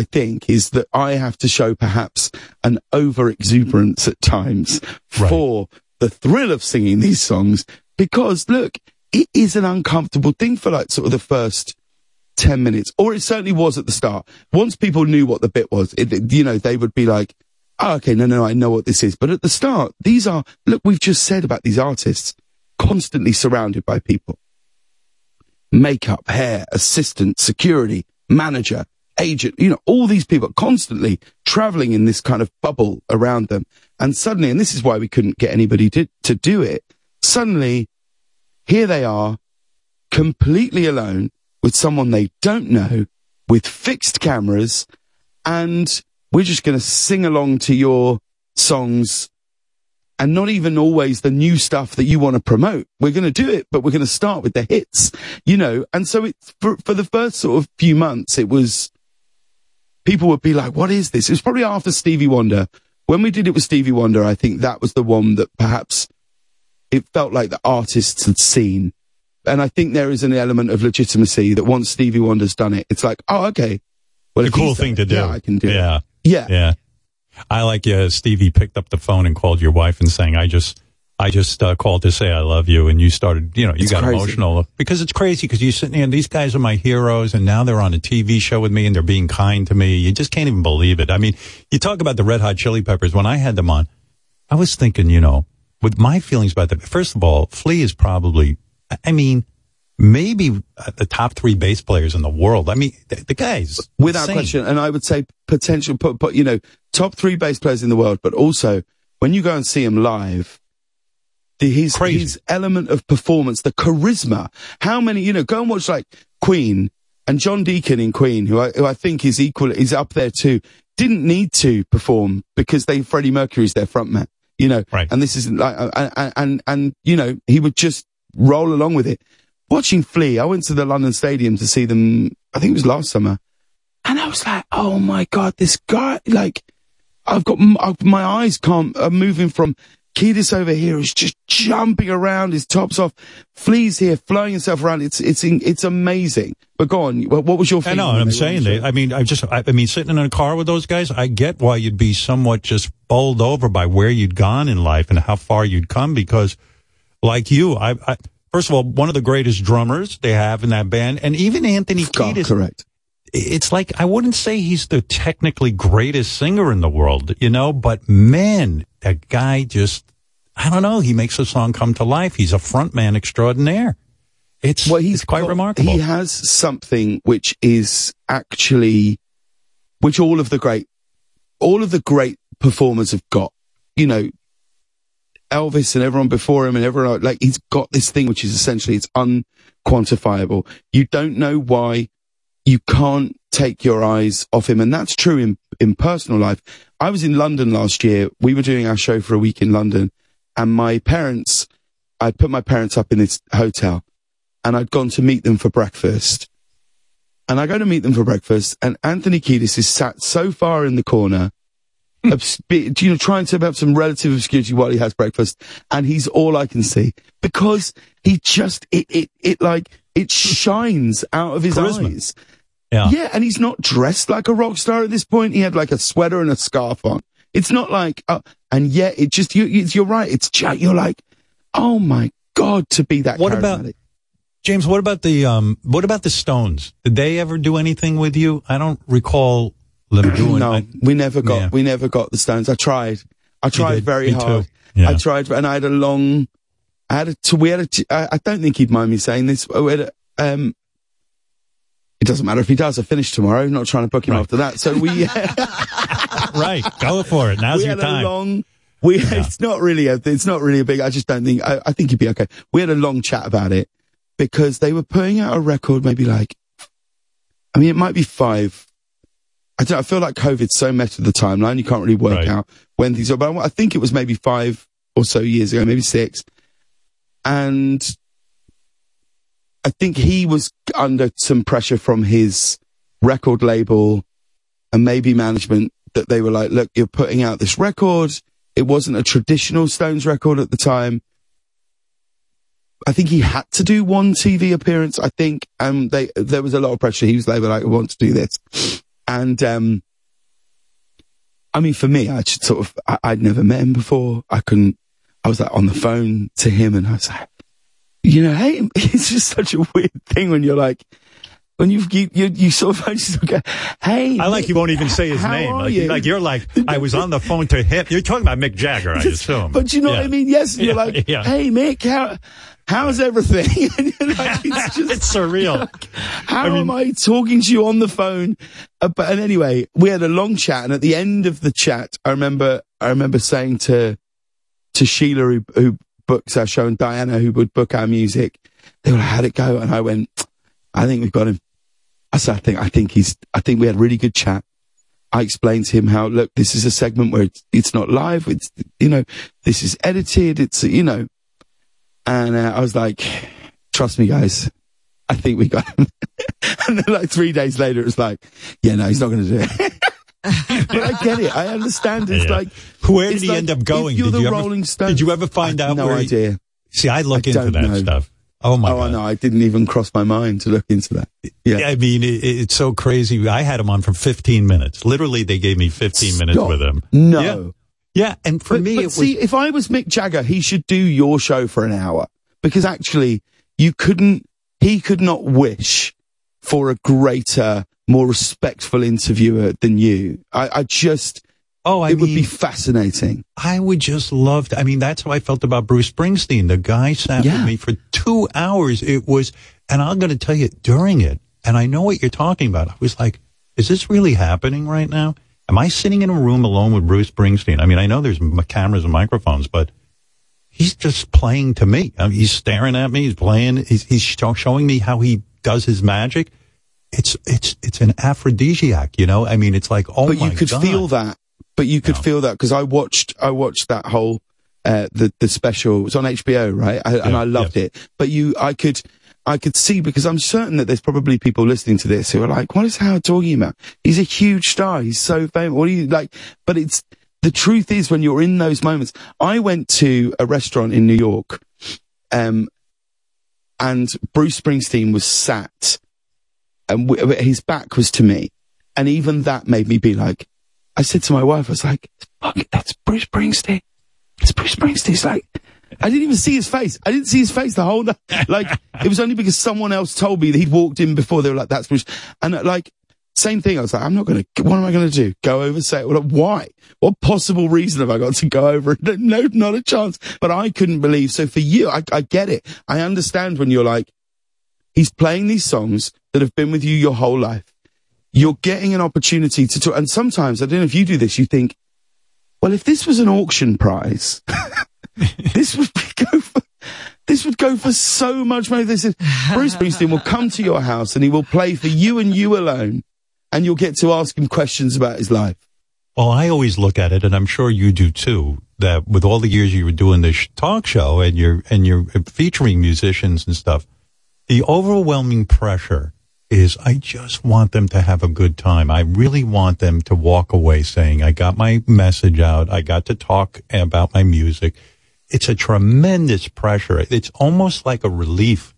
is that I have to show perhaps an over exuberance at times for the thrill of singing these songs, because look, it is an uncomfortable thing for like sort of the first 10 minutes, or it certainly was at the start. Once people knew what the bit was, they would be like, oh, okay, no, I know what this is. But at the start, we've just said about these artists, constantly surrounded by people. Makeup, hair, assistant, security, manager, agent, all these people constantly traveling in this kind of bubble around them. And suddenly, and this is why we couldn't get anybody to do it, suddenly here they are, completely alone with someone they don't know, with fixed cameras, and we're just going to sing along to your songs, and not even always the new stuff that you want to promote. We're going to do it, but we're going to start with the hits, And so it's for the first sort of few months, it was, people would be like, what is this? It was probably after Stevie Wonder. When we did it with Stevie Wonder, I think that was the one that perhaps it felt like the artists had seen. And I think there is an element of legitimacy that once Stevie Wonder's done it, it's like, oh, okay. Well, it's a cool thing to do. Yeah, I can do it. Yeah. I like Stevie picked up the phone and called your wife and saying, I just called to say I love you. And you started, you got emotional because it's crazy, because you're sitting there and these guys are my heroes, and now they're on a TV show with me and they're being kind to me. You just can't even believe it. I mean, you talk about the Red Hot Chili Peppers. When I had them on, I was thinking, with my feelings about them, first of all, Flea is probably, maybe the top three bass players in the world. I mean, the guys. Without question. And I would say potential, top three bass players in the world. But also, when you go and see him live, his element of performance, the charisma. How many, go and watch like Queen and John Deacon in Queen, who I think is equal, is up there too, didn't need to perform because Freddie Mercury's their frontman, And this isn't like, and he would just roll along with it. Watching Flea, I went to the London Stadium to see them, I think it was last summer, and I was like, oh my God, this guy, like, my eyes are moving from Kiedis over here, who's just jumping around, his top's off, Flea's here, flowing himself around, it's amazing. But go on, what was your feeling? I know, I'm saying that, sitting in a car with those guys, I get why you'd be somewhat just bowled over by where you'd gone in life and how far you'd come, because, like you, I first of all, one of the greatest drummers they have in that band, and even Anthony Kiedis. Correct. It's like, I wouldn't say he's the technically greatest singer in the world, but man, that guy just, I don't know, he makes a song come to life. He's a frontman extraordinaire. It's quite remarkable. He has something which is actually, which all of the great performers have got, Elvis and everyone before him and everyone, like, he's got this thing which is essentially, it's unquantifiable. You don't know why, you can't take your eyes off him, and that's true in personal life. I was in London last year. We were doing our show for a week in London, and I'd put my parents up in this hotel, and I'd gone to meet them for breakfast. And I go to meet them for breakfast, and Anthony Kiedis is sat so far in the corner, trying to have some relative obscurity while he has breakfast, and he's all I can see, because he just it shines out of his charisma. Eyes. Yeah, and he's not dressed like a rock star at this point. He had like a sweater and a scarf on. It's not like, and yet it just you're right. It's just, you're like, oh my God, to be that. What about James? What about the Stones? Did they ever do anything with you? I don't recall. We never got the Stones. I tried very hard. Yeah. I tried, and I had a long, I had a, we had a, I don't think he'd mind me saying this. We had a, it doesn't matter if he does, I finish tomorrow. I'm not trying to book him after that. So we, go for it. Now's your time. It's not really a big, I just don't think, I think he'd be okay. We had a long chat about it because they were putting out a record, maybe like, it might be 5, I feel like COVID's so messed with the timeline, you can't really work out when things are, but I think it was maybe 5 or so years ago, maybe 6. And I think he was under some pressure from his record label and maybe management that they were like, look, you're putting out this record. It wasn't a traditional Stones record at the time. I think he had to do one TV appearance. I think, there was a lot of pressure. They were like, I want to do this. And, I mean, for me, I'd never met him before. I was like on the phone to him and I was like, hey, it's just such a weird thing when you're like, when you sort of just go, hey. I like you won't even say his name. You're like, I was on the phone to him. You're talking about Mick Jagger, I assume. But you know what I mean? Yes. You're like, hey, Mick, how's everything? And you're like, it's just it's surreal. Like, am I talking to you on the phone? And anyway, we had a long chat. And at the end of the chat, I remember saying to Sheila, who books our show, and Diana, who would book our music, they were like, how'd it go? And I went, I think we've got him. I think we had a really good chat. I explained to him how, look, this is a segment where it's not live. It's, this is edited. It's, and I was like, trust me, guys. I think we got him. And then 3 days later, it was like, yeah, no, he's not going to do it. But I get it. I understand. It's like, where did he end up going? Did you ever find out? No idea. See, I look into that stuff. Oh my God! Oh no, I didn't even cross my mind to look into that. Yeah, I mean, it's so crazy. I had him on for 15 minutes. Literally, they gave me 15 minutes with him. No, yeah. And for me, it was... see, if I was Mick Jagger, he should do your show for an hour, because actually, you couldn't. He could not wish for a greater, more respectful interviewer than you. It would be fascinating. I would just love to. I mean, that's how I felt about Bruce Springsteen. The guy sat with me for 2 hours. It was, and I'm going to tell you, during it, and I know what you're talking about, I was like, is this really happening right now? Am I sitting in a room alone with Bruce Springsteen? I mean, I know there's cameras and microphones, but he's just playing to me. I mean, he's staring at me. He's playing. He's showing me how he does his magic. It's an aphrodisiac, I mean, it's like, oh my God. But you could feel that. But you could feel that, because I watched that whole, the special. It was on HBO, right? And I loved it. But I could see, because I'm certain that there's probably people listening to this who are like, what is Howard talking about? He's a huge star. He's so famous. What do you like? But the truth is, when you're in those moments, I went to a restaurant in New York, and Bruce Springsteen was sat and his back was to me. And even that made me be like, I said to my wife, I was like, fuck it, that's Bruce Springsteen. It's Bruce Springsteen. It's like, I didn't even see his face. I didn't see his face the whole night. Like, it was only because someone else told me that he'd walked in before. They were like, that's Bruce. And like, same thing. I was like, I'm not going to, what am I going to do? Go over, say it? Well, why? What possible reason have I got to go over? No, not a chance. But I couldn't believe. So for you, I get it. I understand when you're like, he's playing these songs that have been with you your whole life. You're getting an opportunity to talk. And sometimes, I don't know if you do this, you think, well, if this was an auction prize, this would go for so much money. This is Bruce Springsteen will come to your house and he will play for you and you alone. And you'll get to ask him questions about his life. Well, I always look at it, and I'm sure you do too, that with all the years you were doing this talk show and you're featuring musicians and stuff, the overwhelming pressure is I just want them to have a good time. I really want them to walk away saying, I got my message out. I got to talk about my music. It's a tremendous pressure. It's almost like a relief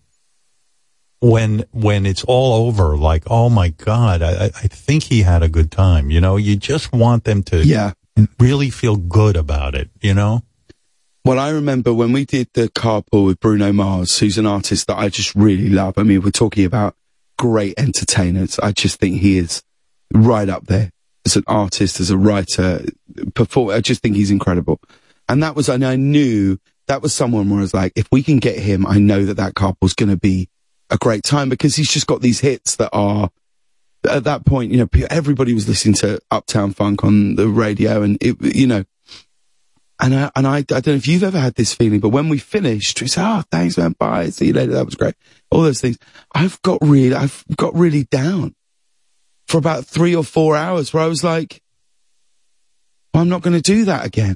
when it's all over, like, oh my God, I think he had a good time. You just want them to really feel good about it, Well, I remember when we did the Carpool with Bruno Mars, who's an artist that I just really love. I mean, we're talking about great entertainers. I just think he is right up there as an artist, as a writer, performer. I just think he's incredible. And that was, and I knew that was someone where I was like, if we can get him, I know that Carpool's going to be a great time, because he's just got these hits that are, at that point, everybody was listening to Uptown Funk on the radio, and it. And I don't know if you've ever had this feeling, but when we finished, we said, oh, thanks, man, bye, see you later, that was great. All those things. I've got really down for about 3 or 4 hours where I was like, well, I'm not going to do that again.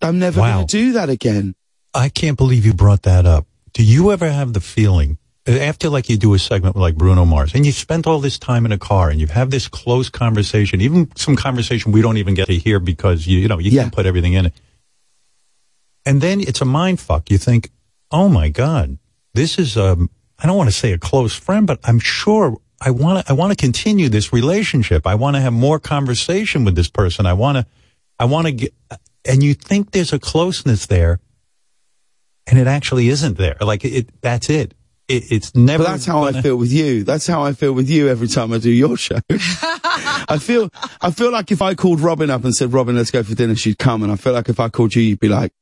I'm never going to do that again. I can't believe you brought that up. Do you ever have the feeling, after like you do a segment with like Bruno Mars, and you spent all this time in a car and you have this close conversation, even some conversation we don't even get to hear because you can't put everything in it. And then it's a mind fuck. You think, oh, my God, this is I don't want to say a close friend, but I'm sure I want to continue this relationship. I want to have more conversation with this person. I want to get, and you think there's a closeness there, and it actually isn't there. Like it, that's it. It's never. Well, that's how I feel with you. That's how I feel with you every time I do your show. I feel like if I called Robin up and said, Robin, let's go for dinner, she'd come. And I feel like if I called you, you'd be like,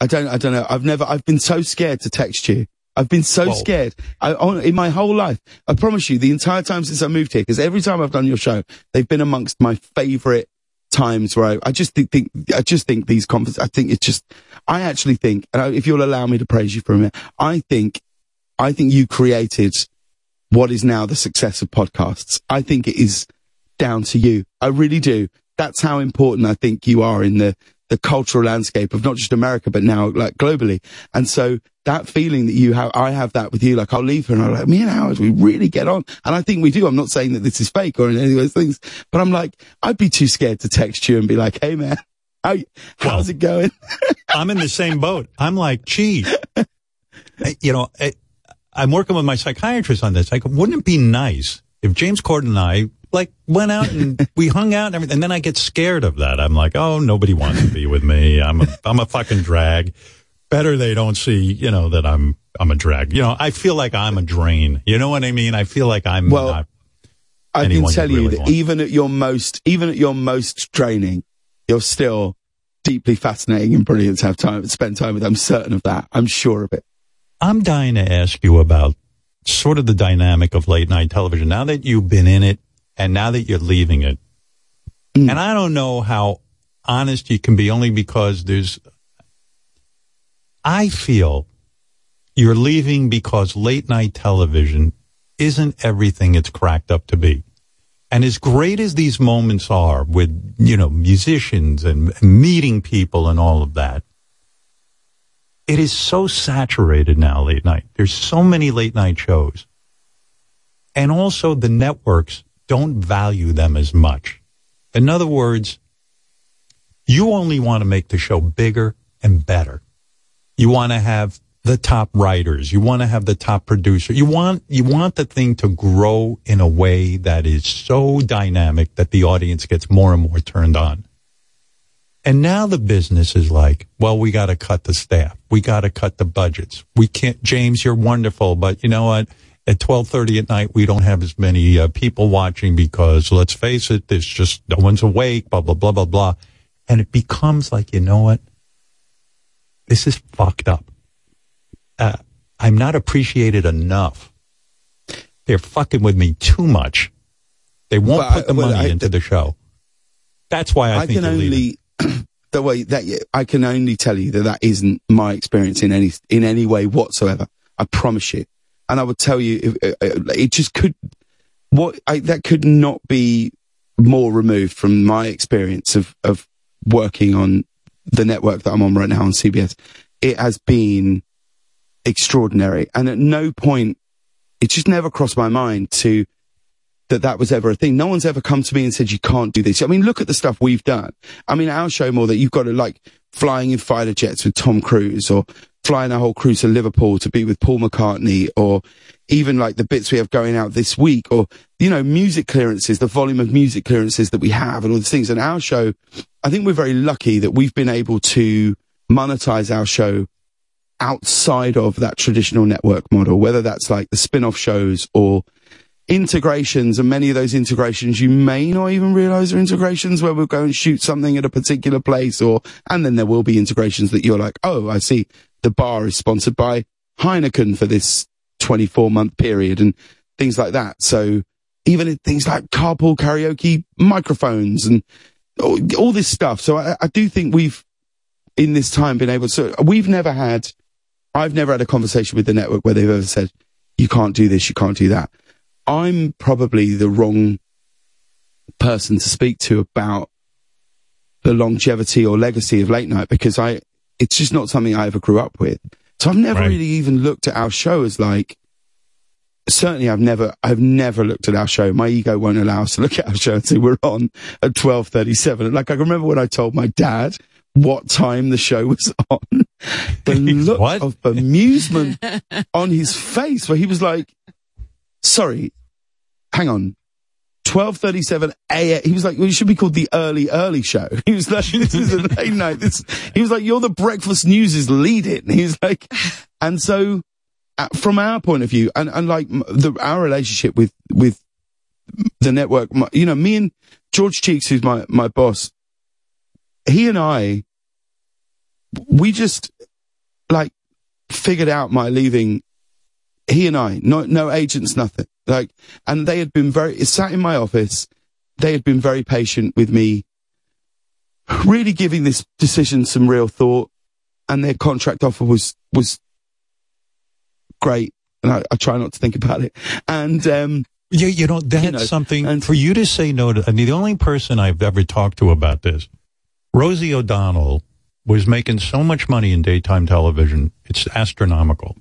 I don't know. I've been so scared to text you. I've been so scared in my whole life. I promise you, the entire time since I moved here, because every time I've done your show, they've been amongst my favorite times where I just think these conferences, I actually think, and if you'll allow me to praise you for a minute, I think you created what is now the success of podcasts. I think it is down to you. I really do. That's how important I think you are in the cultural landscape of not just America, but now like globally. And so that feeling that you have, I have that with you. Like I'll leave her and I'm like, me and Howard, we really get on. And I think we do. I'm not saying that this is fake or any of those things, but I'm like, I'd be too scared to text you and be like, hey man, how's it going? I'm in the same boat. I'm like, gee, I'm working with my psychiatrist on this. Like, wouldn't it be nice if James Corden and I like went out and we hung out and everything, and then I get scared of that. I'm like, oh, nobody wants to be with me. I'm a fucking drag. Better they don't see, that I'm a drag. I feel like I'm a drain. You know what I mean? I feel like I'm not. I can tell you that even at your most draining, you're still deeply fascinating and brilliant to have time to spend time with. I'm certain of that. I'm sure of it. I'm dying to ask you about sort of the dynamic of late night television. Now that you've been in it, and now that you're leaving it, and I don't know how honest you can be, only because I feel you're leaving because late night television isn't everything it's cracked up to be. And as great as these moments are with, musicians and meeting people and all of that, it is so saturated now late night. There's so many late night shows. And also the networks don't value them as much. In other words, you only want to make the show bigger and better. You want to have the top writers. You want to have the top producer. You want the thing to grow in a way that is so dynamic that the audience gets more and more turned on. And now the business is like, well, we got to cut the staff. We got to cut the budgets. We can't, James, you're wonderful, but you know what? At 12:30 at night, we don't have as many people watching because, let's face it, there's just no one's awake, blah, blah, blah, blah, blah. And it becomes like, you know what? This is fucked up. I'm not appreciated enough. They're fucking with me too much. They won't put the money into the show. That's why I think you're leaving. The way that I can only tell you that isn't my experience in any way whatsoever. I promise you. And I would tell you, it just that could not be more removed from my experience of working on the network that I'm on right now on CBS. It has been extraordinary. And at no point, it just never crossed my mind that was ever a thing. No one's ever come to me and said, you can't do this. I mean, look at the stuff we've done. I mean, our show more that you've got to like flying in fighter jets with Tom Cruise or flying a whole cruise to Liverpool to be with Paul McCartney, or even like the bits we have going out this week, or, music clearances, the volume of music clearances that we have and all these things. And our show, I think we're very lucky that we've been able to monetize our show outside of that traditional network model, whether that's like the spin-off shows or integrations, and many of those integrations you may not even realize are integrations, where we'll go and shoot something at a particular place, and then there will be integrations that you're like, oh, I see the bar is sponsored by Heineken for this 24-month period and things like that. So even in things like carpool karaoke microphones and all this stuff. So I do think we've, in this time, been able to, so I've never had a conversation with the network where they've ever said, you can't do this, you can't do that. I'm probably the wrong person to speak to about the longevity or legacy of late night, because it's just not something I ever grew up with. So I've never really even looked at our show as like, certainly I've never looked at our show. My ego won't allow us to look at our show and say we're on at 12:37. Like I remember when I told my dad what time the show was on. The look of amusement on his face where he was like, sorry, hang on. 12:37 a.m. He was like, well, you should be called the early show. He was like, this is a late night. He was like, you're the breakfast news's lead it. And he's like, and so from our point of view, and like our relationship with the network, you know, me and George Cheeks, who's my boss, he and I, we just like figured out my leaving. He and I, no agents, nothing. Like, and they had been very, it sat in my office. They had been very patient with me, really giving this decision some real thought. And their contract offer was great. And I try not to think about it. And, you know, that's something, and for you to say no to, I mean, the only person I've ever talked to about this, Rosie O'Donnell was making so much money in daytime television. It's astronomical.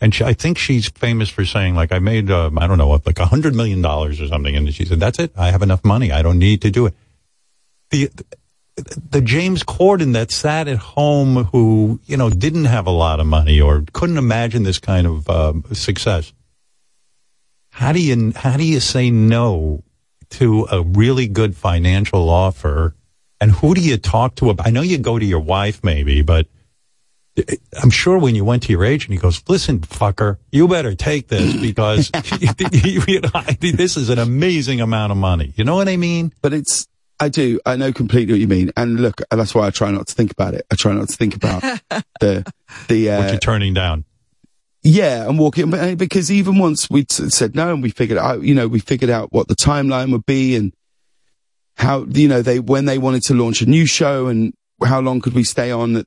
And I think she's famous for saying, like, I made, I don't know, like $100 million or something. And she said, that's it. I have enough money. I don't need to do it. The James Corden that sat at home who, you know, didn't have a lot of money or couldn't imagine this kind of success. How do you say no to a really good financial offer? And who do you talk to? I know you go to your wife maybe, but I'm sure when you went to your agent, he goes, listen, fucker, you better take this because you know, this is an amazing amount of money. You know what I mean? But I do. I know completely what you mean. And look, that's why I try not to think about it. I try not to think about what you're turning down. Yeah. And walking, because even once we said no and we figured out, you know, we figured out what the timeline would be and how, you know, when they wanted to launch a new show and, how long could we stay on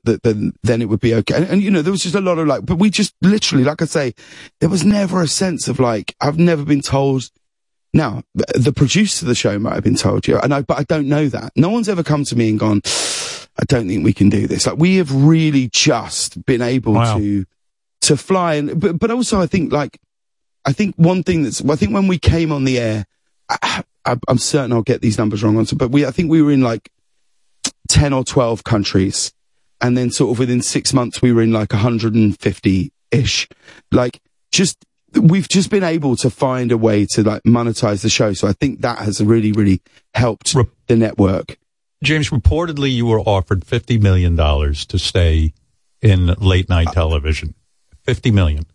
then it would be okay. And, you know, there was just a lot of but we just literally, like I say, there was never a sense of like, I've never been told. Now, the producer of the show might have been told, you, and but I don't know that. No one's ever come to me and gone, I don't think we can do this. Like, we have really just been able to fly. And, but also I think one thing I think when we came on the air, I'm certain I'll get these numbers wrong, but I think we were in like, 10 or 12 countries, and then sort of within 6 months we were in like 150-ish. Like, we've just been able to find a way to like monetize the show, so I think that has really, really helped the network. James, reportedly you were offered $50 million to stay in late night television. 50 million.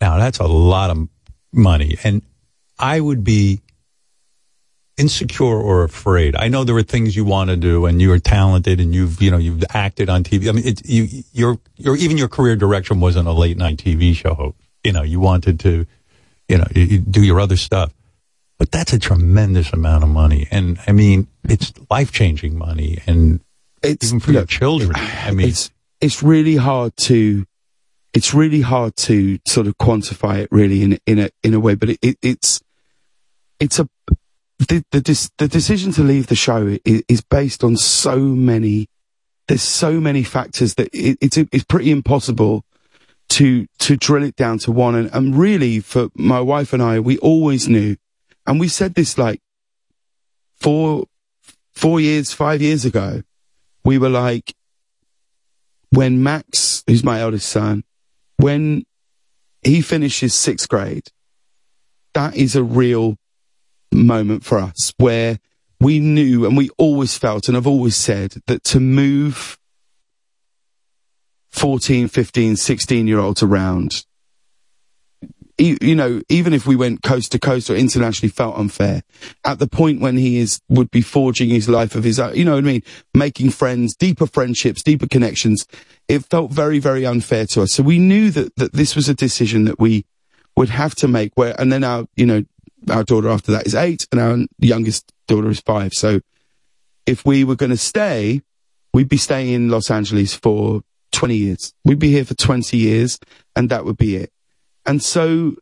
Now that's a lot of money, and I would be insecure or afraid. I know there are things you want to do, and you are talented, and you've acted on TV. I mean, even your career direction wasn't a late night TV show. You know, you wanted to, you know, you do your other stuff. But that's a tremendous amount of money, and I mean, it's life changing money, and it's even for your children. I mean, it's really hard to sort of quantify it really in a way. But it's The decision to leave the show is based on so many. There's so many factors that it's pretty impossible to drill it down to one. And really, for my wife and I, we always knew, and we said this like 5 years ago. We were like, when Max, who's my eldest son, when he finishes 6th grade, that is a real moment for us where we knew, and we always felt, and I've always said that to move 14, 15, 16-year-olds around, you know, even if we went coast to coast or internationally, felt unfair. At the point when he would be forging his life of his own, you know what I mean, making friends, deeper friendships, deeper connections, it felt very, very unfair to us. So we knew that this was a decision that we would have to make, and then our daughter after that is 8, and our youngest daughter is 5. So if we were going to stay, we'd be staying in Los Angeles for 20 years. We'd be here for 20 years, and that would be it. And so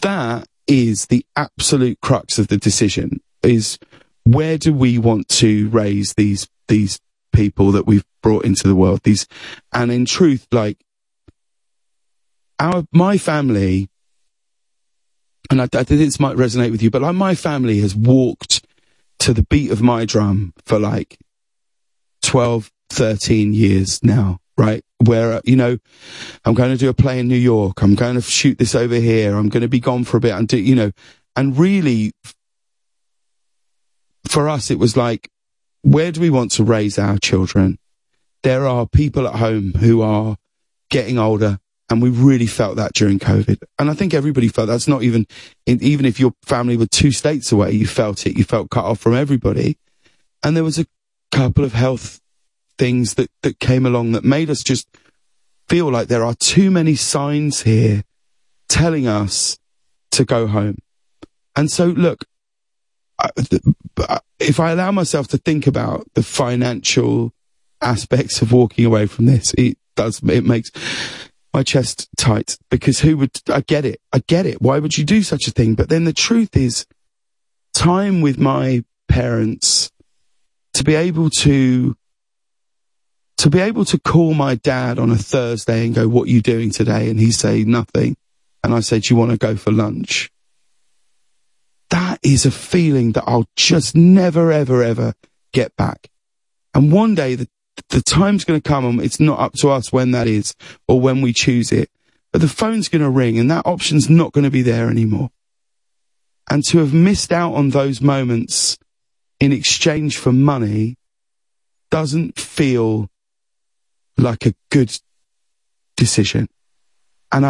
that is the absolute crux of the decision, is where do we want to raise these people that we've brought into the world? And in truth, like, my family... And I think this might resonate with you, but like my family has walked to the beat of my drum for like 12, 13 years now, right? Where, you know, I'm going to do a play in New York. I'm going to shoot this over here. I'm going to be gone for a bit and do, you know, and really for us, it was like, where do we want to raise our children? There are people at home who are getting older, and we really felt that during COVID. And I think everybody felt that's not even if your family were 2 states away, you felt it. You felt cut off from everybody. And there was a couple of health things that came along that made us just feel like there are too many signs here telling us to go home. And so, look, if I allow myself to think about the financial aspects of walking away from this, it makes my chest tight, because I get it. Why would you do such a thing? But then the truth is, time with my parents, to be able to call my dad on a Thursday and go, what are you doing today? And he say nothing. And I say, do you want to go for lunch? That is a feeling that I'll just never, ever, ever get back. And one day the time's going to come, and it's not up to us when that is or when we choose it. But the phone's going to ring, and that option's not going to be there anymore. And to have missed out on those moments in exchange for money doesn't feel like a good decision. And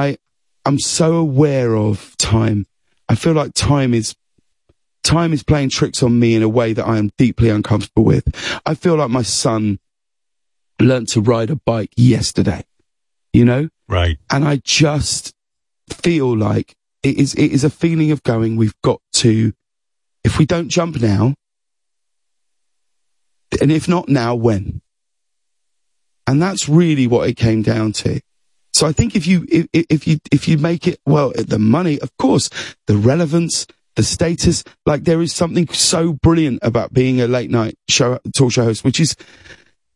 I'm so aware of time. I feel like time is playing tricks on me in a way that I am deeply uncomfortable with. I feel like my son learned to ride a bike yesterday, you know? Right. And I just feel like it is a feeling of going, we've got to, if we don't jump now, and if not now, when? And that's really what it came down to. So I think if you make it, well, the money, of course, the relevance, the status, like there is something so brilliant about being a late night talk show host, which is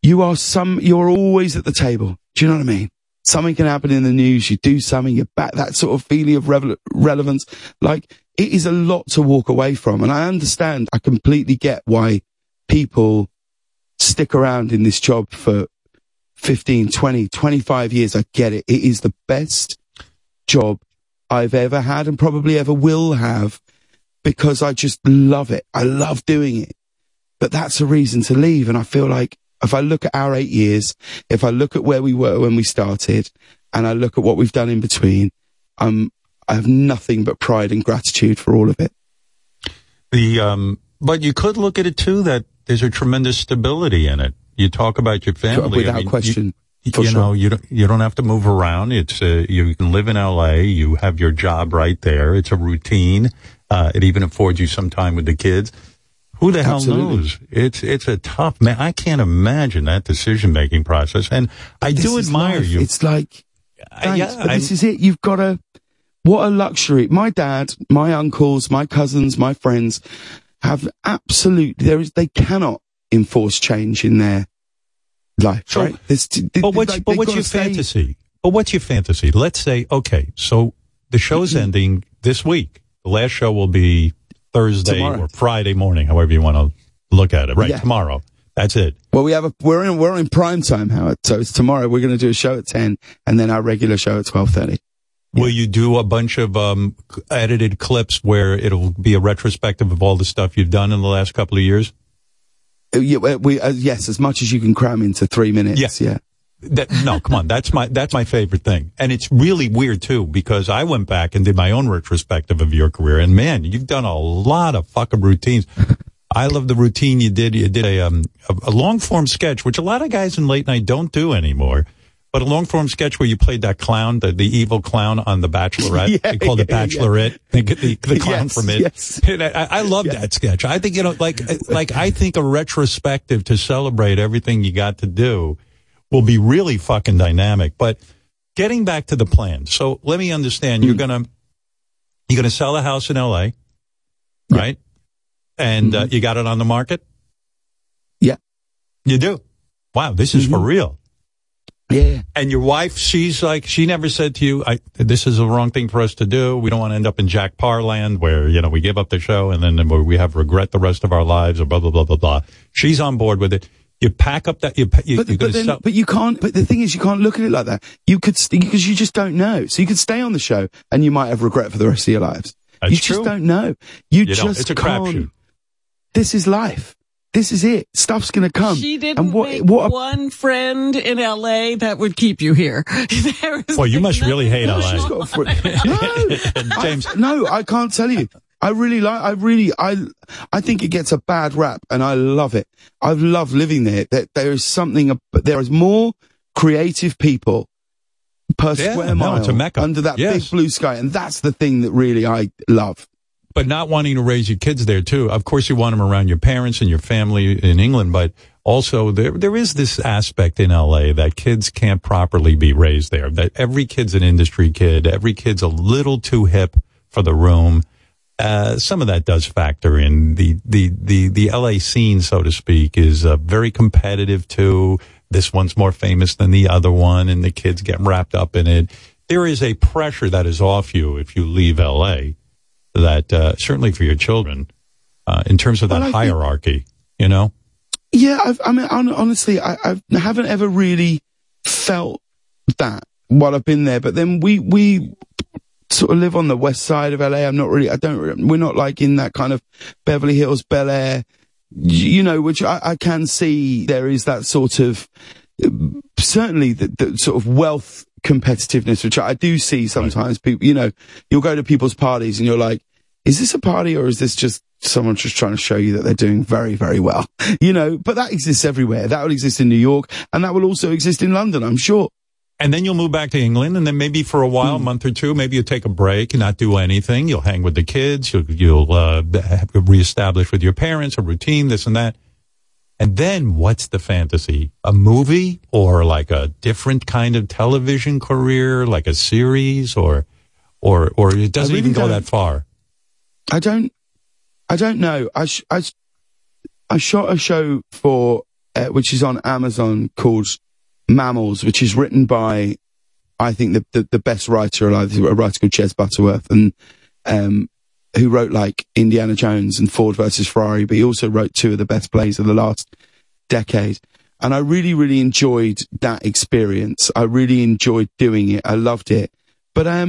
you're always at the table. Do you know what I mean? Something can happen in the news. You do something, you're back. That sort of feeling of relevance, like it is a lot to walk away from. And I understand, I completely get why people stick around in this job for 15, 20, 25 years. I get it. It is the best job I've ever had and probably ever will have, because I just love it. I love doing it. But that's a reason to leave. And I feel like, if I look at our 8 years, if I look at where we were when we started, and I look at what we've done in between, I have nothing but pride and gratitude for all of it. But you could look at it too that there's a tremendous stability in it. You talk about your family without question. You know, you don't have to move around. It's you can live in LA. You have your job right there. It's a routine. It even affords you some time with the kids. Who the hell Absolutely. Knows? It's a tough, man. I can't imagine that decision-making process. And I do admire life. You. It's like, this is it. You've got to, what a luxury. My dad, my uncles, my cousins, my friends have absolutely, they cannot enforce change in their life, so, right? What's your fantasy? But what's your fantasy? Let's say, okay, so the show's ending this week. The last show will be Thursday tomorrow. Or Friday morning, however you want to look at it. Right, yeah. Tomorrow. That's it. Well, we're in prime time, Howard. So it's tomorrow. We're going to do a show at 10, and then our regular show at 12:30. Yeah. Will you do a bunch of edited clips where it'll be a retrospective of all the stuff you've done in the last couple of years? Yeah, yes, as much as you can cram into 3 minutes. Yeah. No, come on. That's my favorite thing. And it's really weird too, because I went back and did my own retrospective of your career. And man, you've done a lot of fucking routines. I love the routine you did. You did a long form sketch, which a lot of guys in late night don't do anymore, but a long form sketch where you played that clown, the evil clown on The Bachelorette. They called it Bachelorette. They get the clown from it. Yes. I love that sketch. I think, you know, like I think a retrospective to celebrate everything you got to do will be really fucking dynamic. But getting back to the plan. So let me understand. You're gonna sell a house in LA, right? Yeah. And you got it on the market? Yeah. You do? Wow, this is for real. Yeah. And your wife, she's like, she never said to you, this is the wrong thing for us to do. We don't want to end up in Jack Parr land where, you know, we give up the show and then we have regret the rest of our lives or blah, blah, blah, blah, blah. She's on board with it. You pack up that, but you can't, but the thing is, you can't look at it like that. You could, because you just don't know. So you could stay on the show and you might have regret for the rest of your lives. That's you true. Just don't know. You just it's a crapshoot. This is life. This is it. Stuff's going to come. She didn't make one friend in L.A. that would keep you here. Well, you must really hate L.A. No, James. I can't tell you. I think it gets a bad rap, and I love it. I love living there. There is more creative people per square mile. It's a mecca. Under that big blue sky, and that's the thing that really I love. But not wanting to raise your kids there, too. Of course, you want them around your parents and your family in England, but also there is this aspect in L.A. that kids can't properly be raised there, that every kid's an industry kid. Every kid's a little too hip for the room. Some of that does factor in. The L.A. scene, so to speak, is very competitive, too. This one's more famous than the other one, and the kids get wrapped up in it. There is a pressure that is off you if you leave L.A., that certainly for your children in terms of that hierarchy, you know? Yeah, I haven't ever really felt that while I've been there. But then we sort of live on the west side of LA. We're not like in that kind of Beverly Hills, Bel Air, you know, which I can see there is that sort of, certainly the sort of wealth competitiveness, which I do see sometimes. Right. People, you know, you'll go to people's parties and you're like, is this a party or is this just someone just trying to show you that they're doing very, very well? You know, but that exists everywhere. That will exist in New York and that will also exist in London, I'm sure. And then you'll move back to England and then maybe for a while, a month or two, maybe you'll take a break and not do anything. You'll hang with the kids. You'll reestablish with your parents a routine, this and that. And then what's the fantasy? A movie or like a different kind of television career, like a series or it doesn't even go that far. I don't know. I shot a show for, which is on Amazon called Mammals, which is written by, I think the best writer alive, a writer called Ches Butterworth and, who wrote like Indiana Jones and Ford versus Ferrari, but he also wrote two of the best plays of the last decade. And I really, really enjoyed that experience. I really enjoyed doing it. I loved it. But, I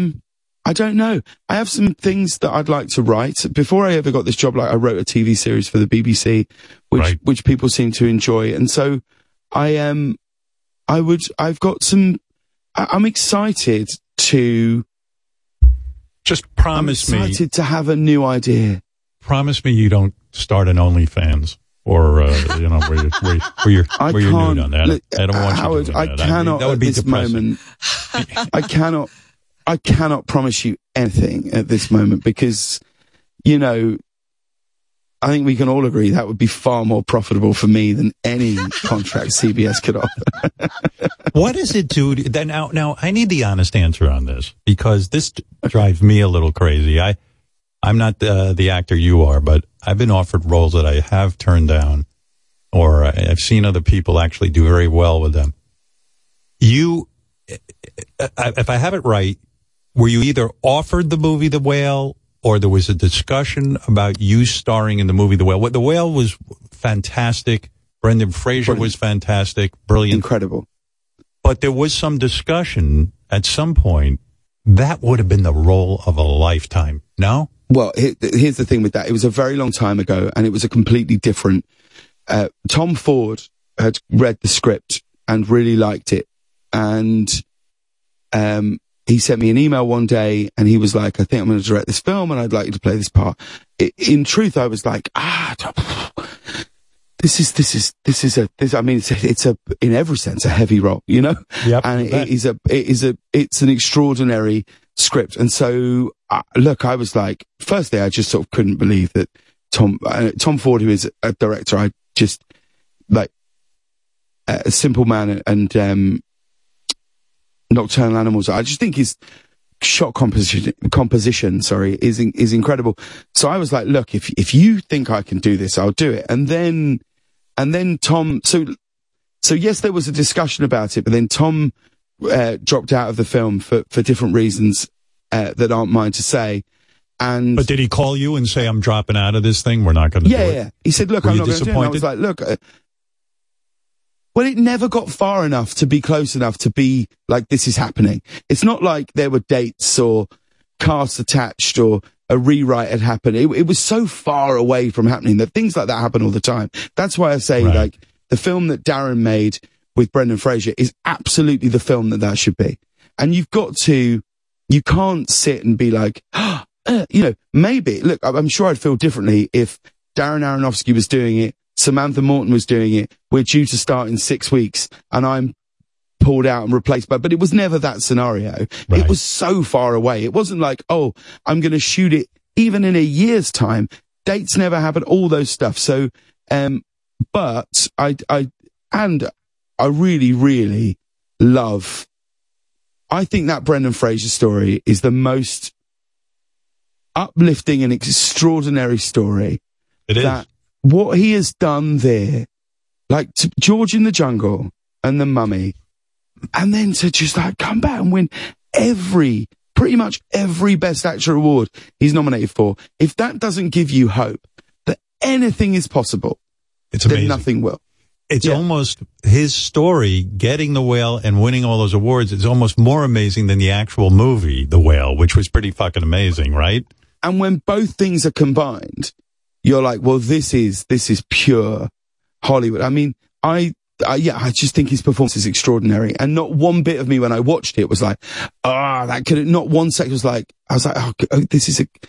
don't know. I have some things that I'd like to write. Before I ever got this job, like I wrote a TV series for the BBC, which people seem to enjoy. And so I'm excited to, just promise me. I'm excited to have a new idea. Promise me you don't start an OnlyFans or you know where you're nude on that. Look, I don't want Howard, you to do that. I cannot. That would be depressing. I cannot promise you anything at this moment because you know I think we can all agree that would be far more profitable for me than any contract CBS could offer. What is it, dude? Now, I need the honest answer on this because this drives me a little crazy. I'm not the actor you are, but I've been offered roles that I have turned down or I've seen other people actually do very well with them. You, if I have it right, were you either offered the movie The Whale or there was a discussion about you starring in the movie The Whale? The Whale was fantastic. Brendan Fraser was fantastic. Brilliant. Incredible. But there was some discussion at some point. That would have been the role of a lifetime, no? Well, here's the thing with that. It was a very long time ago, and it was a completely different... Tom Ford had read the script and really liked it. And... he sent me an email one day and he was like, I think I'm going to direct this film and I'd like you to play this part. In truth, I was like, it's in every sense, a heavy role, you know? Yep, and it's an extraordinary script. And so, I was like, firstly, I just sort of couldn't believe that Tom Ford, who is a director, I just like a simple man and Nocturnal Animals. I just think his shot composition is incredible. So I was like, look, if you think I can do this, I'll do it. And then Tom, so So yes, there was a discussion about it, but then Tom dropped out of the film for different reasons that aren't mine to say. And but did he call you and say, I'm dropping out of this thing, we're not going to do it? Yeah, he said, look, I'm not going to do it. And I was like, look, well, it never got far enough to be close enough to be like, this is happening. It's not like there were dates or casts attached or a rewrite had happened. It was so far away from happening that things like that happen all the time. That's why I say, like, the film that Darren made with Brendan Fraser is absolutely the film that should be. And you've got to, you can't sit and be like, maybe, look, I'm sure I'd feel differently if Darren Aronofsky was doing it, Samantha Morton was doing it, we're due to start in 6 weeks, and I'm pulled out and replaced by, but it was never that scenario. Right. It was so far away. It wasn't like, oh, I'm going to shoot it even in a year's time. Dates never happened, all those stuff. So, but I really, really love, I think that Brendan Fraser story is the most uplifting and extraordinary story. It is. That what he has done there, like to George in the Jungle and The Mummy, and then to just like come back and win pretty much every Best Actor award he's nominated for. If that doesn't give you hope that anything is possible, it's amazing. Then nothing will. It's almost his story, getting The Whale and winning all those awards, is almost more amazing than the actual movie, The Whale, which was pretty fucking amazing, right? And when both things are combined, you're like, well, this is pure Hollywood. I mean, I just think his performance is extraordinary. And not one bit of me when I watched it was like, that could have, not one second was like, I was like, this is it.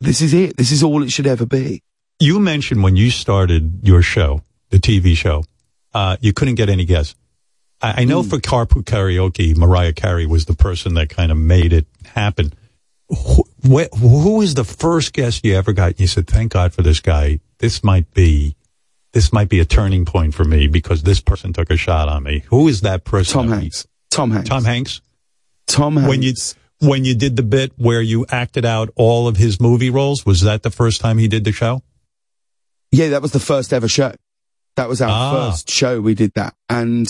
This is all it should ever be. You mentioned when you started your show, the TV show, you couldn't get any guests. I know for Carpool Karaoke, Mariah Carey was the person that kind of made it happen. Who was the first guest you ever got? And you said, thank God for this guy. This might be a turning point for me because this person took a shot on me. Who is that person? Tom Hanks. When you did the bit where you acted out all of his movie roles, was that the first time he did the show? Yeah, that was the first ever show. That was our first show we did that. And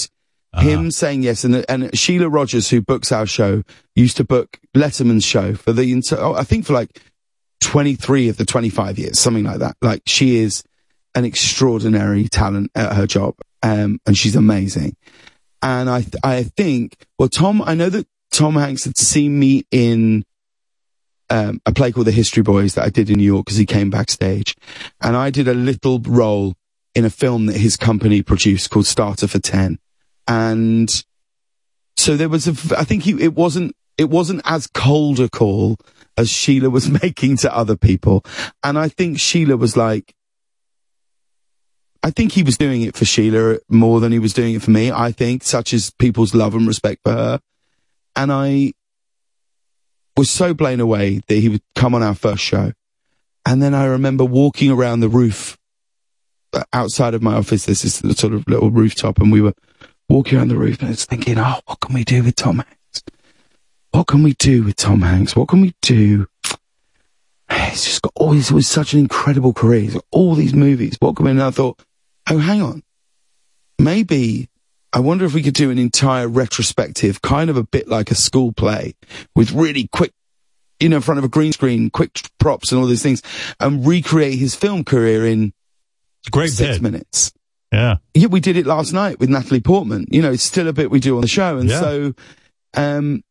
him saying yes, and Sheila Rogers, who books our show, used to book Letterman's show for the I think for like 23 of the 25 years, something like that. Like, she is an extraordinary talent at her job, and she's amazing. And I know that Tom Hanks had seen me in a play called The History Boys that I did in New York because he came backstage. And I did a little role in a film that his company produced called Starter for 10. And so there was it wasn't as cold a call as Sheila was making to other people. And I think Sheila was like, I think he was doing it for Sheila more than he was doing it for me, I think, such as people's love and respect for her. And I was so blown away that he would come on our first show. And then I remember walking around the roof outside of my office. This is the sort of little rooftop, and we were walking around the roof, and I was thinking, what can we do with Tom Hanks? What can we do? He's just got it was such an incredible career. He's got all these movies. What can we do? And I thought, hang on. Maybe, I wonder if we could do an entire retrospective, kind of a bit like a school play, with really quick, in front of a green screen, quick props and all these things, and recreate his film career in great 6 minutes. Yeah, we did it last night with Natalie Portman. It's still a bit we do on the show. And so, and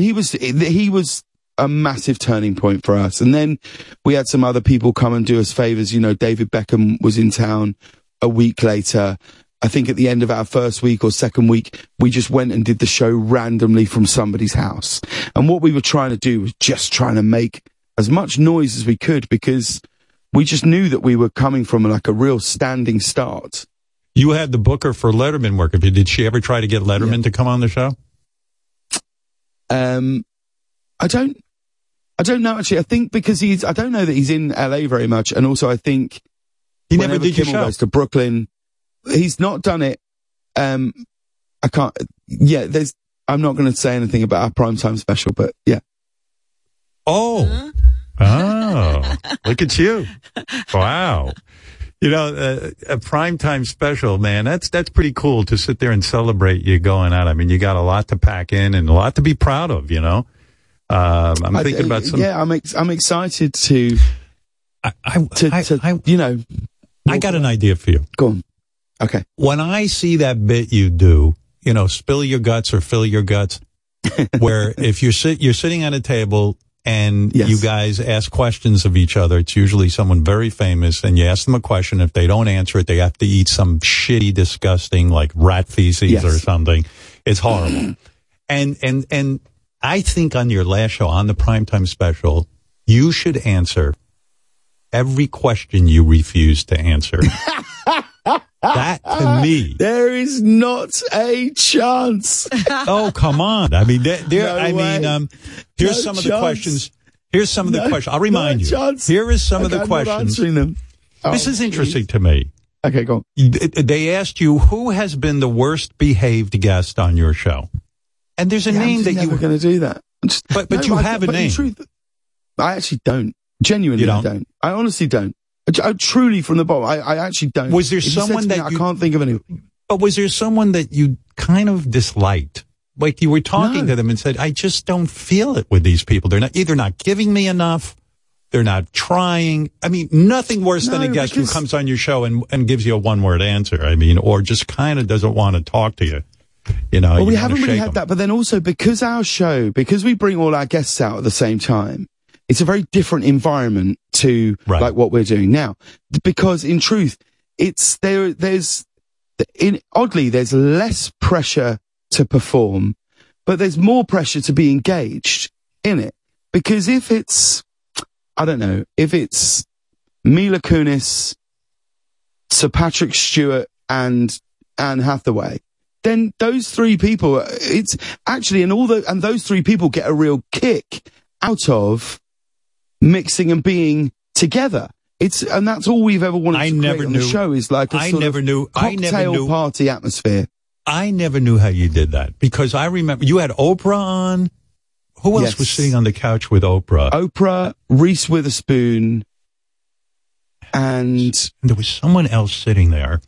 he was a massive turning point for us. And then we had some other people come and do us favors. David Beckham was in town a week later. I think at the end of our first week or second week, we just went and did the show randomly from somebody's house. And what we were trying to do was just trying to make as much noise as we could, because we just knew that we were coming from like a real standing start. You had the booker for Letterman work. Did she ever try to get Letterman to come on the show? I don't know, actually. I think because I don't know that he's in LA very much. And also I think he never did Kimmel goes to Brooklyn, he's not done it. I'm not going to say anything about our primetime special, but yeah. Oh, look at you. Wow. You know, a primetime special, man, that's pretty cool to sit there and celebrate you going out. I mean, you got a lot to pack in and a lot to be proud of, you know. I'm thinking about some... Yeah, I'm excited to... I got an idea for you. Go on. Okay. When I see that bit you do, you know, spill your guts or fill your guts, where if you're sitting at a table and yes. you guys ask questions of each other, it's usually someone very famous, and you ask them a question. If they don't answer it, they have to eat some shitty, disgusting, like rat feces yes. or something. It's horrible. And I think on your last show, on the primetime special, you should answer every question you refuse to answer. That to me, there is not a chance. Oh, come on! I mean, here's some of the questions. Here's some of the questions. I'll remind you. Here is some of the questions. This is interesting to me. Okay, go on. They asked you who has been the worst behaved guest on your show, and there's a name that you were going to do that. But you have a name. I actually don't. Genuinely, I don't. I honestly don't. I truly, from the bottom, I actually don't. Was there someone that I can't think of anyone? But was there someone that you kind of disliked? Like you were talking to them and said, I just don't feel it with these people. They're not either not giving me enough. They're not trying. I mean, nothing worse than a guest who comes on your show and gives you a one-word answer. I mean, or just kind of doesn't want to talk to you. You know, well, we haven't really had that. But then also because our show, because we bring all our guests out at the same time, it's a very different environment to like what we're doing now, because in truth, it's there's less pressure to perform, but there's more pressure to be engaged in it. Because if it's, I don't know, if it's Mila Kunis, Sir Patrick Stewart and Anne Hathaway, then those three people, it's actually, and those three people get a real kick out of mixing and being together. And that's all we've ever wanted to create on the show, is like a sort of cocktail party atmosphere. I never knew how you did that, because I remember you had Oprah on. Who else was sitting on the couch with Oprah? Oprah, Reese Witherspoon, and there was someone else sitting there.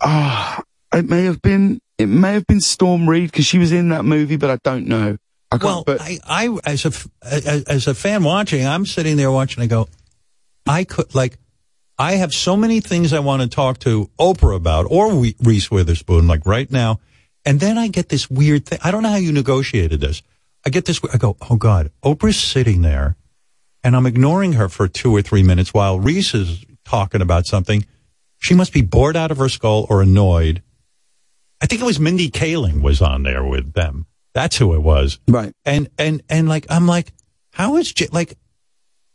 It may have been Storm Reid, because she was in that movie, but I don't know. I as a fan watching, I'm sitting there watching. I go, I have so many things I want to talk to Oprah about, or Reese Witherspoon, like right now. And then I get this weird thing. I don't know how you negotiated this. I get this. I go, oh God, Oprah's sitting there, and I'm ignoring her for 2 or 3 minutes while Reese is talking about something. She must be bored out of her skull or annoyed. I think it was Mindy Kaling was on there with them. That's who it was. Right. And like, I'm like, how is like,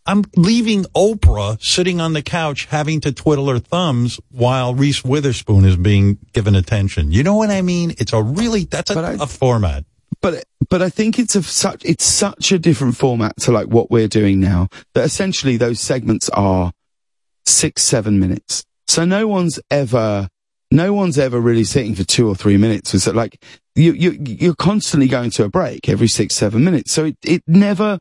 I'm leaving Oprah sitting on the couch having to twiddle her thumbs while Reese Witherspoon is being given attention. You know what I mean? It's a really, that's a format. But I think it's such a different format to like what we're doing now, that essentially those segments are 6-7 minutes. So no one's ever really sitting for 2 or 3 minutes. Was that like, you're constantly going to a break every 6-7 minutes. So it never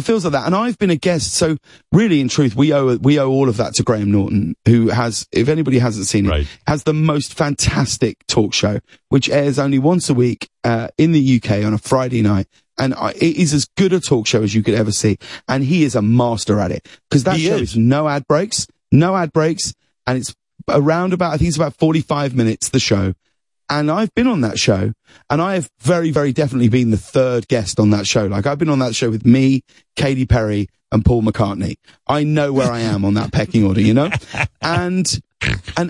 feels like that. And I've been a guest. So really, in truth, we owe all of that to Graham Norton, who has, if anybody hasn't seen it, has the most fantastic talk show, which airs only once a week, in the UK on a Friday night. And it is as good a talk show as you could ever see. And he is a master at it, because that show is no ad breaks. And it's I think it's about 45 minutes, the show. And I've been on that show, and I have very, very definitely been the third guest on that show. Like, I've been on that show with me, Katy Perry, and Paul McCartney. I know where I am on that pecking order, you know? And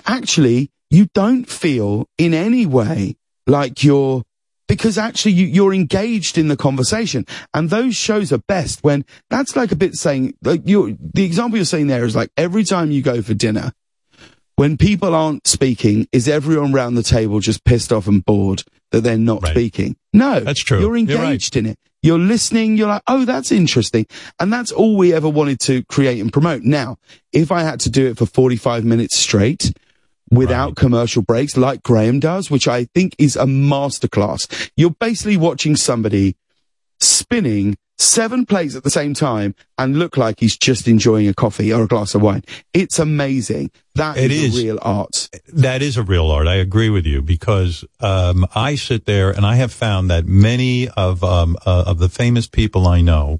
actually, you don't feel in any way like you're, because actually you're engaged in the conversation. And those shows are best when, that's like a bit saying, like the example you're saying there is like every time you go for dinner, when people aren't speaking, is everyone round the table just pissed off and bored that they're not speaking? No. That's true. You're engaged in it. You're listening. You're like, oh, that's interesting. And that's all we ever wanted to create and promote. Now, if I had to do it for 45 minutes straight without commercial breaks like Graham does, which I think is a masterclass, you're basically watching somebody spinning 7 plates at the same time and look like he's just enjoying a coffee or a glass of wine. It's amazing. That is a real art. That is a real art. I agree with you, because I sit there and I have found that many of the famous people I know,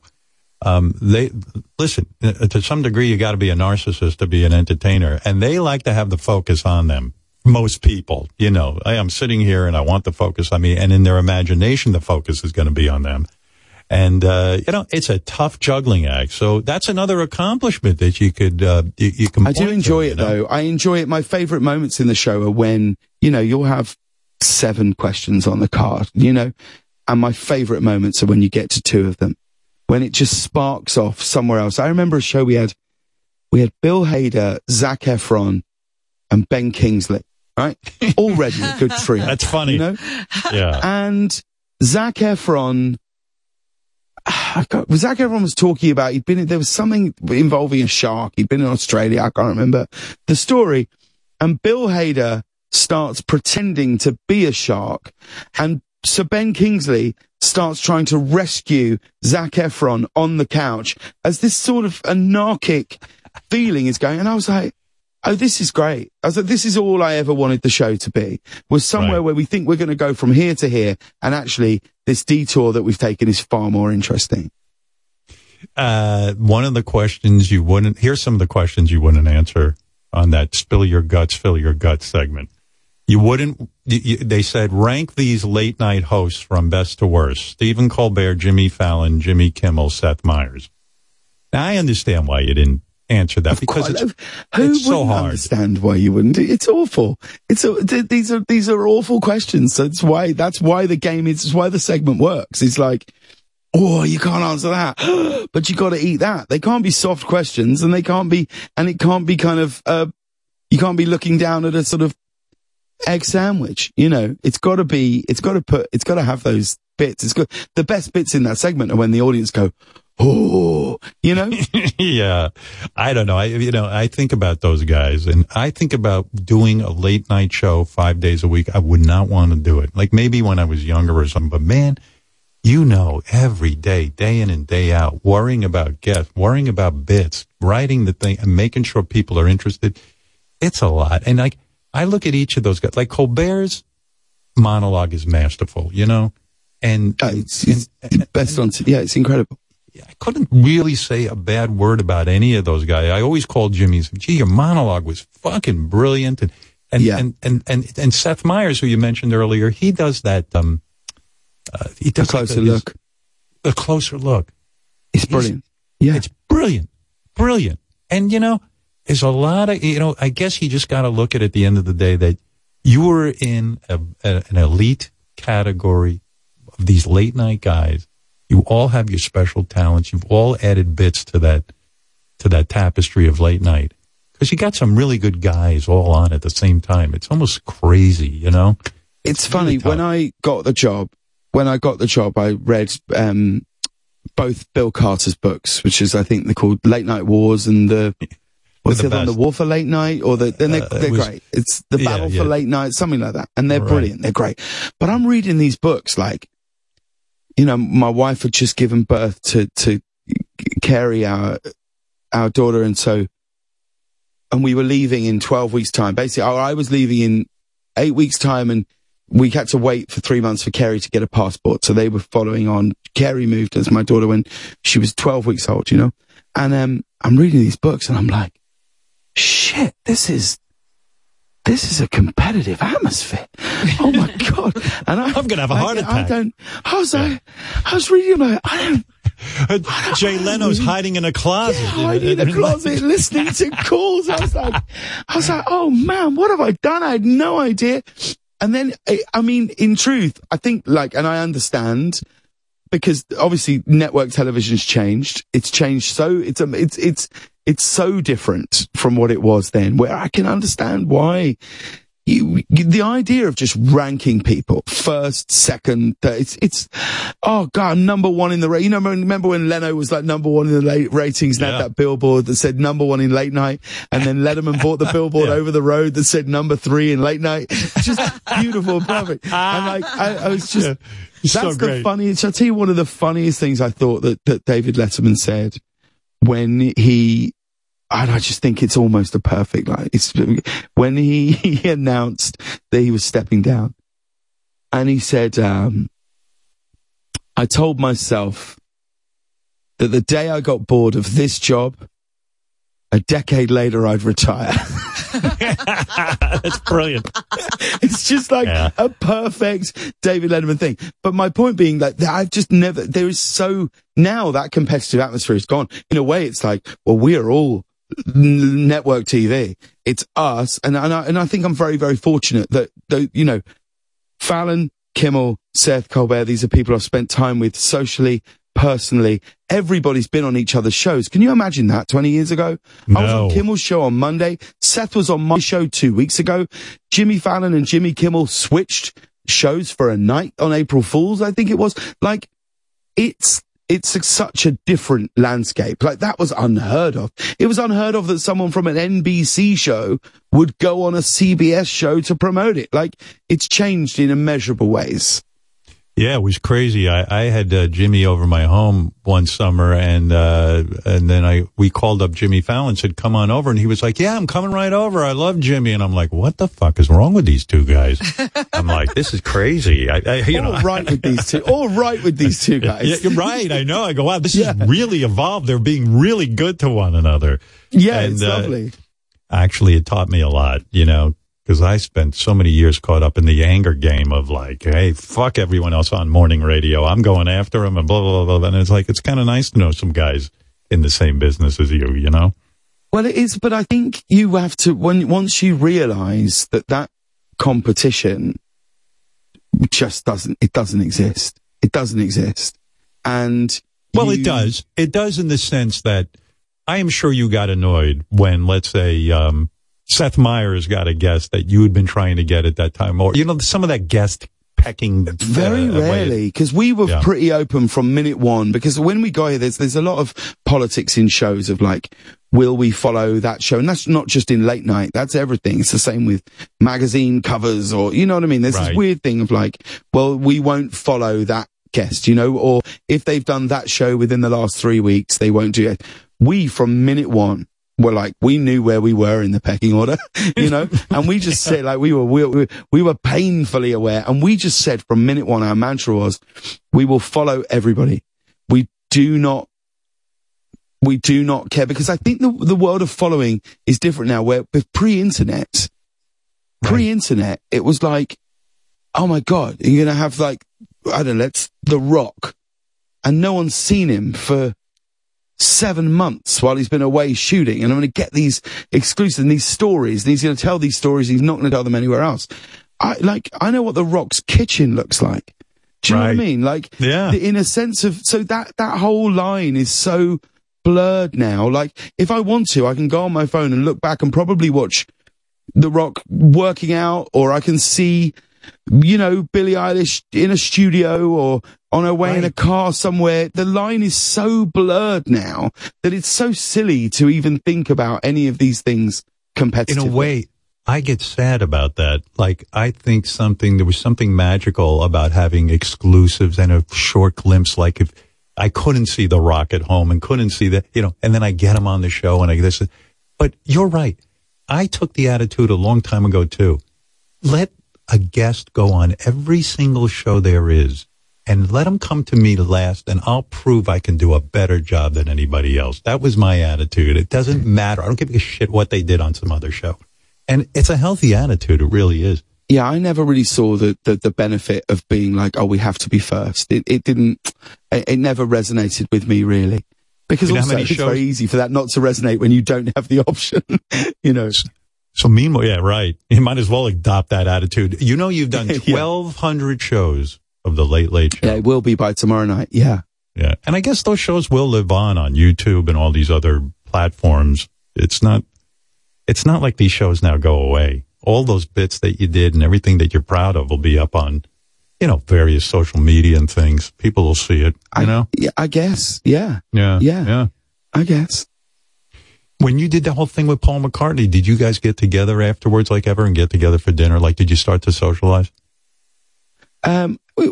they listen, to some degree you got to be a narcissist to be an entertainer, and they like to have the focus on them. Most people, you know, I am sitting here and I want the focus on me, and in their imagination the focus is going to be on them. And, you know, it's a tough juggling act. So that's another accomplishment that you could, you can. I do enjoy it though. I enjoy it. My favorite moments in the show are when, you know, you'll have 7 questions on the card, you know, and my favorite moments are when you get to 2 of them, when it just sparks off somewhere else. I remember a show we had Bill Hader, Zac Efron and Ben Kingsley, right? Already a good trio. That's funny. You know? Yeah. And Zac Efron, Zac Efron was talking about, there was something involving a shark. He'd been in Australia. I can't remember the story. And Bill Hader starts pretending to be a shark. And Sir Ben Kingsley starts trying to rescue Zac Efron on the couch as this sort of anarchic feeling is going. And I was like, oh, this is great. I was like, this is all I ever wanted the show to be, was somewhere where we think we're going to go from here to here, and actually this detour that we've taken is far more interesting. One of the questions you wouldn't... Here's some of the questions you wouldn't answer on that Spill Your Guts, Fill Your Guts segment. You wouldn't... they said, rank these late-night hosts from best to worst. Stephen Colbert, Jimmy Fallon, Jimmy Kimmel, Seth Meyers. Now, I understand why you didn't answer that, because it's so hard. Understand why you wouldn't. It's awful. These are awful questions. So that's why the game is. It's why the segment works. It's like, oh, you can't answer that, but you got to eat that. They can't be soft questions, and it can't be kind of. You can't be looking down at a sort of egg sandwich. You know, it's got to have those bits. It's good. The best bits in that segment are when the audience go, oh, you know? Yeah. I don't know. I think about those guys, and I think about doing a late night show 5 days a week. I would not want to do it. Like maybe when I was younger or something, but man, you know, every day, day in and day out, worrying about guests, worrying about bits, writing the thing and making sure people are interested. It's a lot. And like, I look at each of those guys, like Colbert's monologue is masterful, you know? And it's best on, yeah, it's incredible. I couldn't really say a bad word about any of those guys. I always called Jimmy's, gee, your monologue was fucking brilliant. And Seth Meyers, who you mentioned earlier, he does that, he does a closer look. It's brilliant. Yeah. It's brilliant. Brilliant. And you know, there's a lot of, you know, I guess you just got to look at the end of the day that you were in an elite category of these late night guys. You all have your special talents. You've all added bits to that tapestry of late night, because you got some really good guys all on at the same time. It's almost crazy, you know? It's funny. Really, when I got the job, I read both Bill Carter's books, which is, I think, they're called Late Night Wars and on the War for Late Night, or they're great. It's the Battle for Late Night, something like that. And they're brilliant. They're great. But I'm reading these books like, you know, my wife had just given birth to Carrie, our daughter, and we were leaving in 12 weeks' time. Basically, I was leaving in 8 weeks' time, and we had to wait for 3 months for Carrie to get a passport. So they were following on. Carrie moved as my daughter when she was 12 weeks old, you know? And I'm reading these books, and I'm like, shit, this is a competitive atmosphere. Oh my God. And I'm going to have a heart attack. I was reading, like, I don't Jay Leno's hiding in a closet. Yeah, hiding in a closet, listening to calls. I was like, oh man, what have I done? I had no idea. And then, I mean, in truth, I think like, and I understand, because obviously network television's changed. It's changed. So it's so different from what it was then, where I can understand why the idea of just ranking people first, second, third, it's oh God, number one in the race. You know, remember when Leno was like number one in the late ratings and had that billboard that said number one in late night, and then Letterman bought the billboard over the road that said number three in late night. Just beautiful, perfect. And like, I was just, that's the funniest. I'll tell you one of the funniest things I thought that David Letterman said when he, and I just think it's almost a perfect, like, it's when he announced that he was stepping down, and he said, I told myself that the day I got bored of this job, a decade later, I'd retire. That's brilliant. It's just like a perfect David Letterman thing. But my point being that I've just never, there is so, now that competitive atmosphere is gone. In a way, it's like, well, we are all network TV. It's us. And I think I'm very, very fortunate that, you know, Fallon, Kimmel, Seth Colbert, these are people I've spent time with socially, personally. Everybody's been on each other's shows. Can you imagine that 20 years ago? No. I was on Kimmel's show on Monday. Seth was on my show 2 weeks ago. Jimmy Fallon and Jimmy Kimmel switched shows for a night on April Fool's, I think it was. Like, it's such a different landscape. Like, that was unheard of. It was unheard of that someone from an NBC show would go on a CBS show to promote it. Like, it's changed in immeasurable ways. Yeah, it was crazy. I had Jimmy over my home one summer, and then we called up Jimmy Fallon, said, come on over. And he was like, yeah, I'm coming right over. I love Jimmy. And I'm like, what the fuck is wrong with these two guys? I'm like, this is crazy. All right with these two guys. Yeah, you're right. I know. I go, wow, this is really evolved. They're being really good to one another. Yeah, and it's lovely. Actually, it taught me a lot, you know. Because I spent so many years caught up in the anger game of like, hey, fuck everyone else on morning radio. I'm going after them and blah, blah, blah, blah. And it's like, it's kind of nice to know some guys in the same business as you, you know? Well, it is, but I think you have to, once you realize that competition just doesn't exist. It doesn't exist. And well, it does. It does in the sense that I am sure you got annoyed when, let's say, Seth Meyers got a guest that you had been trying to get at that time, or, you know, some of that guest pecking. Very rarely, because we were pretty open from minute one, because when we got here, there's a lot of politics in shows of like, will we follow that show? And that's not just in late night. That's everything. It's the same with magazine covers, or, you know what I mean? There's this weird thing of like, well, we won't follow that guest, you know, or if they've done that show within the last 3 weeks, they won't do it. We, from minute one, were like, we knew where we were in the pecking order, you know, and we just said, like, we were painfully aware, and we just said from minute one, our mantra was, we will follow everybody. We do not care, because I think the world of following is different now, where with pre-internet, it was like, oh my God, you're going to have like, I don't know, let's The Rock, and no one's seen him for 7 months while he's been away shooting, and I'm going to get these exclusive and these stories, and he's going to tell these stories, and he's not going to tell them anywhere else. I know what The Rock's kitchen looks like. Do you know what I mean? Like, in a sense of, so that whole line is so blurred now. Like, if I want to, I can go on my phone and look back and probably watch The Rock working out, or I can see, you know, Billie Eilish in a studio, or on her way in a car somewhere. The line is so blurred now that it's so silly to even think about any of these things competitively. In a way, I get sad about that. Like, I think there was something magical about having exclusives and a short glimpse. Like, if I couldn't see The Rock at home and couldn't see that, you know, and then I get him on the show and I get this. But you're right. I took the attitude a long time ago too. Let a guest go on every single show there is, and let them come to me last, and I'll prove I can do a better job than anybody else. That was my attitude. It doesn't matter. I don't give a shit what they did on some other show. And it's a healthy attitude. It really is. Yeah, I never really saw the benefit of being like, oh, we have to be first. It never resonated with me, really. Because also, it's very easy for that not to resonate when you don't have the option, you know. So meanwhile, you might as well adopt that attitude. You know, you've done 1,200 shows of the Late Late Show. Yeah, it will be by tomorrow night, Yeah, and I guess those shows will live on YouTube and all these other platforms. It's not like these shows now go away. all those bits that you did and everything that you're proud of will be up on, you know, various social media and things. People will see it, you know? Yeah, I guess. Yeah. Yeah. Yeah. Yeah. I guess. When you did the whole thing with Paul McCartney, did you guys get together afterwards, like ever, and get together for dinner? Like, did you start to socialize?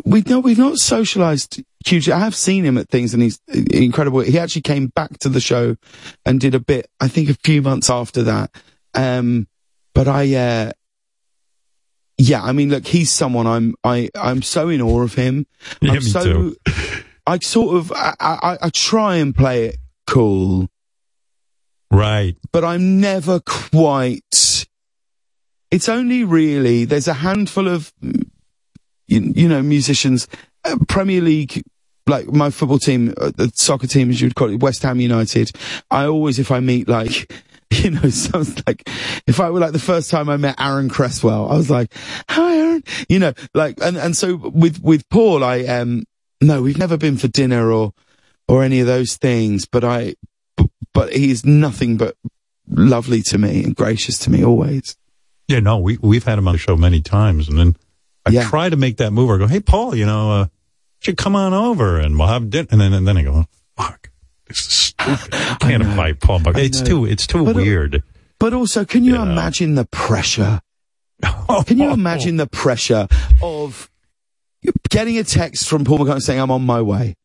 We've not socialized hugely. I have seen him at things, and he's incredible. He actually came back to the show and did a bit, I think, a few months after that. But he's someone I'm so in awe of him. Yeah, I'm so, too. I try and play it cool. Right. But I'm never quite, it's only really, there's a handful of, you know, musicians, Premier League, like my football team, the soccer team, as you'd call it, West Ham United. I always, if I meet like, you know, sounds like, if I were like the first time I met Aaron Cresswell, I was like, hi Aaron, you know, like, and so with Paul, no, we've never been for dinner or any of those things, but he's nothing but lovely to me and gracious to me always. Yeah, no, we've had him on the show many times, and then I try to make that move. I go, hey Paul, you know, you should come on over and we'll have dinner, and then I go, oh, fuck. This is stupid. I can't invite Paul McCartney. It's too weird. But also, can you imagine the pressure? Can you imagine the pressure of getting a text from Paul McCartney saying, I'm on my way?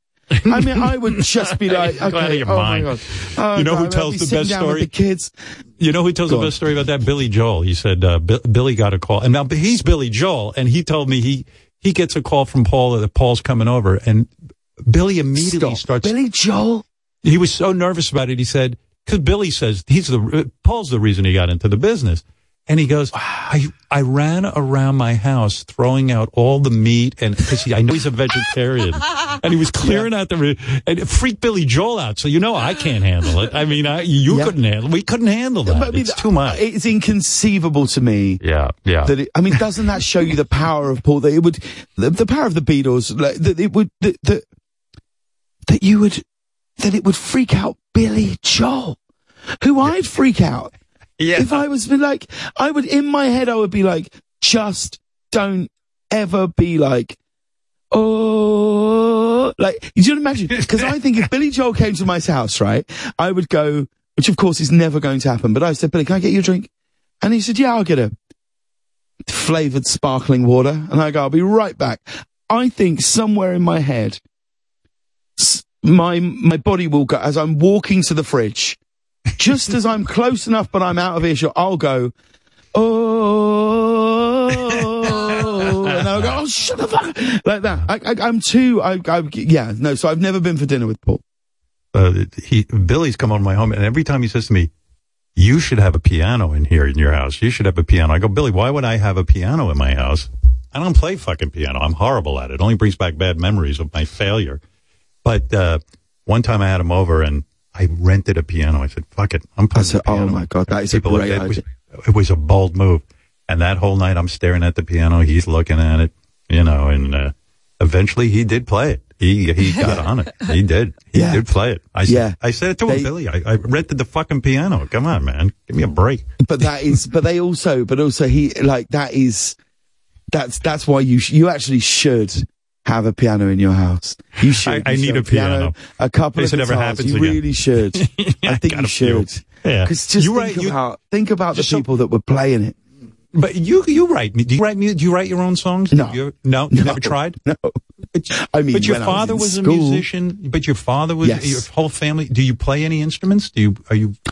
I mean, I would just be like, okay, go out of your mind. My God. You know who tells the best story? The kids. You know who tells the best story about that? Billy Joel. He said, Billy got a call. And now he's Billy Joel. And he told me he gets a call from Paul that Paul's coming over. And Billy immediately starts. Billy Joel? He was so nervous about it. He said, because Billy says Paul's the reason he got into the business. And he goes, wow. I ran around my house throwing out all the meat, and because I know he's a vegetarian, and he was clearing out and it freaked Billy Joel out. So you know I can't handle it. I mean, we couldn't handle that. But, it's too much. It's inconceivable to me. Yeah, yeah. Doesn't that show you the power of Paul? That it would, the power of the Beatles. Like, that it would, that you would, that it would freak out Billy Joel, who I'd freak out. Yeah. If I was like, I would be like, just don't ever be like, oh, like, you don't imagine? Because I think if Billy Joel came to my house, right, I would go, which of course is never going to happen, but I said, Billy, can I get you a drink? And he said, yeah, I'll get a flavored sparkling water. And I go, I'll be right back. I think somewhere in my head, my body will go, as I'm walking to the fridge, just as I'm close enough, but I'm out of earshot, I'll go, oh, and I'll go, oh, shut the fuck up, like that. So I've never been for dinner with Paul. Billy's come on my home, and every time he says to me, you should have a piano in here in your house. You should have a piano. I go, Billy, why would I have a piano in my house? I don't play fucking piano. I'm horrible at it. It only brings back bad memories of my failure. But one time I had him over, and I rented a piano. I said, fuck it. I'm playing the piano. Oh, my God. That is a great idea. It was a bold move. And that whole night, I'm staring at the piano. He's looking at it, you know, and eventually he did play it. He got on it. He did. He did play it. I said it to him, Billy. I rented the fucking piano. Come on, man. Give me a break. But that is, but also he, like, that is, that's why you actually should have a piano in your house. You should. I need a piano. A couple of guitars. You really should. I think you should. Yeah. Because just think about the people that were playing it. But you write. Do you write your own songs? No. You never tried? No. I mean, but your father was a musician. But your father was your whole family. Do you play any instruments? No,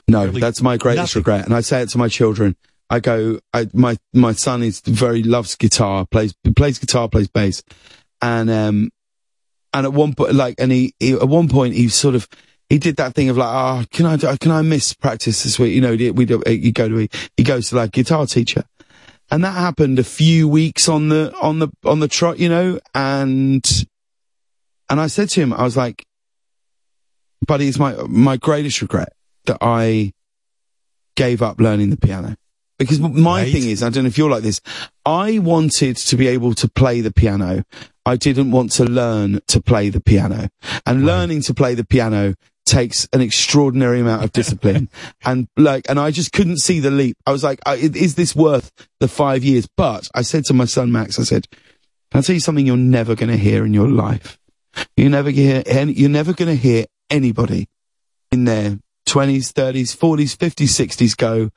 really, that's my greatest regret, and I say it to my children. I go, my son is loves guitar, plays bass. And at one point, like, and he sort of, he did that thing of like, can I miss practice this week? You know, he goes to like guitar teacher, and that happened a few weeks on the trot, you know, and I said to him, I was like, buddy, it's my greatest regret that I gave up learning the piano. Because my thing is, I don't know if you're like this, I wanted to be able to play the piano. I didn't want to learn to play the piano. And learning to play the piano takes an extraordinary amount of discipline. and I just couldn't see the leap. I was like, is this worth the 5 years? But I said to my son, Max, I said, can I tell you something you're never going to hear in your life? You're never going to hear anybody in their 20s, 30s, 40s, 50s, 60s go,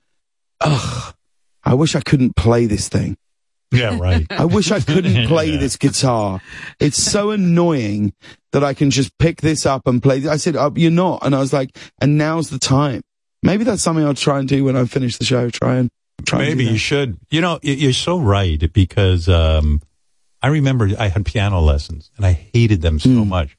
ugh, I wish I couldn't play this thing. Yeah, right. I wish I couldn't play this guitar. It's so annoying that I can just pick this up and play. I said, oh, you're not. And I was like, and now's the time. Maybe that's something I'll try and do when I finish the show. Maybe you should. You know, you're so right, because I remember I had piano lessons and I hated them so much.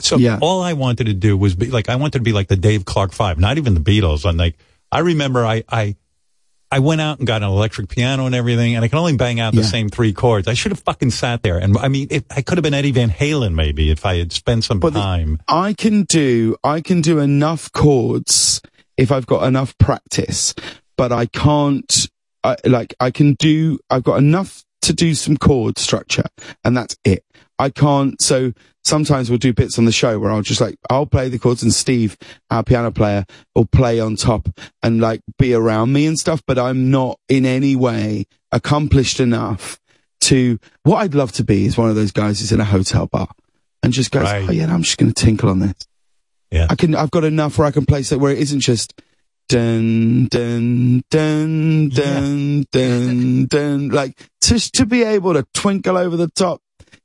So all I wanted to do was be like, I wanted to be like the Dave Clark Five, not even the Beatles. I'm like, I remember I went out and got an electric piano and everything, and I can only bang out the same three chords. I should have fucking sat there. And I mean, I could have been Eddie Van Halen maybe if I had spent some time. I can do enough chords if I've got enough practice, but I can't, I've got enough to do some chord structure, and that's it. I can't, so sometimes we'll do bits on the show where I'll just I'll play the chords and Steve, our piano player, will play on top and be around me and stuff, but I'm not in any way accomplished enough to, what I'd love to be is one of those guys who's in a hotel bar and just goes, right. Oh yeah, I'm just going to tinkle on this. Yeah. I've got enough where I can play so where it isn't just, dun, dun, dun, dun, dun, dun, just to be able to twinkle over the top.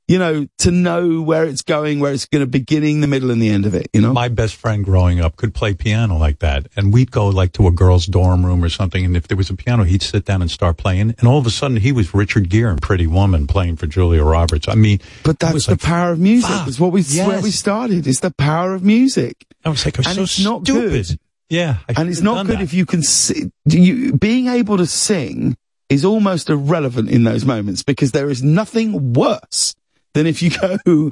You know, to know where it's going, where it's going to beginning, the middle, and the end of it, you know? My best friend growing up could play piano like that. And we'd go to a girl's dorm room or something. And if there was a piano, he'd sit down and start playing. And all of a sudden, he was Richard Gere in Pretty Woman playing for Julia Roberts. I mean, but that's the power of music. It's what where we started. It's the power of music. I was like, so it's not stupid. Good. Yeah. And it's not good if you can see, being able to sing is almost irrelevant in those moments because there is nothing worse then if you go,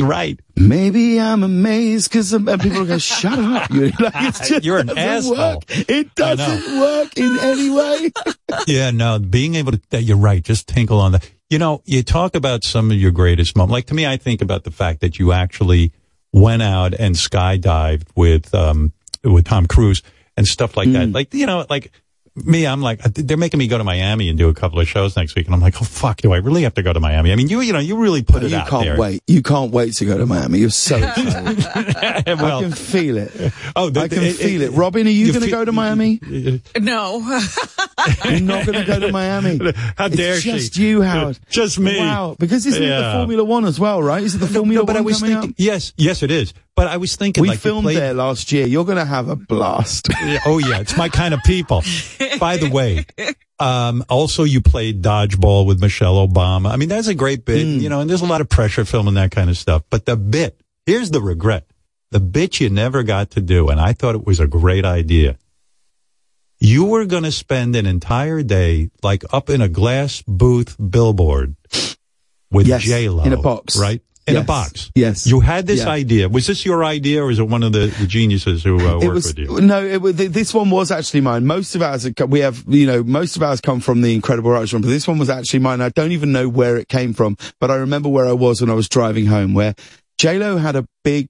right? Maybe I'm amazed because people go, "Shut up! You're an asshole." Work. It doesn't work in any way. Yeah, no. Being able to, you're right. Just tinkle on that. You know, you talk about some of your greatest moments. Like to me, I think about the fact that you actually went out and skydived with Tom Cruise and stuff like that. Like you know, like. Me, I'm like, they're making me go to Miami and do a couple of shows next week. And I'm like, oh, fuck, do I really have to go to Miami? I mean, you really put it out there. You can't wait. You can't wait to go to Miami. You're so excited. I can feel it. I can feel it. Robin, are you going to go to Miami? No. You're not going to go to Miami. How dare she? Just you, Howard. Just me. Wow. Because isn't it the Formula One as well, right? Is it the Formula One coming out? Yes, it is. But I was thinking, we filmed there last year. You're going to have a blast. Oh yeah, it's my kind of people. By the way, also you played dodgeball with Michelle Obama. I mean, that's a great bit, you know. And there's a lot of pressure filming that kind of stuff. But the bit, here's the regret: the bit you never got to do, and I thought it was a great idea. You were going to spend an entire day up in a glass booth billboard with J-Lo in a box, right? In a box. Yes. You had this idea. Was this your idea or is it one of the geniuses who worked with you? No, this one was actually mine. Most of ours, most of ours come from the Incredible Irish one, but this one was actually mine. I don't even know where it came from, but I remember where I was when I was driving home, where J-Lo had a big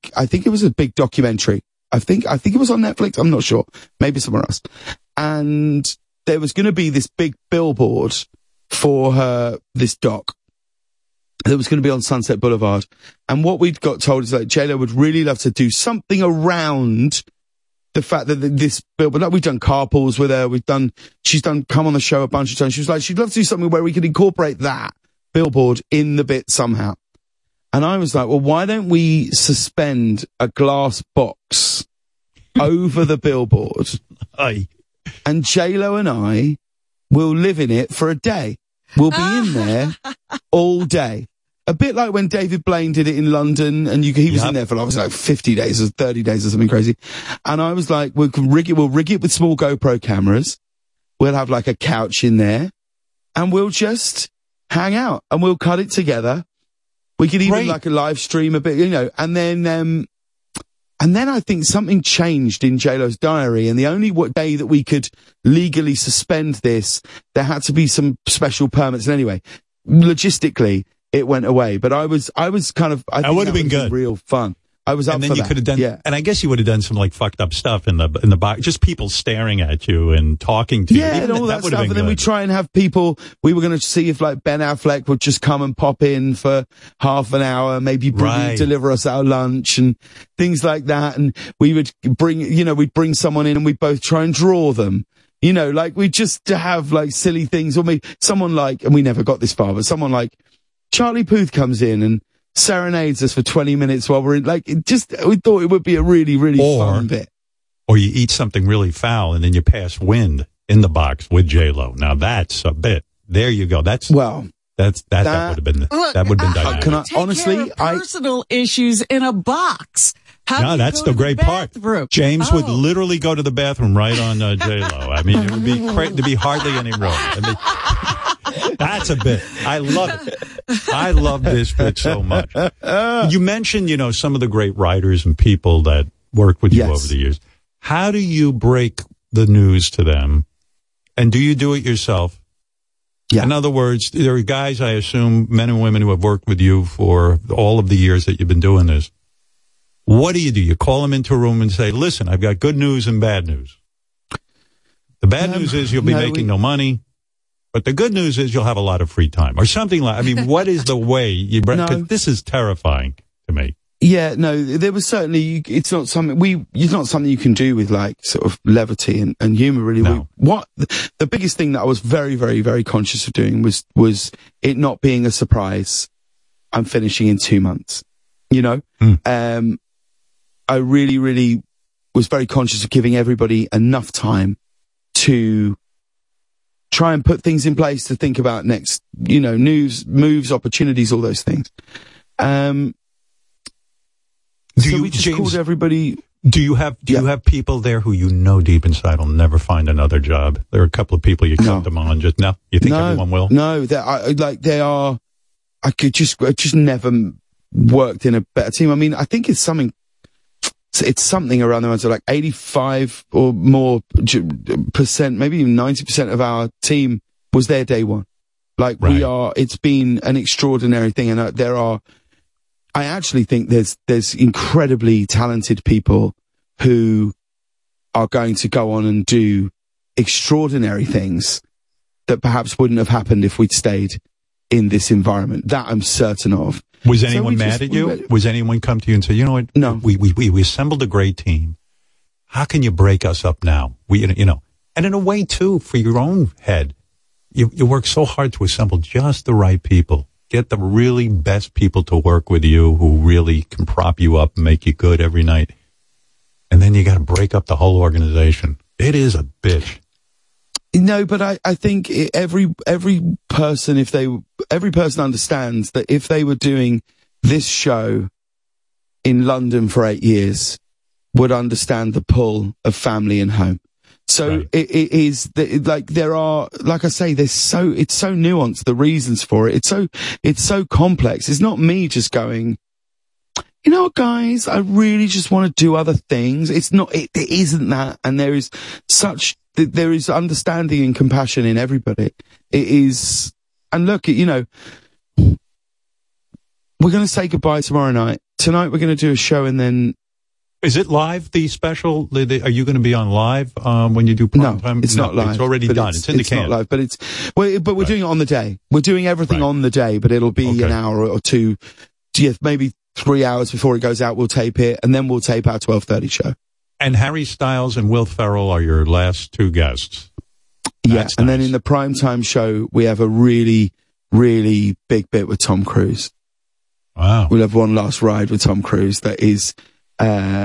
documentary. I think it was on Netflix. I'm not sure. Maybe somewhere else. And there was going to be this big billboard for her, this doc. That was going to be on Sunset Boulevard. And what we'd got told is that J-Lo would really love to do something around the fact that this billboard, we've done car pools with her. She's done come on the show a bunch of times. She was like, she'd love to do something where we could incorporate that billboard in the bit somehow. And I was like, well, why don't we suspend a glass box over the billboard? And J-Lo and I will live in it for a day. We'll be in there all day. A bit like when David Blaine did it in London, and he was in there for 50 days or 30 days or something crazy. And I was like, we'll rig it with small GoPro cameras. We'll have a couch in there and we'll just hang out and we'll cut it together. We could even a live stream a bit, you know, and then I think something changed in J-Lo's diary, and the only day that we could legally suspend this, there had to be some special permits. And anyway, logistically, it went away. But I think that would have been real fun. I was up and then for you that. Could have done, yeah. And I guess you would have done some like fucked up stuff in the box, just people staring at you and talking to you. Yeah, and all that stuff. And then we try and have people. We were going to see if like Ben Affleck would just come and pop in for half an hour, maybe deliver us our lunch and things like that. And we would bring, we'd bring someone in and we'd both try and draw them. Like we just have like silly things, or maybe someone like, and we never got this far, but someone like Charlie Puth comes in and serenades us for 20 minutes while we're in, we thought it would be a really, really fun bit. Or you eat something really foul and then you pass wind in the box with J-Lo. Now that's a bit. There you go. That would have been, look, that would have been dynamic. Personal issues in a box. That's the great part. James would literally go to the bathroom right on J-Lo. I mean, it would be there'd be hardly any room. That's a bit. I love it. I love this bit so much. You mentioned, some of the great writers and people that worked with you over the years. How do you break the news to them? And do you do it yourself? Yeah. In other words, there are guys, I assume, men and women who have worked with you for all of the years that you've been doing this. What do? You call them into a room and say, listen, I've got good news and bad news. The bad news is you'll be making no money. But the good news is you'll have a lot of free time or something what is the way you break? Because this is terrifying to me. Yeah, no, there was certainly, it's not something you can do with levity and humor really. No. The biggest thing that I was very, very, very conscious of doing was it not being a surprise. I'm finishing in 2 months, I really, really was very conscious of giving everybody enough time to try and put things in place to think about next, news, moves, opportunities, all those things. We just called everybody. Do you have people there who deep inside will never find another job? There are a couple of people you cut them on just now. You think everyone will? No, they are. I just never worked in a better team. I mean, I think it's something. It's something around the ones like 85 or more percent, maybe even 90% of our team was there day one. It's been an extraordinary thing. And I actually think there's incredibly talented people who are going to go on and do extraordinary things that perhaps wouldn't have happened if we'd stayed in this environment. That I'm certain of. Was anyone mad at you? Was anyone come to you and say, you know what? No. We assembled a great team. How can you break us up now? And in a way too, for your own head, you work so hard to assemble just the right people. Get the really best people to work with you who really can prop you up and make you good every night. And then you got to break up the whole organization. It is a bitch. No, but I think every person understands that if they were doing this show in London for 8 years, would understand the pull of family and home. So it is it's so nuanced, the reasons for it. It's so complex. It's not me just going, you know, guys, I really just want to do other things. It's not, it isn't that. And there is understanding and compassion in everybody. It is, and look, we're going to say goodbye tomorrow night. Tonight we're going to do a show, and then is it live? The special? Are you going to be on live when you do prime time? It's not live. It's already done. It's in the can. It's not live, but we're doing it on the day. We're doing everything on the day, but it'll be an hour or two, maybe 3 hours before it goes out. We'll tape it, and then we'll tape our 12:30 show. And Harry Styles and Will Ferrell are your last two guests. That's nice. Then in the primetime show, we have a really, really big bit with Tom Cruise. Wow. We'll have one last ride with Tom Cruise that is, I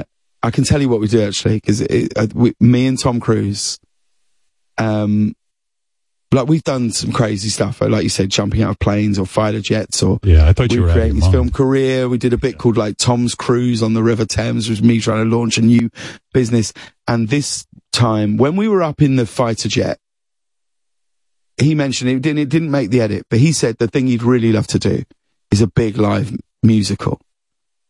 can tell you what we do actually, because me and Tom Cruise, we've done some crazy stuff, like you said, jumping out of planes or fighter jets, or I thought you were creating his film career. We did a bit called Tom's Cruise on the River Thames, which was me trying to launch a new business. And this time, when we were up in the fighter jet, he mentioned it didn't make the edit, but he said the thing he'd really love to do is a big live musical.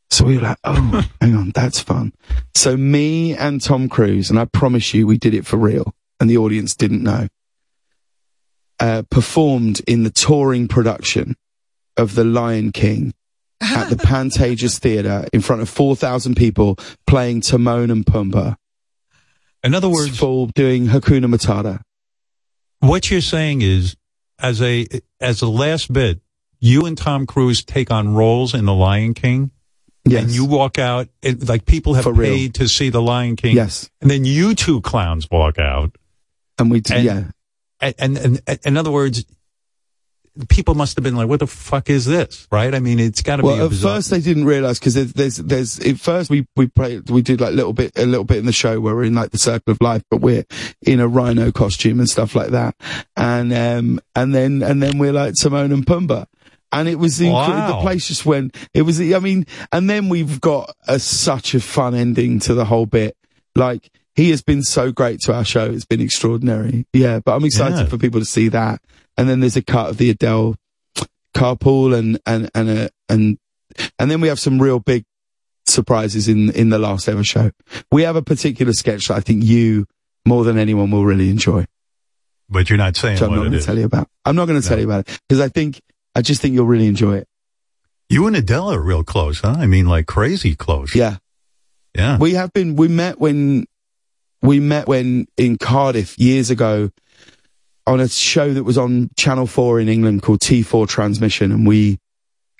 So we were like, oh, hang on, that's fun. So me and Tom Cruise, and I promise you, we did it for real, and the audience didn't know. Performed in the touring production of The Lion King at the Pantages Theatre in front of 4,000 people playing Timon and Pumbaa. In other words, for doing Hakuna Matata. What you're saying is, as a last bit, you and Tom Cruise take on roles in The Lion King. Yes. And you walk out, like people have paid to see The Lion King. Yes. And then you two clowns walk out. And we do, yeah. And in other words, people must have been like, what the fuck is this? Right? I mean, it's gotta be a bizarre. Well, at first they didn't realize, cause at first we did like a little bit in the show where we're in like the circle of life, but we're in a rhino costume and stuff like that. And then we're like Timon and Pumbaa. And it was the place just went, and then we've got such a fun ending to the whole bit. Like, he has been so great to our show. It's been extraordinary. Yeah. But I'm excited for people to see that. And then there's a cut of the Adele carpool and then we have some real big surprises in the last ever show. We have a particular sketch that I think you more than anyone will really enjoy. But you're not saying what it is. I'm not going to tell you about it because I just think you'll really enjoy it. You and Adele are real close, huh? I mean, like crazy close. Yeah. Yeah. We met when in Cardiff years ago on a show that was on Channel 4 in England called T4 Transmission. And we.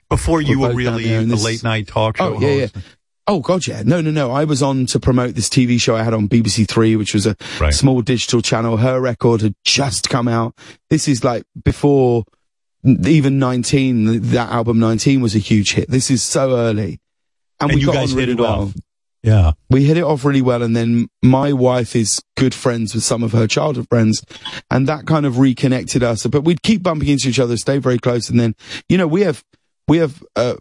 Before you were really a late night talk show host. Yeah. Oh, God, yeah. No. I was on to promote this TV show I had on BBC Three, which was a small digital channel. Her record had just come out. This is like before even 19, that album 19 was a huge hit. This is so early. And we got guys on really well. Yeah. We hit it off really well, and then my wife is good friends with some of her childhood friends, and that kind of reconnected us. But we'd keep bumping into each other, stay very close, and then, you know, we have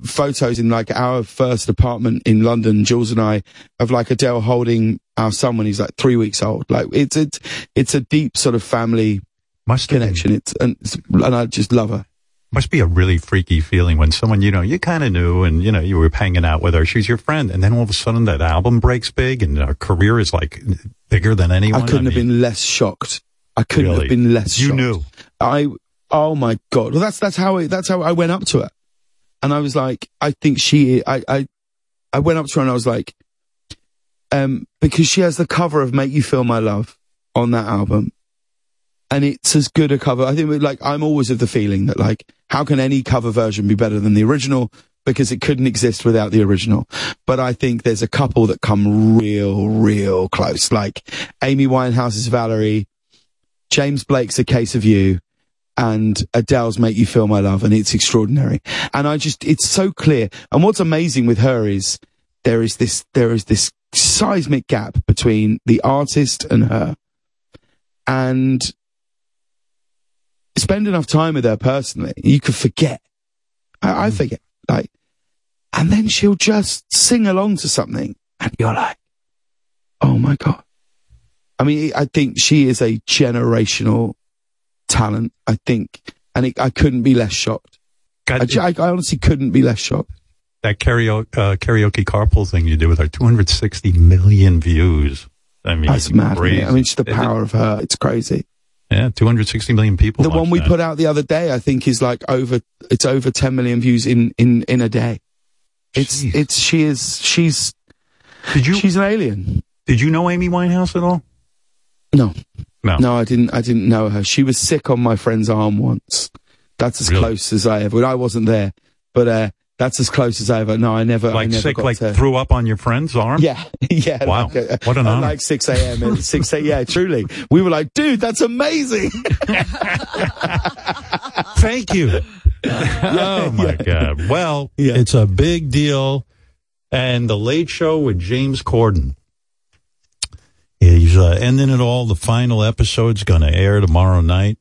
photos in like our first apartment in London, Jules and I, of like Adele holding our son when he's like 3 weeks old. Like it's a deep sort of family connection. And I just love her. Must be a really freaky feeling when someone, you know, you kind of knew and, you know, you were hanging out with her. She's your friend. And then all of a sudden that album breaks big and her career is like bigger than anyone. I couldn't have been less shocked. You knew. Oh my God. Well, that's how I went up to her. And I was like, I went up to her and I was like, because she has the cover of Make You Feel My Love on that album. And it's as good a cover. I think I'm always of the feeling that how can any cover version be better than the original? Because it couldn't exist without the original. But I think there's a couple that come real close. Like Amy Winehouse's Valerie, James Blake's A Case of You, and Adele's Make You Feel My Love. And it's extraordinary. And it's so clear. And what's amazing with her is there is this seismic gap between the artist and her. And spend enough time with her personally, you could forget. I forget. And then she'll just sing along to something, and you're like, oh my God. I mean, I think she is a generational talent, I think. And I couldn't be less shocked. I honestly couldn't be less shocked. That karaoke carpool thing you did with her, 260 million views. I mean, that's mad. I mean, it's the power of her. It's crazy. Yeah, 260 million people. The one we put out the other day, I think, is over 10 million views in a day. She's an alien. Did you know Amy Winehouse at all? No, I didn't know her. She was sick on my friend's arm once. That's as close as I ever. I wasn't there, but that's as close as I ever. No, I never. Like I never sick, got like to... threw up on your friend's arm. Yeah. Wow, what an honor! Like 6 a.m. and 6 a.m. Yeah, truly, we were like, dude, that's amazing. Thank you. Oh my God. Well, it's a big deal, and The Late Show with James Corden is ending it all. The final episode's going to air tomorrow night.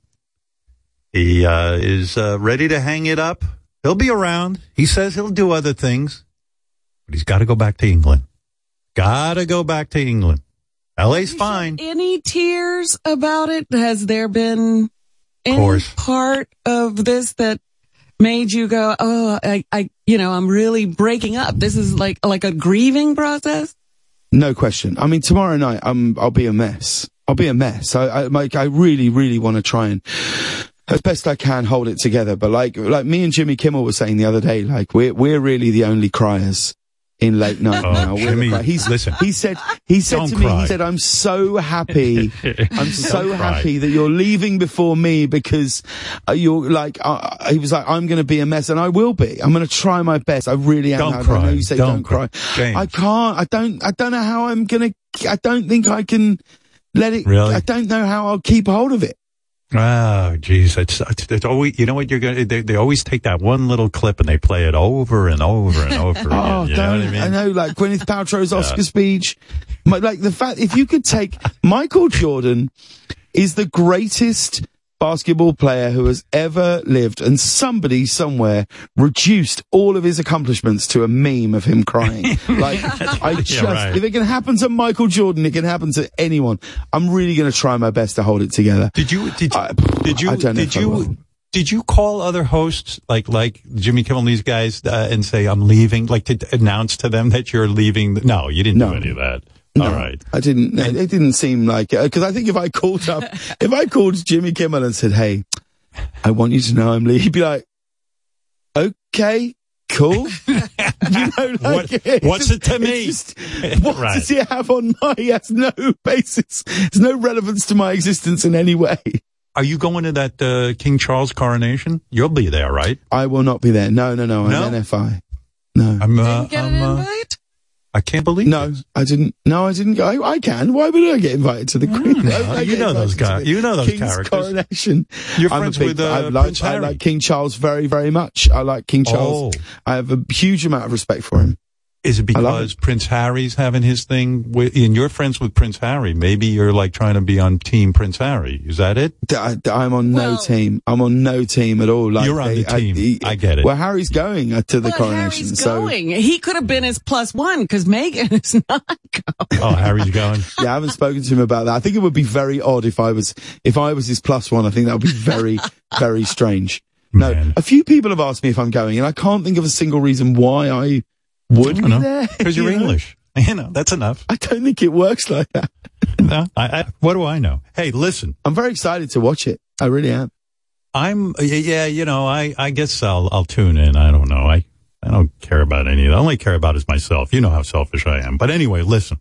He is ready to hang it up. He'll be around. He says he'll do other things, but he's got to go back to England. LA's fine. Any tears about it? Has there been any part of this that made you go, oh, I'm really breaking up? This is like a grieving process. No question. I mean, tomorrow night, I'll be a mess. I really, really want to try and as best I can, hold it together. But like me and Jimmy Kimmel were saying the other day, like we're really the only criers in late night now. Jimmy, listen. He said to me, he said, "I'm so happy, I'm so happy that you're leaving before me because you're like." He was like, "I'm going to be a mess, and I will be. I'm going to try my best. I really am." Don't cry. I know you say don't cry. James. I can't. I don't know how I'm going to. I don't think I can let it. Really? I don't know how I'll keep hold of it. Oh, geez. It's always, you know what you're going to, they always take that one little clip and they play it over and over and over again. Oh, you know what I mean? I know, like Gwyneth Paltrow's Oscar speech. Like the fact, if you could take, Michael Jordan is the greatest basketball player who has ever lived, and somebody somewhere reduced all of his accomplishments to a meme of him crying. Like, if it can happen to Michael Jordan, it can happen to anyone. I'm really going to try my best to hold it together. Did you call other hosts like Jimmy Kimmel and these guys and say, "I'm leaving," like to announce to them that you're leaving? No, you didn't do any of that. No, all right. I didn't. It didn't seem like it. Because I think if I called Jimmy Kimmel and said, "Hey, I want you to know I'm leaving," he'd be like, "Okay, cool." You know, like, what's it to me? Just, what does he have on my? He has no basis. There's no relevance to my existence in any way. Are you going to that King Charles coronation? You'll be there, right? I will not be there. No. I'm NFI. No, didn't get an invite. I can't believe it. I didn't. No, I didn't go. I can. Why would I get invited to the Queen? No, you know those guys. You know those King's characters. Coronation. You're friends with Prince Harry. I like King Charles very, very much. I like King Charles. Oh. I have a huge amount of respect for him. Is it because Prince Harry's having his thing and you're friends with Prince Harry? Maybe you're like trying to be on Team Prince Harry. Is that it? I'm on no team. I'm on no team at all. Like, you're on the team. I get it. Well, Harry's going to the coronation. Harry's going. He could have been his +1 because Meghan is not going. Oh, Harry's going. Yeah, I haven't spoken to him about that. I think it would be very odd if I was his +1. I think that would be very, very strange. No, a few people have asked me if I'm going, and I can't think of a single reason why I would be there. Because you're English. You know, that's enough. I don't think it works like that. No, I what do I know? Hey, listen. I'm very excited to watch it. I really am. I guess I'll tune in. I don't know. I don't care about any of that. I only care about is myself. You know how selfish I am. But anyway, listen.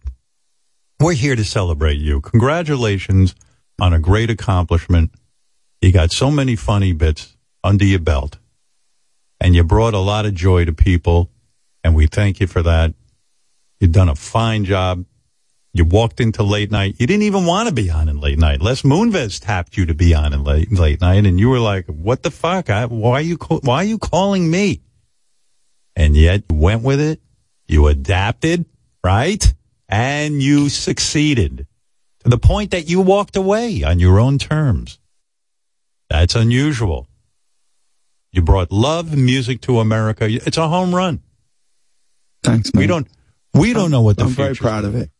We're here to celebrate you. Congratulations on a great accomplishment. You got so many funny bits under your belt. And you brought a lot of joy to people. And we thank you for that. You've done a fine job. You walked into late night. You didn't even want to be on in late night. Les Moonves tapped you to be on in late night. And you were like, what the fuck? Why are you calling me? And yet you went with it. You adapted, right? And you succeeded to the point that you walked away on your own terms. That's unusual. You brought love and music to America. It's a home run. Thanks, man. We don't know what the future is. I'm very proud of it.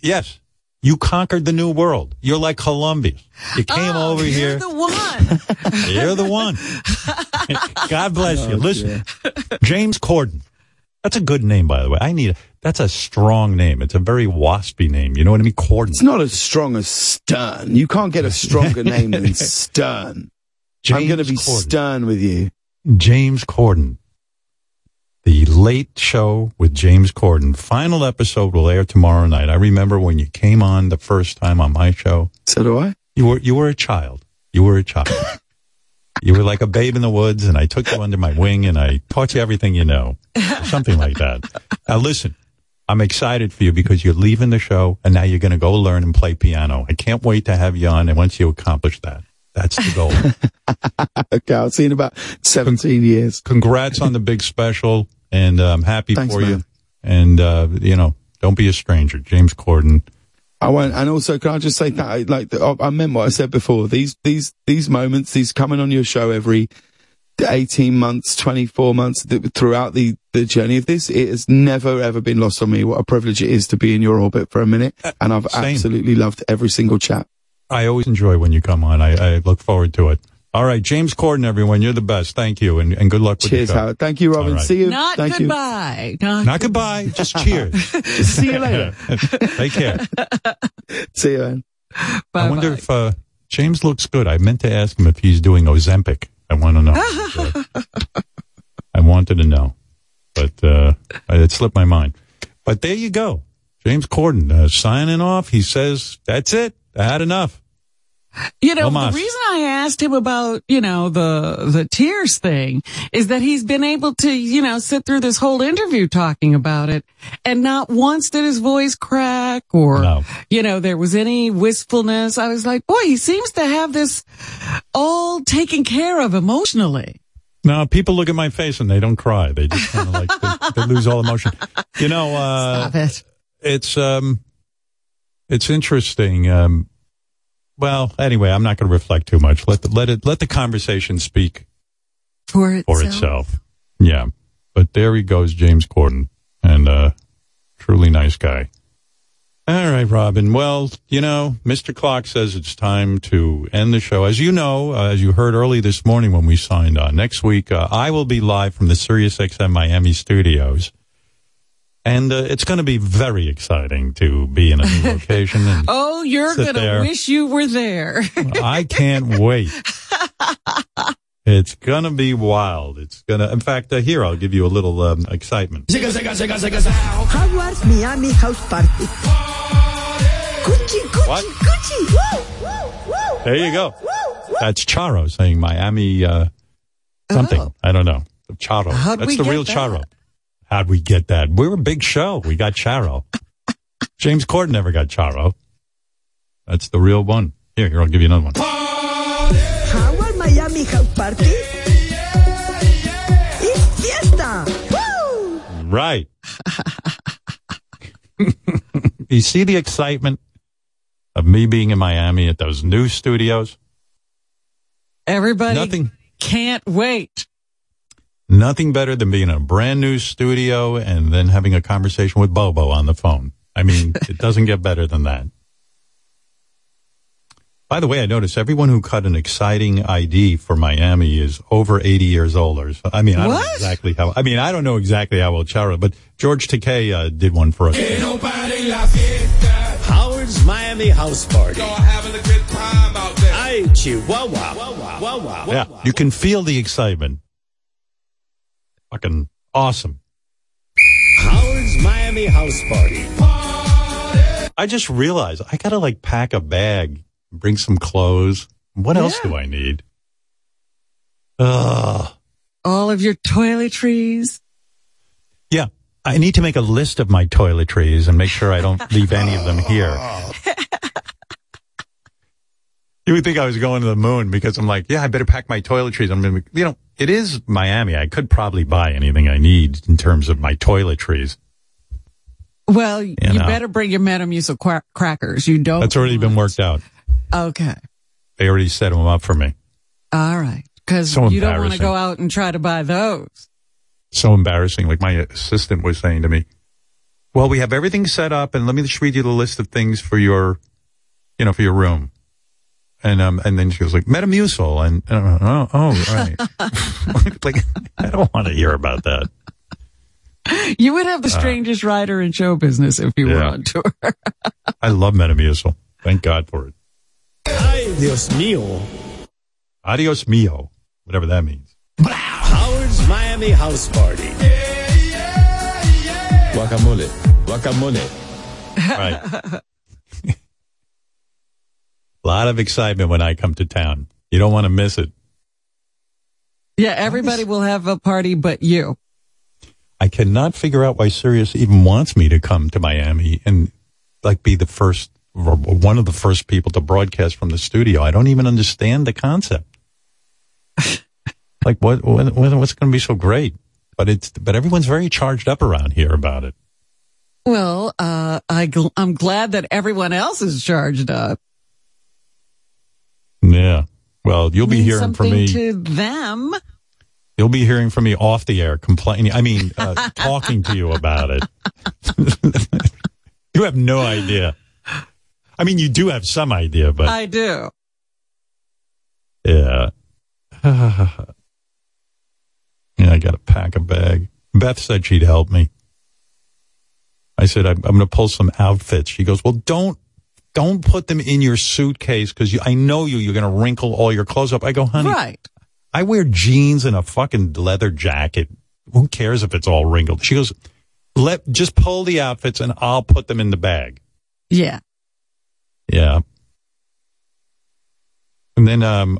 Yes. You conquered the new world. You're like Columbus. You came over here. You're the one. You're the one. God bless you. Listen, dear. James Corden. That's a good name, by the way. That's a strong name. It's a very waspy name. You know what I mean? Corden. It's not as strong as Stern. You can't get a stronger name than Stern. I'm going to be stern with you. James Corden. The Late Show with James Corden. Final episode will air tomorrow night. I remember when you came on the first time on my show. So do I. You were a child. You were like a babe in the woods, and I took you under my wing, and I taught you everything you know. Or something like that. Now, listen, I'm excited for you because you're leaving the show, and now you're going to go learn and play piano. I can't wait to have you on, and once you accomplish that. That's the goal. Okay, I'll see you in about 17 years. Congrats on the big special, and I'm happy for you. Man. And, don't be a stranger. James Corden. I won't. And also, can I just say that, I meant what I said before. These moments, these coming on your show every 18 months, 24 months, throughout the journey of this, it has never, ever been lost on me. What a privilege it is to be in your orbit for a minute. And I've absolutely loved every single chat. I always enjoy when you come on. I look forward to it. All right, James Corden, everyone, you're the best. Thank you, and good luck with the show. Cheers, Howard. Thank you, Robin. Right. See you. Thank you. Not goodbye. Just cheers. Just see you later. Take care. See you, man. Bye. I wonder if James looks good. I meant to ask him if he's doing Ozempic. I want to know. I wanted to know, but it slipped my mind. But there you go. James Corden signing off. He says, that's it. I had enough. You know, the reason I asked him about, you know, the tears thing is that he's been able to, you know, sit through this whole interview talking about it, and not once did his voice crack or, you know, there was any wistfulness. I was like, boy, he seems to have this all taken care of emotionally. No, people look at my face and they don't cry. They just kind of like, they lose all emotion. You know, stop it. It's interesting. Well, anyway, I'm not going to reflect too much. Let the conversation speak for itself. Yeah. But there he goes, James Corden, and truly nice guy. All right, Robin. Well, you know, Mr. Clock says it's time to end the show. As you know, as you heard early this morning when we signed on, next week I will be live from the SiriusXM Miami studios. And it's going to be very exciting to be in a new location. And oh, you're going to wish you were there. I can't wait. It's going to be wild. It's going to, in fact, here, I'll give you a little excitement. Howard's Miami House Party. Gucci, Gucci, Gucci. Woo, woo, woo, there you go. Woo, woo. That's Charo saying Miami something. Oh. I don't know. Charo. That's the real Charo. How'd we get that? We're a big show. We got Charo. James Corden never got Charo. That's the real one. Here, I'll give you another one. Howard Miami House Party. It's fiesta. Woo! Right. You see the excitement of me being in Miami at those new studios? Everybody can't wait. Nothing better than being in a brand new studio and then having a conversation with Bobo on the phone. I mean, it doesn't get better than that. By the way, I noticed everyone who cut an exciting ID for Miami is over 80 years old. Or so. I mean, I don't know exactly how old Charo, but George Takei did one for us. Howard's Miami House Party. Y'all having a good time out there. Ay, Chihuahua. Yeah, you can feel the excitement. Fucking awesome. Howard's Miami House Party. I just realized I got to like pack a bag, bring some clothes. What else do I need? All of your toiletries. Yeah. I need to make a list of my toiletries and make sure I don't leave any of them here. You would think I was going to the moon because I'm like, yeah, I better pack my toiletries. I'm going to, you know, it is Miami. I could probably buy anything I need in terms of my toiletries. Well, you better bring your Metamucil crackers. You don't. That's already been worked out. Okay. They already set them up for me. All right. Because you don't want to go out and try to buy those. So embarrassing. Like my assistant was saying to me, well, we have everything set up and let me just read you the list of things for your, you know, for your room. And then she was like, Metamucil. And I'm like, oh, right. Like, I don't want to hear about that. You would have the strangest rider in show business if you were on tour. I love Metamucil. Thank God for it. Adios mio. Whatever that means. Howard's Miami House Party. Yeah. Guacamole. Right. A lot of excitement when I come to town. You don't want to miss it. Yeah, everybody will have a party but you. I cannot figure out why Sirius even wants me to come to Miami and like be the first, or one of the first people to broadcast from the studio. I don't even understand the concept. Like what's going to be so great? But everyone's very charged up around here about it. Well, I'm glad that everyone else is charged up. Yeah. Well, you'll be hearing from me. To them. You'll be hearing from me off the air complaining. I mean, talking to you about it. You have no idea. I mean, you do have some idea, but. I do. Yeah. I got to pack a bag. Beth said she'd help me. I said, I'm going to pull some outfits. She goes, well, don't don't put them in your suitcase because I know you're going to wrinkle all your clothes up. I go, honey, right. I wear jeans and a fucking leather jacket. Who cares if it's all wrinkled? She goes, just pull the outfits and I'll put them in the bag. Yeah. Yeah. And then I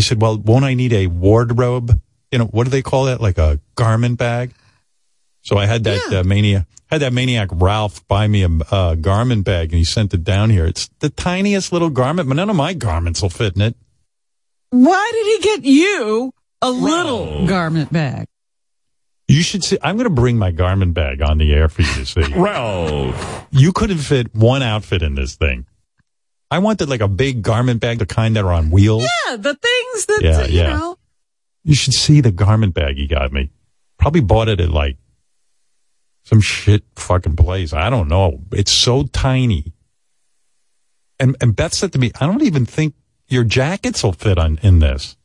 said, well, won't I need a wardrobe? You know, what do they call that? Like a garment bag? So I had that maniac Ralph buy me a garment bag, and he sent it down here. It's the tiniest little garment, but none of my garments will fit in it. Why did he get you a little garment bag? You should see. I'm going to bring my garment bag on the air for you to see. Ralph, you couldn't fit one outfit in this thing. I wanted like a big garment bag, the kind that are on wheels. Yeah, the things that, you know. You should see the garment bag he got me. Probably bought it at like some shit fucking place. I don't know. It's so tiny. And Beth said to me, I don't even think your jackets will fit in this.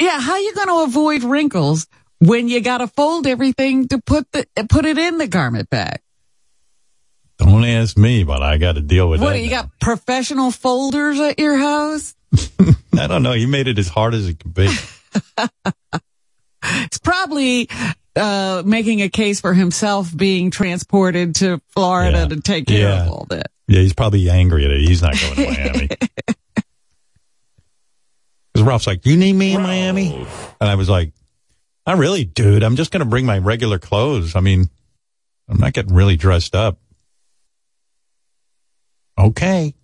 Yeah, how are you going to avoid wrinkles when you got to fold everything to put it in the garment bag? Don't ask me, but I got to deal with that. What, you got professional folders at your house? I don't know. You made it as hard as it could be. It's probably making a case for himself being transported to Florida to take care of all that. Yeah, he's probably angry at it. He's not going to Miami. Because Ralph's like, you need me in Miami? And I was like, not really, dude. I'm just going to bring my regular clothes. I mean, I'm not getting really dressed up. Okay.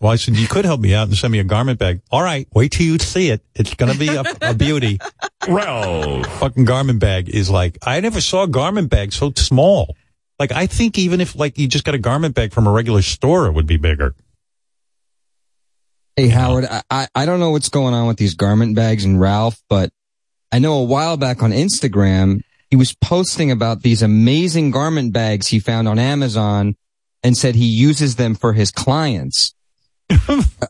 Well, I said, you could help me out and send me a garment bag. All right. Wait till you see it. It's going to be a beauty. Ralph. Fucking garment bag is like, I never saw a garment bag so small. Like, I think even if, like, you just got a garment bag from a regular store, it would be bigger. Hey, Howard, I don't know what's going on with these garment bags and Ralph, but I know a while back on Instagram, he was posting about these amazing garment bags he found on Amazon and said he uses them for his clients.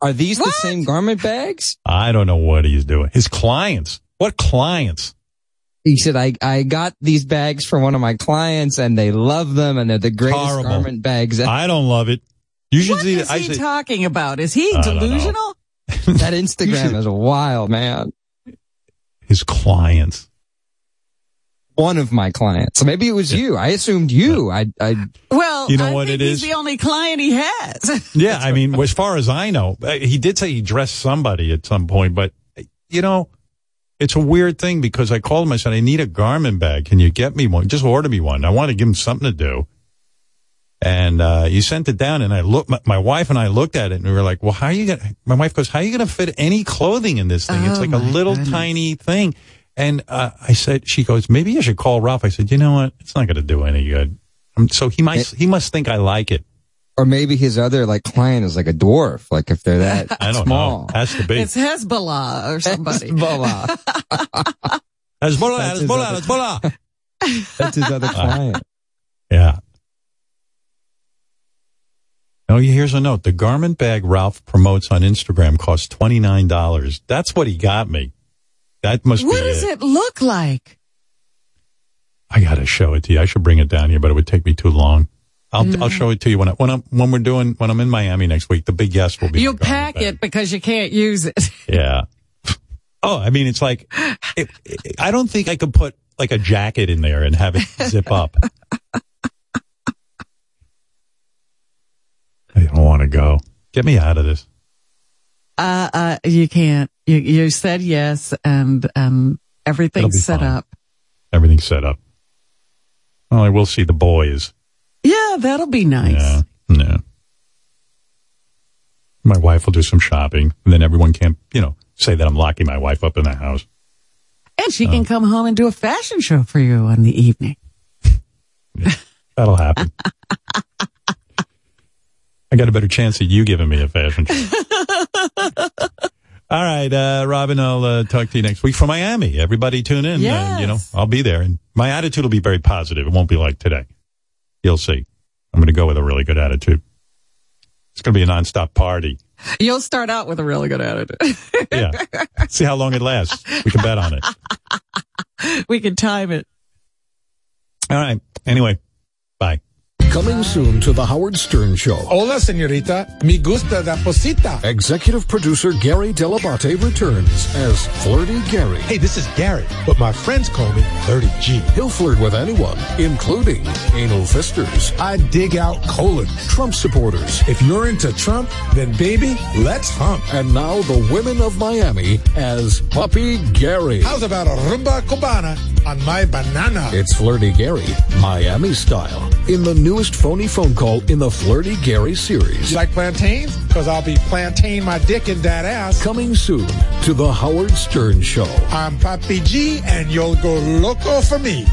Are these the same garment bags? I don't know what he's doing. His clients. What clients? He said, I got these bags from one of my clients, and they love them, and they're the greatest garment bags ever. I don't love it. You should see. What is he talking about? Is he delusional? That Instagram is wild, man. His clients. One of my clients. So maybe it was you. I assumed you. Well, you know what it is? He's the only client he has. Yeah, I mean, as far as I know, he did say he dressed somebody at some point, but, you know, it's a weird thing because I called him. I said, I need a garment bag. Can you get me one? Just order me one. I want to give him something to do. And you sent it down, and I looked. My wife and I looked at it, and we were like, well, how are you going to? My wife goes, how are you going to fit any clothing in this thing? Oh, it's like a little tiny thing. And I said, she goes, maybe you should call Ralph. I said, you know what? It's not going to do any good. So he must think I like it. Or maybe his other like client is like a dwarf. Like if they're that I don't small. Know. Has to be. It's Hezbollah or somebody. Hezbollah. That's his other client. Yeah. Oh, here's a note. The garment bag Ralph promotes on Instagram costs $29. That's what he got me. That must be it. What does it look like? I gotta show it to you. I should bring it down here, but it would take me too long. I'll show it to you when I'm in Miami next week. The big guest will be. You'll pack it because you can't use it. Yeah. Oh, I mean, it's like I don't think I could put like a jacket in there and have it zip up. I don't want to go. Get me out of this. You can't. You said yes, and everything's set up. Everything's set up. Well, I will see the boys. Yeah, that'll be nice. Yeah, no. My wife will do some shopping, and then everyone can, say that I'm locking my wife up in the house. And she can come home and do a fashion show for you in the evening. Yeah, that'll happen. I got a better chance at you giving me a fashion show. All right, Robin, I'll talk to you next week from Miami. Everybody tune in. Yes. I'll be there. And my attitude will be very positive. It won't be like today. You'll see. I'm going to go with a really good attitude. It's going to be a nonstop party. You'll start out with a really good attitude. Yeah. See how long it lasts. We can bet on it. We can time it. All right. Anyway, bye. Coming soon to The Howard Stern Show. Hola, señorita. Me gusta la posita. Executive producer Gary Delabate returns as Flirty Gary. Hey, this is Gary, but my friends call me Flirty G. He'll flirt with anyone, including anal fisters. I dig out colon. Trump supporters. If you're into Trump, then baby, let's hump. And now the women of Miami as Puppy Gary. How's about a rumba cubana on my banana? It's Flirty Gary, Miami style, in the newest phony phone call in the Flirty Gary series. You like plantains? Because I'll be plantain my dick in that ass. Coming soon to The Howard Stern Show. I'm Papi G, and you'll go loco for me.